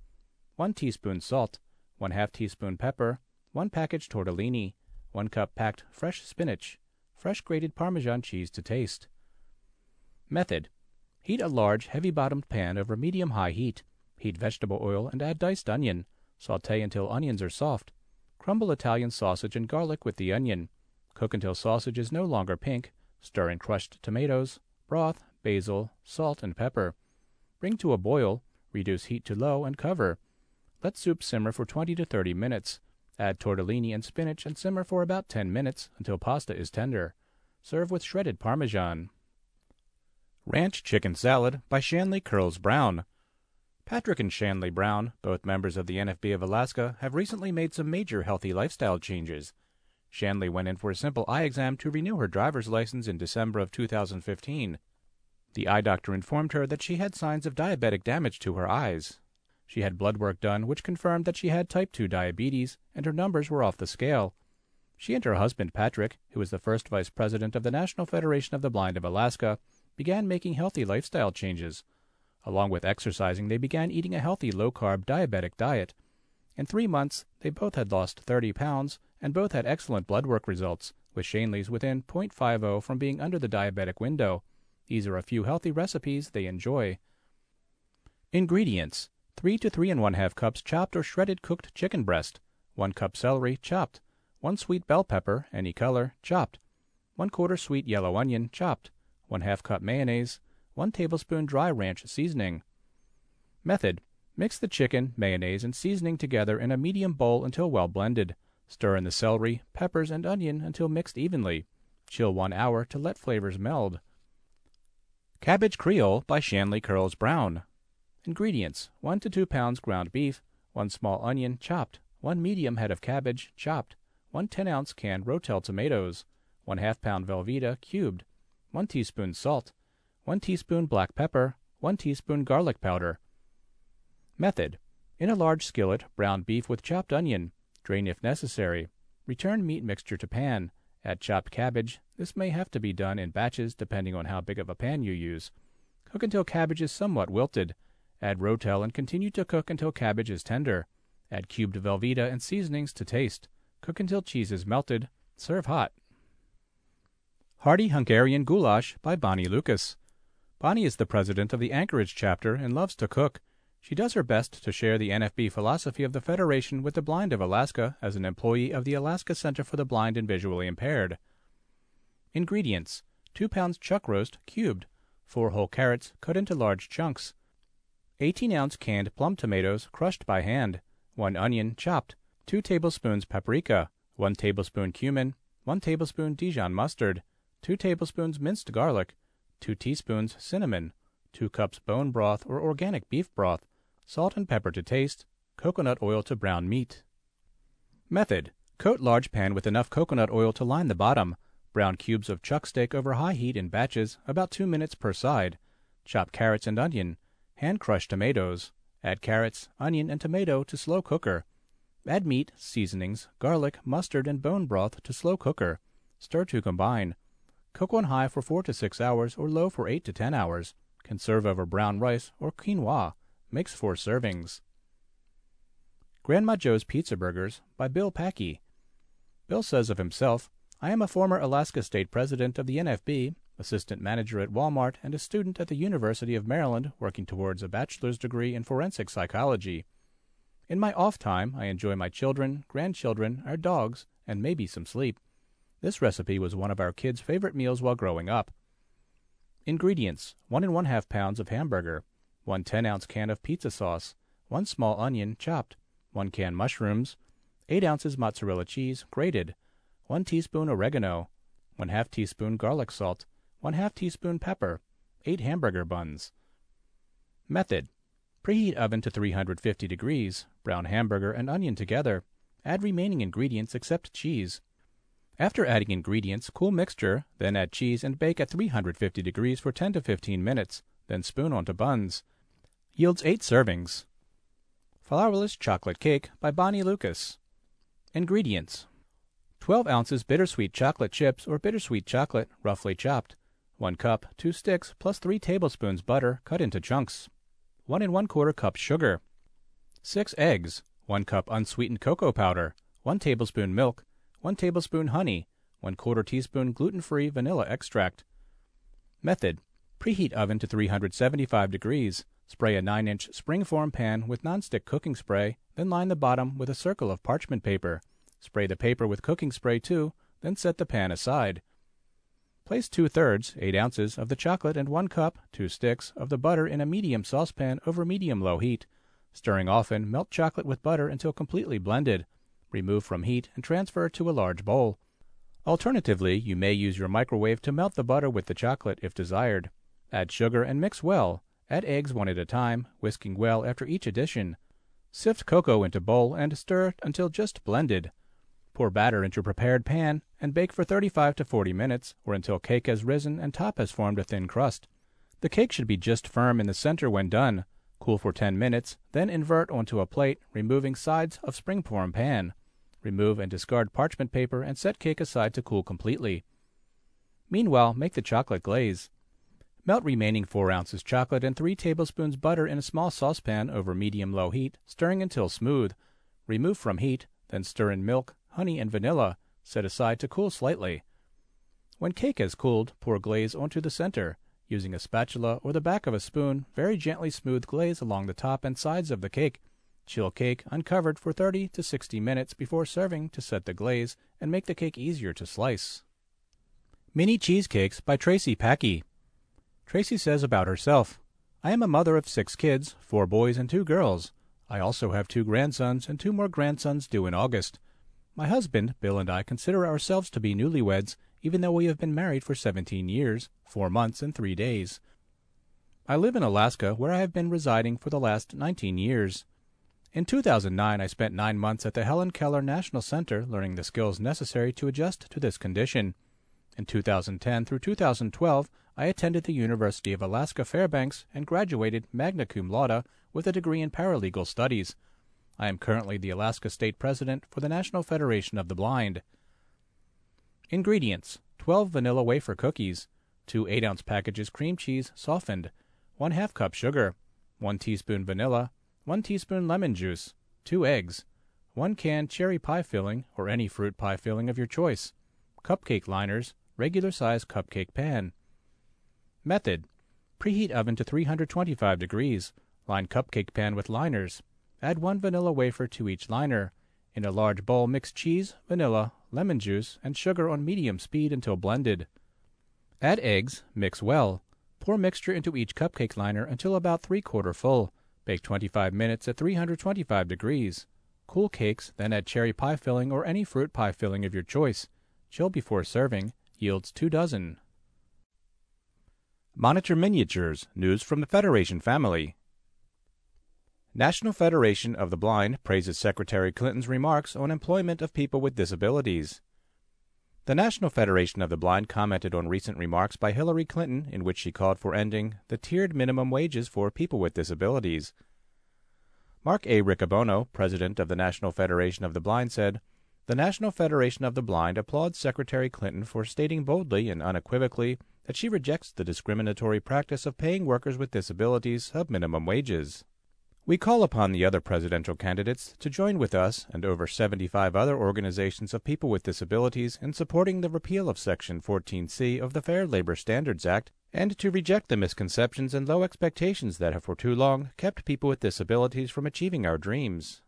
1 teaspoon salt, 1/2 teaspoon pepper, 1 package tortellini, 1 cup packed fresh spinach, fresh grated Parmesan cheese to taste. Method: heat a large, heavy-bottomed pan over medium-high heat. Heat vegetable oil and add diced onion. Sauté until onions are soft. Crumble Italian sausage and garlic with the onion. Cook until sausage is no longer pink. Stir in crushed tomatoes, broth, basil, salt, and pepper. Bring to a boil, reduce heat to low, and cover. Let soup simmer for 20 to 30 minutes. Add tortellini and spinach and simmer for about 10 minutes until pasta is tender. Serve with shredded Parmesan. Ranch Chicken Salad by Shanley Curls Brown. Patrick and Shanley Brown, both members of the NFB of Alaska, have recently made some major healthy lifestyle changes. Shanley went in for a simple eye exam to renew her driver's license in December of 2015. The eye doctor informed her that she had signs of diabetic damage to her eyes. She had blood work done, which confirmed that she had type 2 diabetes, and her numbers were off the scale. She and her husband, Patrick, who is the first vice president of the National Federation of the Blind of Alaska, began making healthy lifestyle changes. Along with exercising, they began eating a healthy low-carb diabetic diet. In 3 months, they both had lost 30 pounds, and both had excellent blood work results, with Shanley's within 0.50 from being under the diabetic window. These are a few healthy recipes they enjoy. Ingredients: 3 to 3 1/2 cups chopped or shredded cooked chicken breast, 1 cup celery, chopped, 1 sweet bell pepper, any color, chopped, 1/4 sweet yellow onion, chopped, 1/2 cup mayonnaise, 1 tablespoon dry ranch seasoning. Method: mix the chicken, mayonnaise, and seasoning together in a medium bowl until well blended. Stir in the celery, peppers, and onion until mixed evenly. Chill 1 hour to let flavors meld. Cabbage Creole by Shanley Curls Brown. Ingredients: 1 to 2 pounds ground beef, 1 small onion, chopped, 1 medium head of cabbage, chopped, 1 10-ounce can Rotel tomatoes, 1/2 pound Velveeta, cubed, 1 teaspoon salt, 1 teaspoon black pepper, 1 teaspoon garlic powder. Method: in a large skillet, brown beef with chopped onion. Drain if necessary. Return meat mixture to pan. Add chopped cabbage. This may have to be done in batches depending on how big of a pan you use. Cook until cabbage is somewhat wilted. Add Rotel and continue to cook until cabbage is tender. Add cubed Velveeta and seasonings to taste. Cook until cheese is melted. Serve hot. Hearty Hungarian Goulash by Bonnie Lucas. Bonnie is the president of the Anchorage chapter and loves to cook. She does her best to share the NFB philosophy of the Federation with the Blind of Alaska as an employee of the Alaska Center for the Blind and Visually Impaired. Ingredients: 2 pounds chuck roast, cubed, 4 whole carrots, cut into large chunks, 18-ounce canned plum tomatoes, crushed by hand, 1 onion, chopped, 2 tablespoons paprika, 1 tablespoon cumin, 1 tablespoon Dijon mustard, 2 tablespoons minced garlic, 2 teaspoons cinnamon, 2 cups bone broth or organic beef broth, salt and pepper to taste, coconut oil to brown meat. Method: coat large pan with enough coconut oil to line the bottom. Brown cubes of chuck steak over high heat in batches, about 2 minutes per side. Chop carrots and onion. Hand-crush tomatoes. Add carrots, onion, and tomato to slow cooker. Add meat, seasonings, garlic, mustard, and bone broth to slow cooker. Stir to combine. Cook on high for 4 to 6 hours or low for 8 to 10 hours. Can serve over brown rice or quinoa. Makes 4 servings. Grandma Joe's Pizza Burgers by Bill Packey. Bill says of himself, "I am a former Alaska State President of the NFB, assistant manager at Walmart, and a student at the University of Maryland working towards a bachelor's degree in forensic psychology. In my off time, I enjoy my children, grandchildren, our dogs, and maybe some sleep. This recipe was one of our kids' favorite meals while growing up." Ingredients: 1 1/2 pounds of hamburger, 1 10-ounce can of pizza sauce, 1 small onion chopped, 1 can mushrooms, 8 ounces mozzarella cheese grated, 1 teaspoon oregano, 1/2 teaspoon garlic salt, 1/2 teaspoon pepper, 8 hamburger buns. Method: preheat oven to 350 degrees, brown hamburger and onion together, add remaining ingredients except cheese. After adding ingredients, cool mixture, then add cheese and bake at 350 degrees for 10 to 15 minutes, then spoon onto buns. Yields 8 servings. Flourless Chocolate Cake by Bonnie Lucas. Ingredients: 12 ounces bittersweet chocolate chips or bittersweet chocolate, roughly chopped, 1 cup, 2 sticks, plus 3 tablespoons butter, cut into chunks, 1 1/4 cup sugar, 6 eggs, 1 cup unsweetened cocoa powder, 1 tablespoon milk, 1 tablespoon honey, 1/4 teaspoon gluten-free vanilla extract. Method: preheat oven to 375 degrees, spray a 9-inch springform pan with nonstick cooking spray, then line the bottom with a circle of parchment paper. Spray the paper with cooking spray too, then set the pan aside. Place 2/3, 8 ounces, of the chocolate and 1 cup, 2 sticks, of the butter in a medium saucepan over medium-low heat. Stirring often, melt chocolate with butter until completely blended. Remove from heat and transfer to a large bowl. Alternatively, you may use your microwave to melt the butter with the chocolate if desired. Add sugar and mix well. Add eggs one at a time, whisking well after each addition. Sift cocoa into bowl and stir until just blended. Pour batter into prepared pan and bake for 35 to 40 minutes or until cake has risen and top has formed a thin crust. The cake should be just firm in the center when done. Cool for 10 minutes, then invert onto a plate, removing sides of springform pan. Remove and discard parchment paper and set cake aside to cool completely. Meanwhile, make the chocolate glaze. Melt remaining 4 ounces chocolate and 3 tablespoons butter in a small saucepan over medium-low heat, stirring until smooth. Remove from heat, then stir in milk, honey, and vanilla, set aside to cool slightly. When cake has cooled, pour glaze onto the center. Using a spatula or the back of a spoon, very gently smooth glaze along the top and sides of the cake. Chill cake uncovered for 30 to 60 minutes before serving to set the glaze and make the cake easier to slice. Mini Cheesecakes by Tracy Packey. Tracy says about herself, "I am a mother of 6 kids, 4 boys and 2 girls. I also have 2 grandsons and 2 more grandsons due in August. My husband, Bill, and I consider ourselves to be newlyweds, even though we have been married for 17 years, 4 months, and 3 days. I live in Alaska, where I have been residing for the last 19 years. In 2009, I spent 9 months at the Helen Keller National Center learning the skills necessary to adjust to this condition. In 2010 through 2012, I attended the University of Alaska Fairbanks and graduated magna cum laude with a degree in paralegal studies. I am currently the Alaska State President for the National Federation of the Blind." Ingredients: 12 vanilla wafer cookies, 2 8-ounce packages cream cheese softened, 1/2 cup sugar, 1 teaspoon vanilla, 1 teaspoon lemon juice, 2 eggs, 1 can cherry pie filling or any fruit pie filling of your choice, cupcake liners, regular size cupcake pan. Method: preheat oven to 325 degrees, line cupcake pan with liners. Add 1 vanilla wafer to each liner. In a large bowl, mix cheese, vanilla, lemon juice, and sugar on medium speed until blended. Add eggs, mix well. Pour mixture into each cupcake liner until about 3/4 full. Bake 25 minutes at 325 degrees. cool cakes, then add cherry pie filling or any fruit pie filling of your choice. Chill before serving. Yields 2 dozen. Monitor Miniatures, news from the Federation family. National Federation of the Blind praises Secretary Clinton's remarks on employment of people with disabilities. The National Federation of the Blind commented on recent remarks by Hillary Clinton in which she called for ending the tiered minimum wages for people with disabilities. Mark A. Riccobono, president of the National Federation of the Blind, said, "The National Federation of the Blind applauds Secretary Clinton for stating boldly and unequivocally that she rejects the discriminatory practice of paying workers with disabilities minimum wages. We call upon the other presidential candidates to join with us and over 75 other organizations of people with disabilities in supporting the repeal of Section 14C of the Fair Labor Standards Act and to reject the misconceptions and low expectations that have for too long kept people with disabilities from achieving our dreams."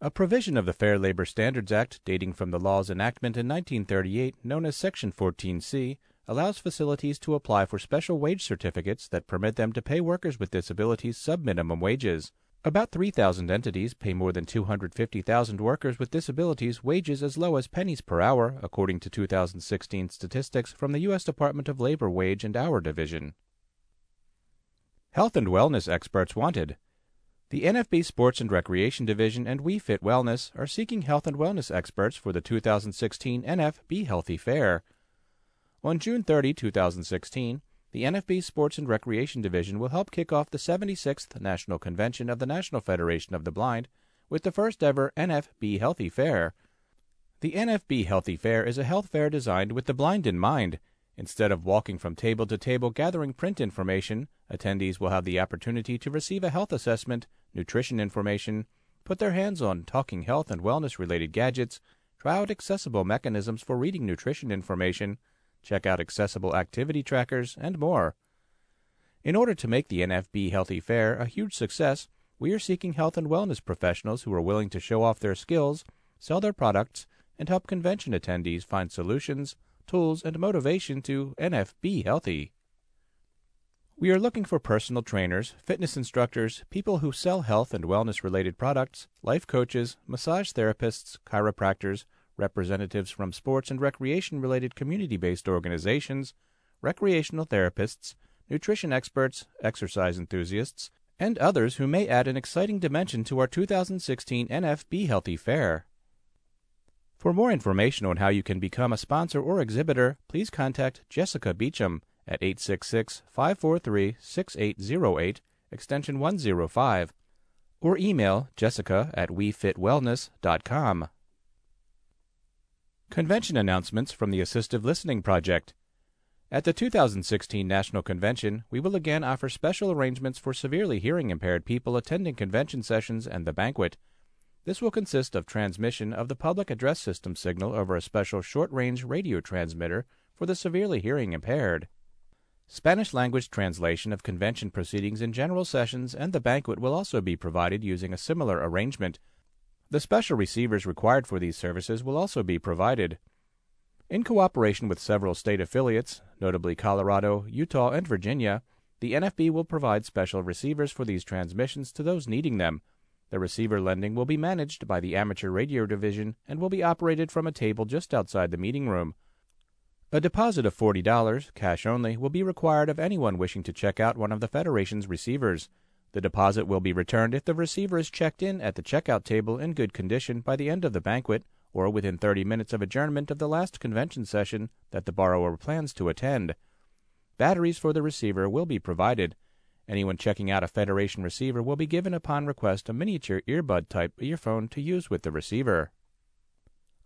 A provision of the Fair Labor Standards Act dating from the law's enactment in 1938, known as Section 14C, allows facilities to apply for special wage certificates that permit them to pay workers with disabilities subminimum wages. About 3,000 entities pay more than 250,000 workers with disabilities wages as low as pennies per hour, according to 2016 statistics from the U.S. Department of Labor Wage and Hour Division. Health and wellness experts wanted. The NFB Sports and Recreation Division and We Fit Wellness are seeking health and wellness experts for the 2016 NF Be Healthy Fair. On June 30, 2016, the NFB Sports and Recreation Division will help kick off the 76th National Convention of the National Federation of the Blind with the first-ever NF Be Healthy Fair. The NF Be Healthy Fair is a health fair designed with the blind in mind. Instead of walking from table to table gathering print information, attendees will have the opportunity to receive a health assessment, nutrition information, put their hands on talking health and wellness-related gadgets, try out accessible mechanisms for reading nutrition information, check out accessible activity trackers, and more. In order to make the NFB Healthy Fair a huge success, we are seeking health and wellness professionals who are willing to show off their skills, sell their products, and help convention attendees find solutions, tools, and motivation to NFB healthy. We are looking for personal trainers, fitness instructors, people who sell health and wellness-related products, life coaches, massage therapists, chiropractors, representatives from sports and recreation-related community-based organizations, recreational therapists, nutrition experts, exercise enthusiasts, and others who may add an exciting dimension to our 2016 NFB Healthy Fair. For more information on how you can become a sponsor or exhibitor, please contact Jessica Beecham at 866-543-6808, extension 105, or email jessica@wefitwellness.com. Convention announcements from the Assistive Listening Project. At the 2016 National Convention, we will again offer special arrangements for severely hearing impaired people attending convention sessions and the banquet. This will consist of transmission of the public address system signal over a special short-range radio transmitter for the severely hearing impaired. Spanish language translation of convention proceedings in general sessions and the banquet will also be provided using a similar arrangement. The special receivers required for these services will also be provided. In cooperation with several state affiliates, notably Colorado, Utah, and Virginia, the NFB will provide special receivers for these transmissions to those needing them. The receiver lending will be managed by the Amateur Radio Division and will be operated from a table just outside the meeting room. A deposit of $40, cash only, will be required of anyone wishing to check out one of the Federation's receivers. The deposit will be returned if the receiver is checked in at the checkout table in good condition by the end of the banquet or within 30 minutes of adjournment of the last convention session that the borrower plans to attend. Batteries for the receiver will be provided. Anyone checking out a Federation receiver will be given upon request a miniature earbud-type earphone to use with the receiver.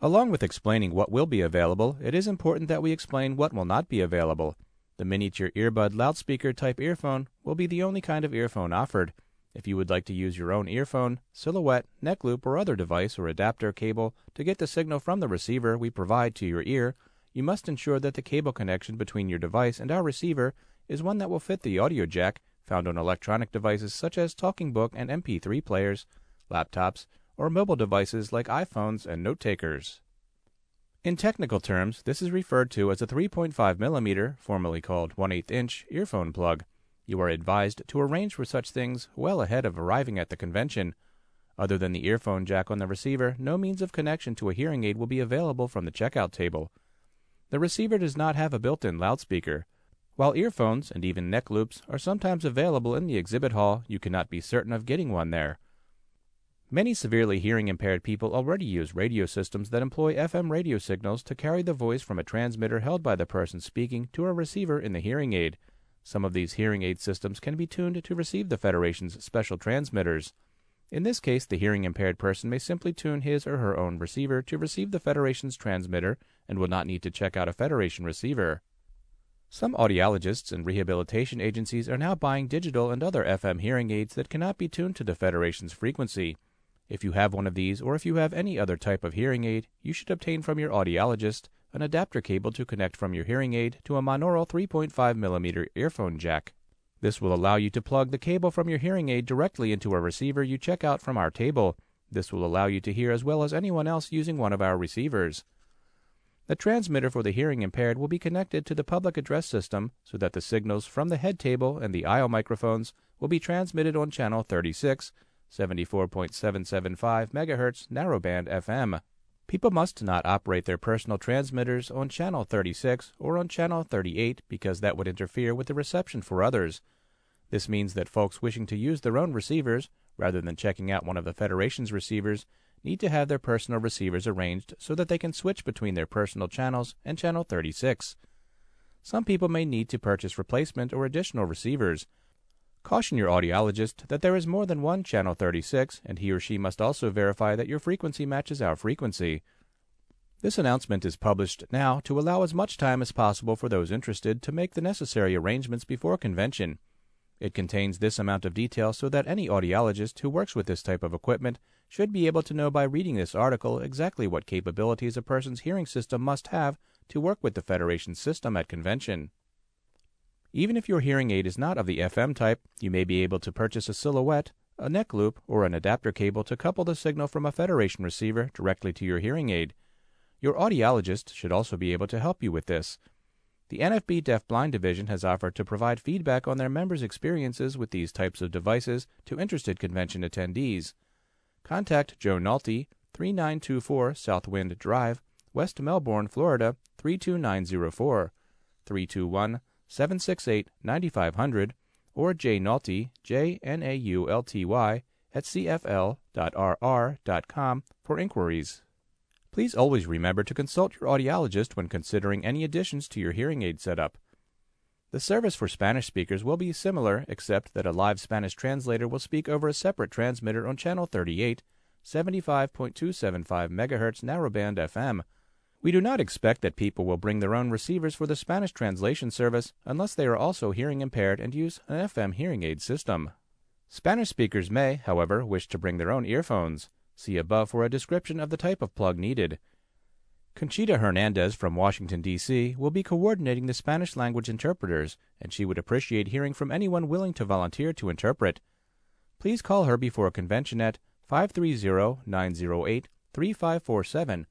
Along with explaining what will be available, it is important that we explain what will not be available. The miniature earbud loudspeaker-type earphone will be the only kind of earphone offered. If you would like to use your own earphone, silhouette, neck loop, or other device or adapter cable to get the signal from the receiver we provide to your ear, you must ensure that the cable connection between your device and our receiver is one that will fit the audio jack found on electronic devices such as talking book and MP3 players, laptops, or mobile devices like iPhones and note-takers. In technical terms, this is referred to as a 3.5 mm, formerly called 1/8 inch, earphone plug. You are advised to arrange for such things well ahead of arriving at the convention. Other than the earphone jack on the receiver, no means of connection to a hearing aid will be available from the checkout table. The receiver does not have a built-in loudspeaker. While earphones and even neck loops are sometimes available in the exhibit hall, you cannot be certain of getting one there. Many severely hearing-impaired people already use radio systems that employ FM radio signals to carry the voice from a transmitter held by the person speaking to a receiver in the hearing aid. Some of these hearing aid systems can be tuned to receive the Federation's special transmitters. In this case, the hearing-impaired person may simply tune his or her own receiver to receive the Federation's transmitter and will not need to check out a Federation receiver. Some audiologists and rehabilitation agencies are now buying digital and other FM hearing aids that cannot be tuned to the Federation's frequency. If you have one of these, or if you have any other type of hearing aid, you should obtain from your audiologist an adapter cable to connect from your hearing aid to a monaural 3.5 millimeter earphone jack. This will allow you to plug the cable from your hearing aid directly into a receiver you check out from our table. This will allow you to hear as well as anyone else using one of our receivers. The transmitter for the hearing impaired will be connected to the public address system so that the signals from the head table and the aisle microphones will be transmitted on channel 36, 74.775 MHz narrowband FM. People must not operate their personal transmitters on channel 36 or on channel 38 because that would interfere with the reception for others. This means that folks wishing to use their own receivers, rather than checking out one of the Federation's receivers, need to have their personal receivers arranged so that they can switch between their personal channels and channel 36. Some people may need to purchase replacement or additional receivers. Caution your audiologist that there is more than one channel 36, and he or she must also verify that your frequency matches our frequency. This announcement is published now to allow as much time as possible for those interested to make the necessary arrangements before convention. It contains this amount of detail so that any audiologist who works with this type of equipment should be able to know by reading this article exactly what capabilities a person's hearing system must have to work with the Federation system at convention. Even if your hearing aid is not of the FM type, you may be able to purchase a silhouette, a neck loop, or an adapter cable to couple the signal from a Federation receiver directly to your hearing aid. Your audiologist should also be able to help you with this. The NFB Deafblind Division has offered to provide feedback on their members' experiences with these types of devices to interested convention attendees. Contact Joe Nolte, 3924 Southwind Drive, West Melbourne, Florida, 32904, 321-768-9500 or jnaulty, Jnaulty, at cfl.rr.com for inquiries. Please always remember to consult your audiologist when considering any additions to your hearing aid setup. The service for Spanish speakers will be similar, except that a live Spanish translator will speak over a separate transmitter on channel 38, 75.275 MHz narrowband FM. We do not expect that people will bring their own receivers for the Spanish translation service unless they are also hearing impaired and use an FM hearing aid system. Spanish speakers may, however, wish to bring their own earphones. See above for a description of the type of plug needed. Conchita Hernandez from Washington, D.C. will be coordinating the Spanish language interpreters, and she would appreciate hearing from anyone willing to volunteer to interpret. Please call her before a convention at 530-908-3547.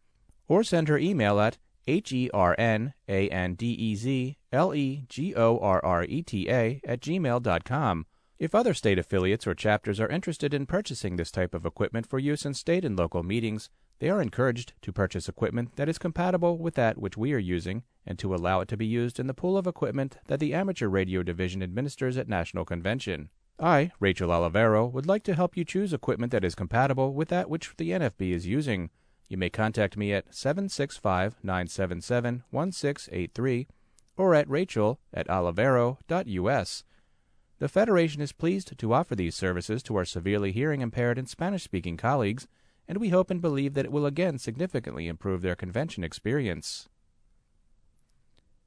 Or send her email at hernandezlegorreta@gmail.com. If other state affiliates or chapters are interested in purchasing this type of equipment for use in state and local meetings, they are encouraged to purchase equipment that is compatible with that which we are using and to allow it to be used in the pool of equipment that the Amateur Radio Division administers at National Convention. I, Rachel Olivero, would like to help you choose equipment that is compatible with that which the NFB is using. You may contact me at 765-977-1683 or at rachel@olivero.us. The Federation is pleased to offer these services to our severely hearing impaired and Spanish-speaking colleagues, and we hope and believe that it will again significantly improve their convention experience.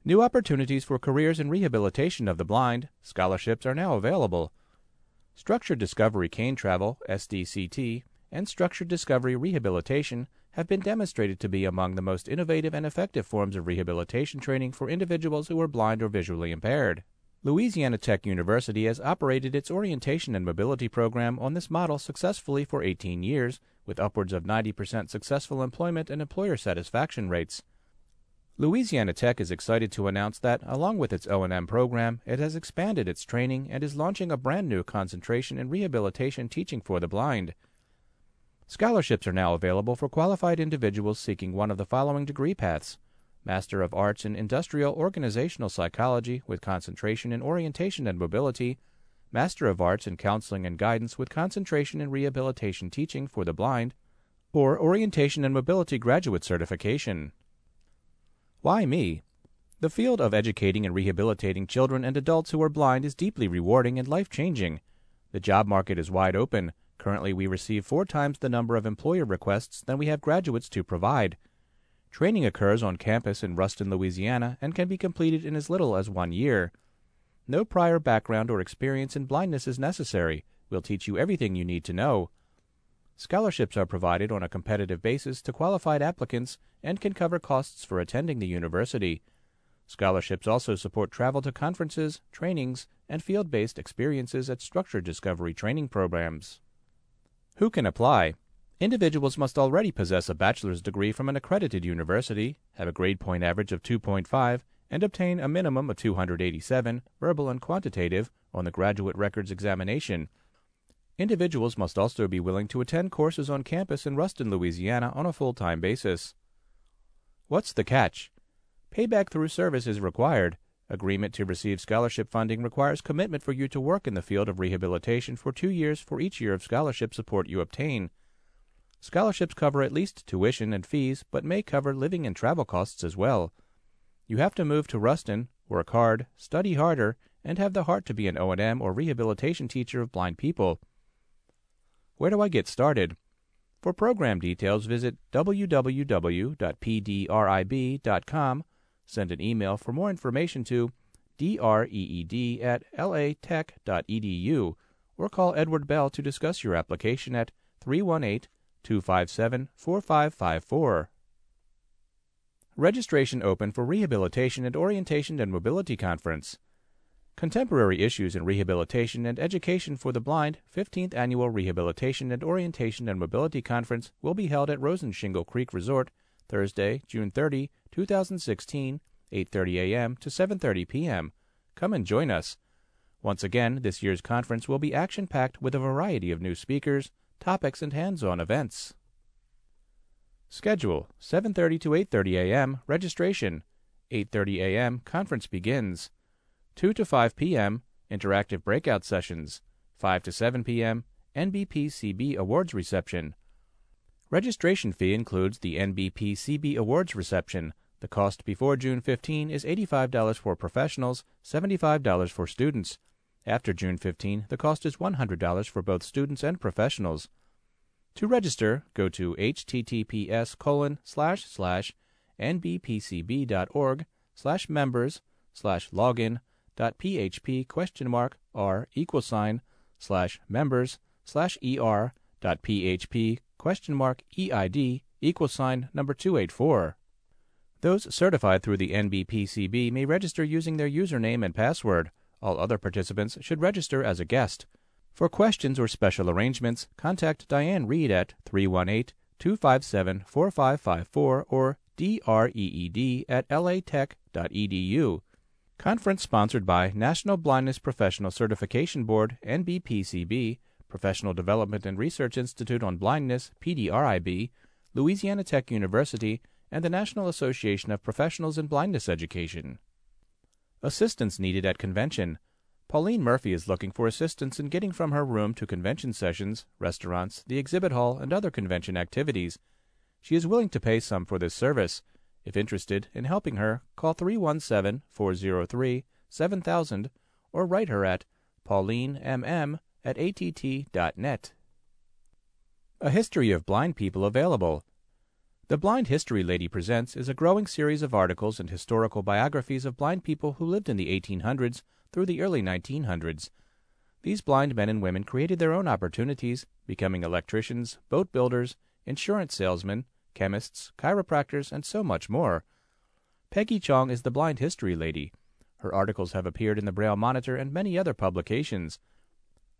New opportunities for careers in rehabilitation of the blind, scholarships are now available. Structured Discovery Cane Travel, SDCT, and Structured Discovery Rehabilitation have been demonstrated to be among the most innovative and effective forms of rehabilitation training for individuals who are blind or visually impaired. Louisiana Tech University has operated its orientation and mobility program on this model successfully for 18 years, with upwards of 90% successful employment and employer satisfaction rates. Louisiana Tech is excited to announce that, along with its O&M program, it has expanded its training and is launching a brand new concentration in rehabilitation teaching for the blind. Scholarships are now available for qualified individuals seeking one of the following degree paths: Master of Arts in Industrial Organizational Psychology with concentration in Orientation and Mobility, Master of Arts in Counseling and Guidance with concentration in Rehabilitation Teaching for the Blind, or Orientation and Mobility Graduate Certification. Why me? The field of educating and rehabilitating children and adults who are blind is deeply rewarding and life-changing. The job market is wide open. Currently, we receive 4 times the number of employer requests than we have graduates to provide. Training occurs on campus in Ruston, Louisiana, and can be completed in as little as 1 year. No prior background or experience in blindness is necessary. We'll teach you everything you need to know. Scholarships are provided on a competitive basis to qualified applicants and can cover costs for attending the university. Scholarships also support travel to conferences, trainings, and field-based experiences at structured discovery training programs. Who can apply? Individuals must already possess a bachelor's degree from an accredited university, have a grade point average of 2.5, and obtain a minimum of 287, verbal and quantitative, on the graduate records examination. Individuals must also be willing to attend courses on campus in Ruston, Louisiana on a full-time basis. What's the catch? Payback through service is required. Agreement to receive scholarship funding requires commitment for you to work in the field of rehabilitation for 2 years for each year of scholarship support you obtain. Scholarships cover at least tuition and fees, but may cover living and travel costs as well. You have to move to Ruston, work hard, study harder, and have the heart to be an O&M or rehabilitation teacher of blind people. Where do I get started? For program details, visit www.pdrib.com. Send an email for more information to dreed@latech.edu or call Edward Bell to discuss your application at 318-257-4554. Registration open for Rehabilitation and Orientation and Mobility Conference. Contemporary Issues in Rehabilitation and Education for the Blind 15th Annual Rehabilitation and Orientation and Mobility Conference will be held at Rosen Shingle Creek Resort, Thursday, June 30, 2016, 8:30 a.m. to 7:30 p.m. Come and join us. Once again, this year's conference will be action-packed with a variety of new speakers, topics, and hands-on events. Schedule: 7:30 to 8:30 a.m. registration, 8:30 a.m. conference begins, 2 to 5 p.m. interactive breakout sessions, 5 to 7 p.m. NBPCB awards reception. Registration fee includes the NBPCB awards reception. The cost before June 15 is $85 for professionals, $75 for students. After June 15, the cost is $100 for both students and professionals. To register, go to nbpcb.org/members/login.php?r$r.php?er?eid$284. Those certified through the NBPCB may register using their username and password. All other participants should register as a guest. For questions or special arrangements, contact Diane Reed at 318-257-4554 or dreed@latech.edu. Conference sponsored by National Blindness Professional Certification Board, NBPCB, Professional Development and Research Institute on Blindness, PDRIB, Louisiana Tech University, and the National Association of Professionals in Blindness Education. Assistance needed at convention. Pauline Murphy is looking for assistance in getting from her room to convention sessions, restaurants, the exhibit hall, and other convention activities. She is willing to pay some for this service. If interested in helping her, call 317-403-7000 or write her at paulinemm@att.net. A History of Blind People Available. The Blind History Lady Presents is a growing series of articles and historical biographies of blind people who lived in the 1800s through the early 1900s. These blind men and women created their own opportunities, becoming electricians, boat builders, insurance salesmen, chemists, chiropractors, and so much more. Peggy Chong is the Blind History Lady. Her articles have appeared in the Braille Monitor and many other publications.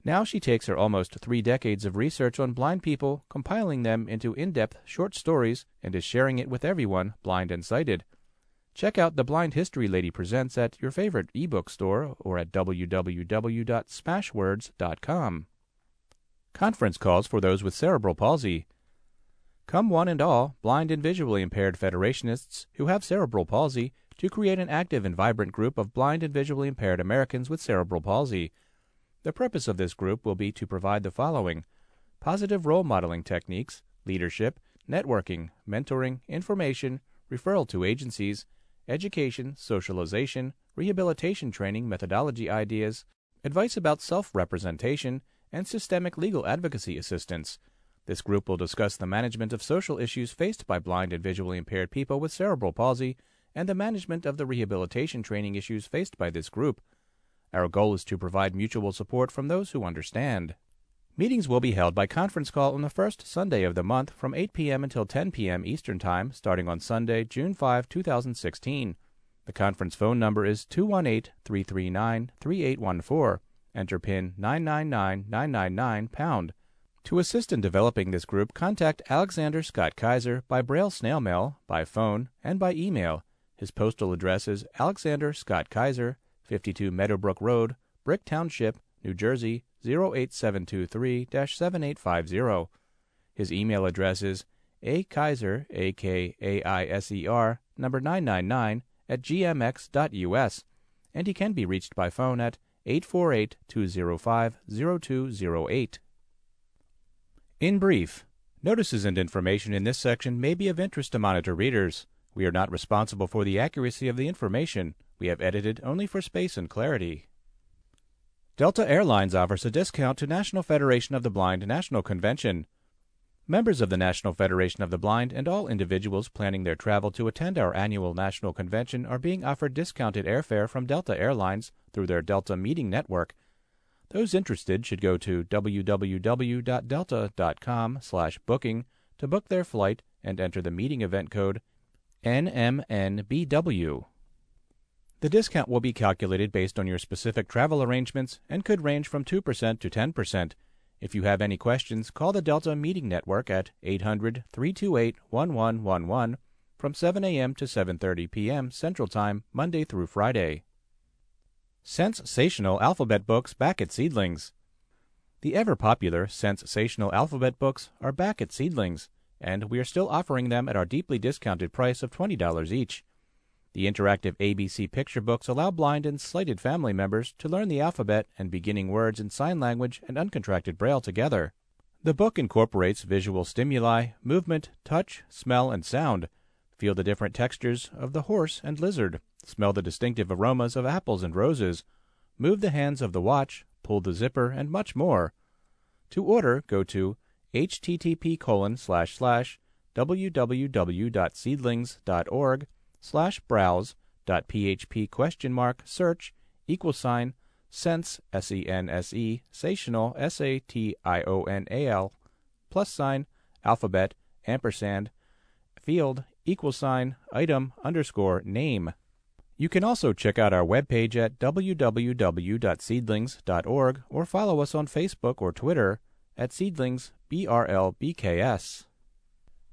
Now she takes her almost 3 decades of research on blind people, compiling them into in-depth short stories, and is sharing it with everyone, blind and sighted. Check out The Blind History Lady Presents at your favorite ebook store or at www.smashwords.com. Conference calls for those with cerebral palsy. Come one and all, blind and visually impaired Federationists who have cerebral palsy, to create an active and vibrant group of blind and visually impaired Americans with cerebral palsy. The purpose of this group will be to provide the following: positive role modeling techniques, leadership, networking, mentoring, information, referral to agencies, education, socialization, rehabilitation training methodology ideas, advice about self-representation, and systemic legal advocacy assistance. This group will discuss the management of social issues faced by blind and visually impaired people with cerebral palsy and the management of the rehabilitation training issues faced by this group. Our goal is to provide mutual support from those who understand. Meetings will be held by conference call on the first Sunday of the month from 8 p.m. until 10 p.m. Eastern Time, starting on Sunday, June 5, 2016. The conference phone number is 218-339-3814. Enter PIN 999999#. To assist in developing this group, contact Alexander Scott Kaiser by Braille snail mail, by phone, and by email. His postal address is Alexander Scott Kaiser, 52 Meadowbrook Road, Brick Township, New Jersey, 08723-7850. His email address is akaiser, A-K-A-I-S-E-R, number 999, @gmx.us, and he can be reached by phone at 848-205-0208. In brief, notices and information in this section may be of interest to monitor readers. We are not responsible for the accuracy of the information. We have edited only for space and clarity. Delta Airlines offers a discount to National Federation of the Blind National Convention. Members of the National Federation of the Blind and all individuals planning their travel to attend our annual national convention are being offered discounted airfare from Delta Airlines through their Delta Meeting Network. Those interested should go to www.delta.com/booking to book their flight and enter the meeting event code NMNBW. The discount will be calculated based on your specific travel arrangements and could range from 2% to 10%. If you have any questions, call the Delta Meeting Network at 800-328-1111 from 7 a.m. to 7:30 p.m. Central Time, Monday through Friday. Sensational Alphabet Books back at Seedlings. The ever-popular Sensational Alphabet Books are back at Seedlings, and we are still offering them at our deeply discounted price of $20 each. The interactive ABC picture books allow blind and sighted family members to learn the alphabet and beginning words in sign language and uncontracted Braille together. The book incorporates visual stimuli, movement, touch, smell, and sound. Feel the different textures of the horse and lizard. Smell the distinctive aromas of apples and roses. Move the hands of the watch, pull the zipper, and much more. To order, go to www.seedlings.org/browse.php?search $sensational$alphabet$item$name. You can also check out our webpage at www.seedlings.org or follow us on Facebook or Twitter at SeedlingsBRLBKS.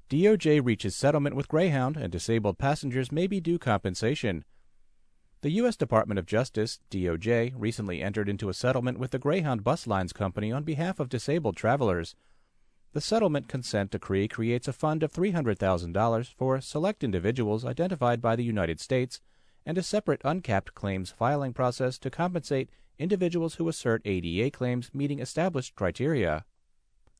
DOJ reaches settlement with Greyhound and disabled passengers may be due compensation. The U.S. Department of Justice, DOJ, recently entered into a settlement with the Greyhound Bus Lines Company on behalf of disabled travelers. The settlement consent decree creates a fund of $300,000 for select individuals identified by the United States and a separate uncapped claims filing process to compensate individuals who assert ADA claims meeting established criteria.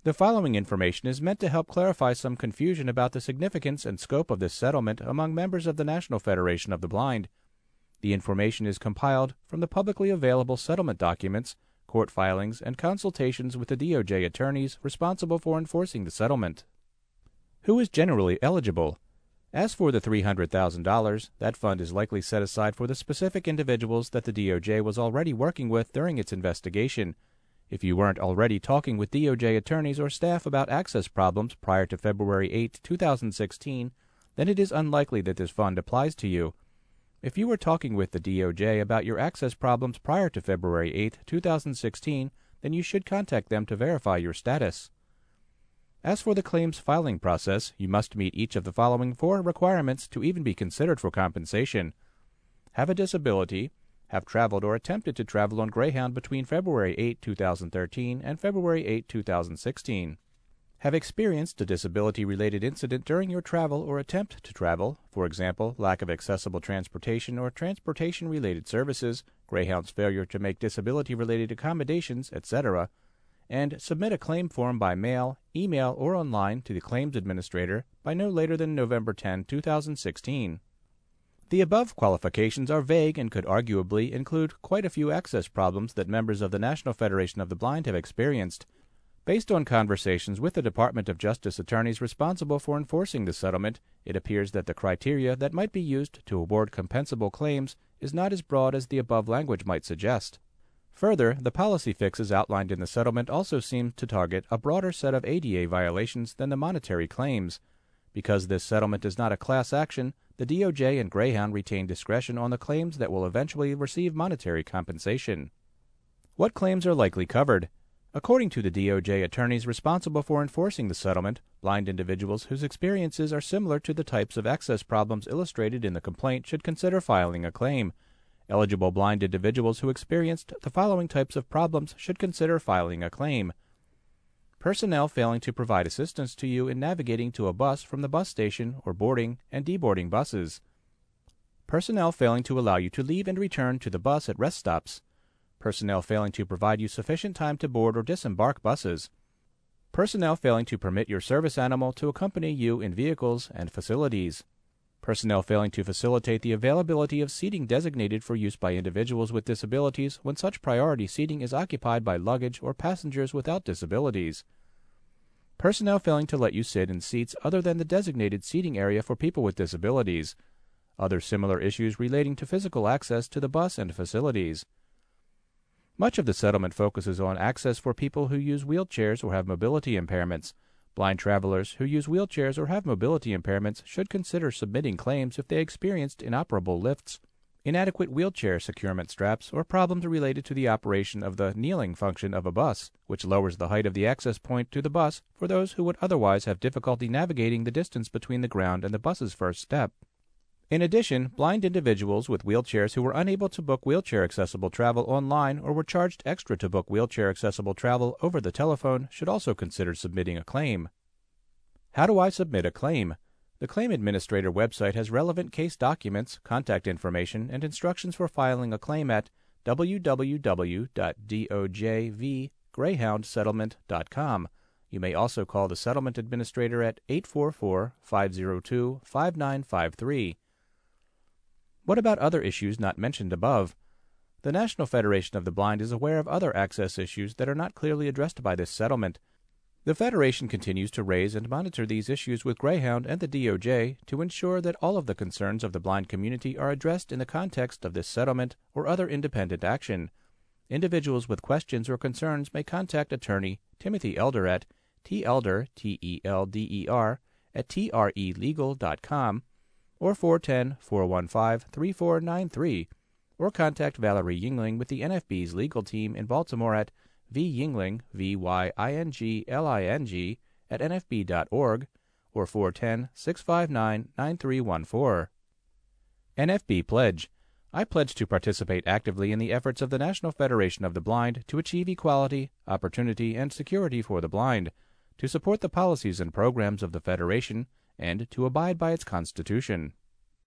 The following information is meant to help clarify some confusion about the significance and scope of this settlement among members of the National Federation of the Blind. The information is compiled from the publicly available settlement documents, court filings, and consultations with the DOJ attorneys responsible for enforcing the settlement. Who is generally eligible? As for the $300,000, that fund is likely set aside for the specific individuals that the DOJ was already working with during its investigation. If you weren't already talking with DOJ attorneys or staff about access problems prior to February 8, 2016, then it is unlikely that this fund applies to you. If you were talking with the DOJ about your access problems prior to February 8, 2016, then you should contact them to verify your status. As for the claims filing process, you must meet each of the following four requirements to even be considered for compensation. Have a disability, have traveled or attempted to travel on Greyhound between February 8, 2013 and February 8, 2016. have experienced a disability-related incident during your travel or attempt to travel, for example, lack of accessible transportation or transportation-related services, Greyhound's failure to make disability-related accommodations, etc., and submit a claim form by mail, email, or online to the claims administrator by no later than November 10, 2016. The above qualifications are vague and could arguably include quite a few access problems that members of the National Federation of the Blind have experienced. Based on conversations with the Department of Justice attorneys responsible for enforcing the settlement, it appears that the criteria that might be used to award compensable claims is not as broad as the above language might suggest. Further, the policy fixes outlined in the settlement also seem to target a broader set of ADA violations than the monetary claims. Because this settlement is not a class action, the DOJ and Greyhound retain discretion on the claims that will eventually receive monetary compensation. What claims are likely covered? According to the DOJ attorneys responsible for enforcing the settlement, blind individuals whose experiences are similar to the types of access problems illustrated in the complaint should consider filing a claim. Eligible blind individuals who experienced the following types of problems should consider filing a claim. Personnel failing to provide assistance to you in navigating to a bus from the bus station or boarding and deboarding buses. Personnel failing to allow you to leave and return to the bus at rest stops. Personnel failing to provide you sufficient time to board or disembark buses. Personnel failing to permit your service animal to accompany you in vehicles and facilities. Personnel failing to facilitate the availability of seating designated for use by individuals with disabilities when such priority seating is occupied by luggage or passengers without disabilities. Personnel failing to let you sit in seats other than the designated seating area for people with disabilities. Other similar issues relating to physical access to the bus and facilities. Much of the settlement focuses on access for people who use wheelchairs or have mobility impairments. Blind travelers who use wheelchairs or have mobility impairments should consider submitting claims if they experienced inoperable lifts, inadequate wheelchair securement straps, or problems related to the operation of the kneeling function of a bus, which lowers the height of the access point to the bus for those who would otherwise have difficulty navigating the distance between the ground and the bus's first step. In addition, blind individuals with wheelchairs who were unable to book wheelchair-accessible travel online or were charged extra to book wheelchair-accessible travel over the telephone should also consider submitting a claim. How do I submit a claim? The Claim Administrator website has relevant case documents, contact information, and instructions for filing a claim at www.dojvgreyhoundsettlement.com. You may also call the Settlement Administrator at 844-502-5953. What about other issues not mentioned above? The National Federation of the Blind is aware of other access issues that are not clearly addressed by this settlement. The Federation continues to raise and monitor these issues with Greyhound and the DOJ to ensure that all of the concerns of the blind community are addressed in the context of this settlement or other independent action. Individuals with questions or concerns may contact attorney Timothy Elder at telder@trelegal.com or 410-415-3493, or contact Valerie Yingling with the NFB's legal team in Baltimore at vyingling, vyingling, at nfb.org, or 410-659-9314. NFB Pledge. I pledge to participate actively in the efforts of the National Federation of the Blind to achieve equality, opportunity, and security for the blind, to support the policies and programs of the Federation, and to abide by its Constitution.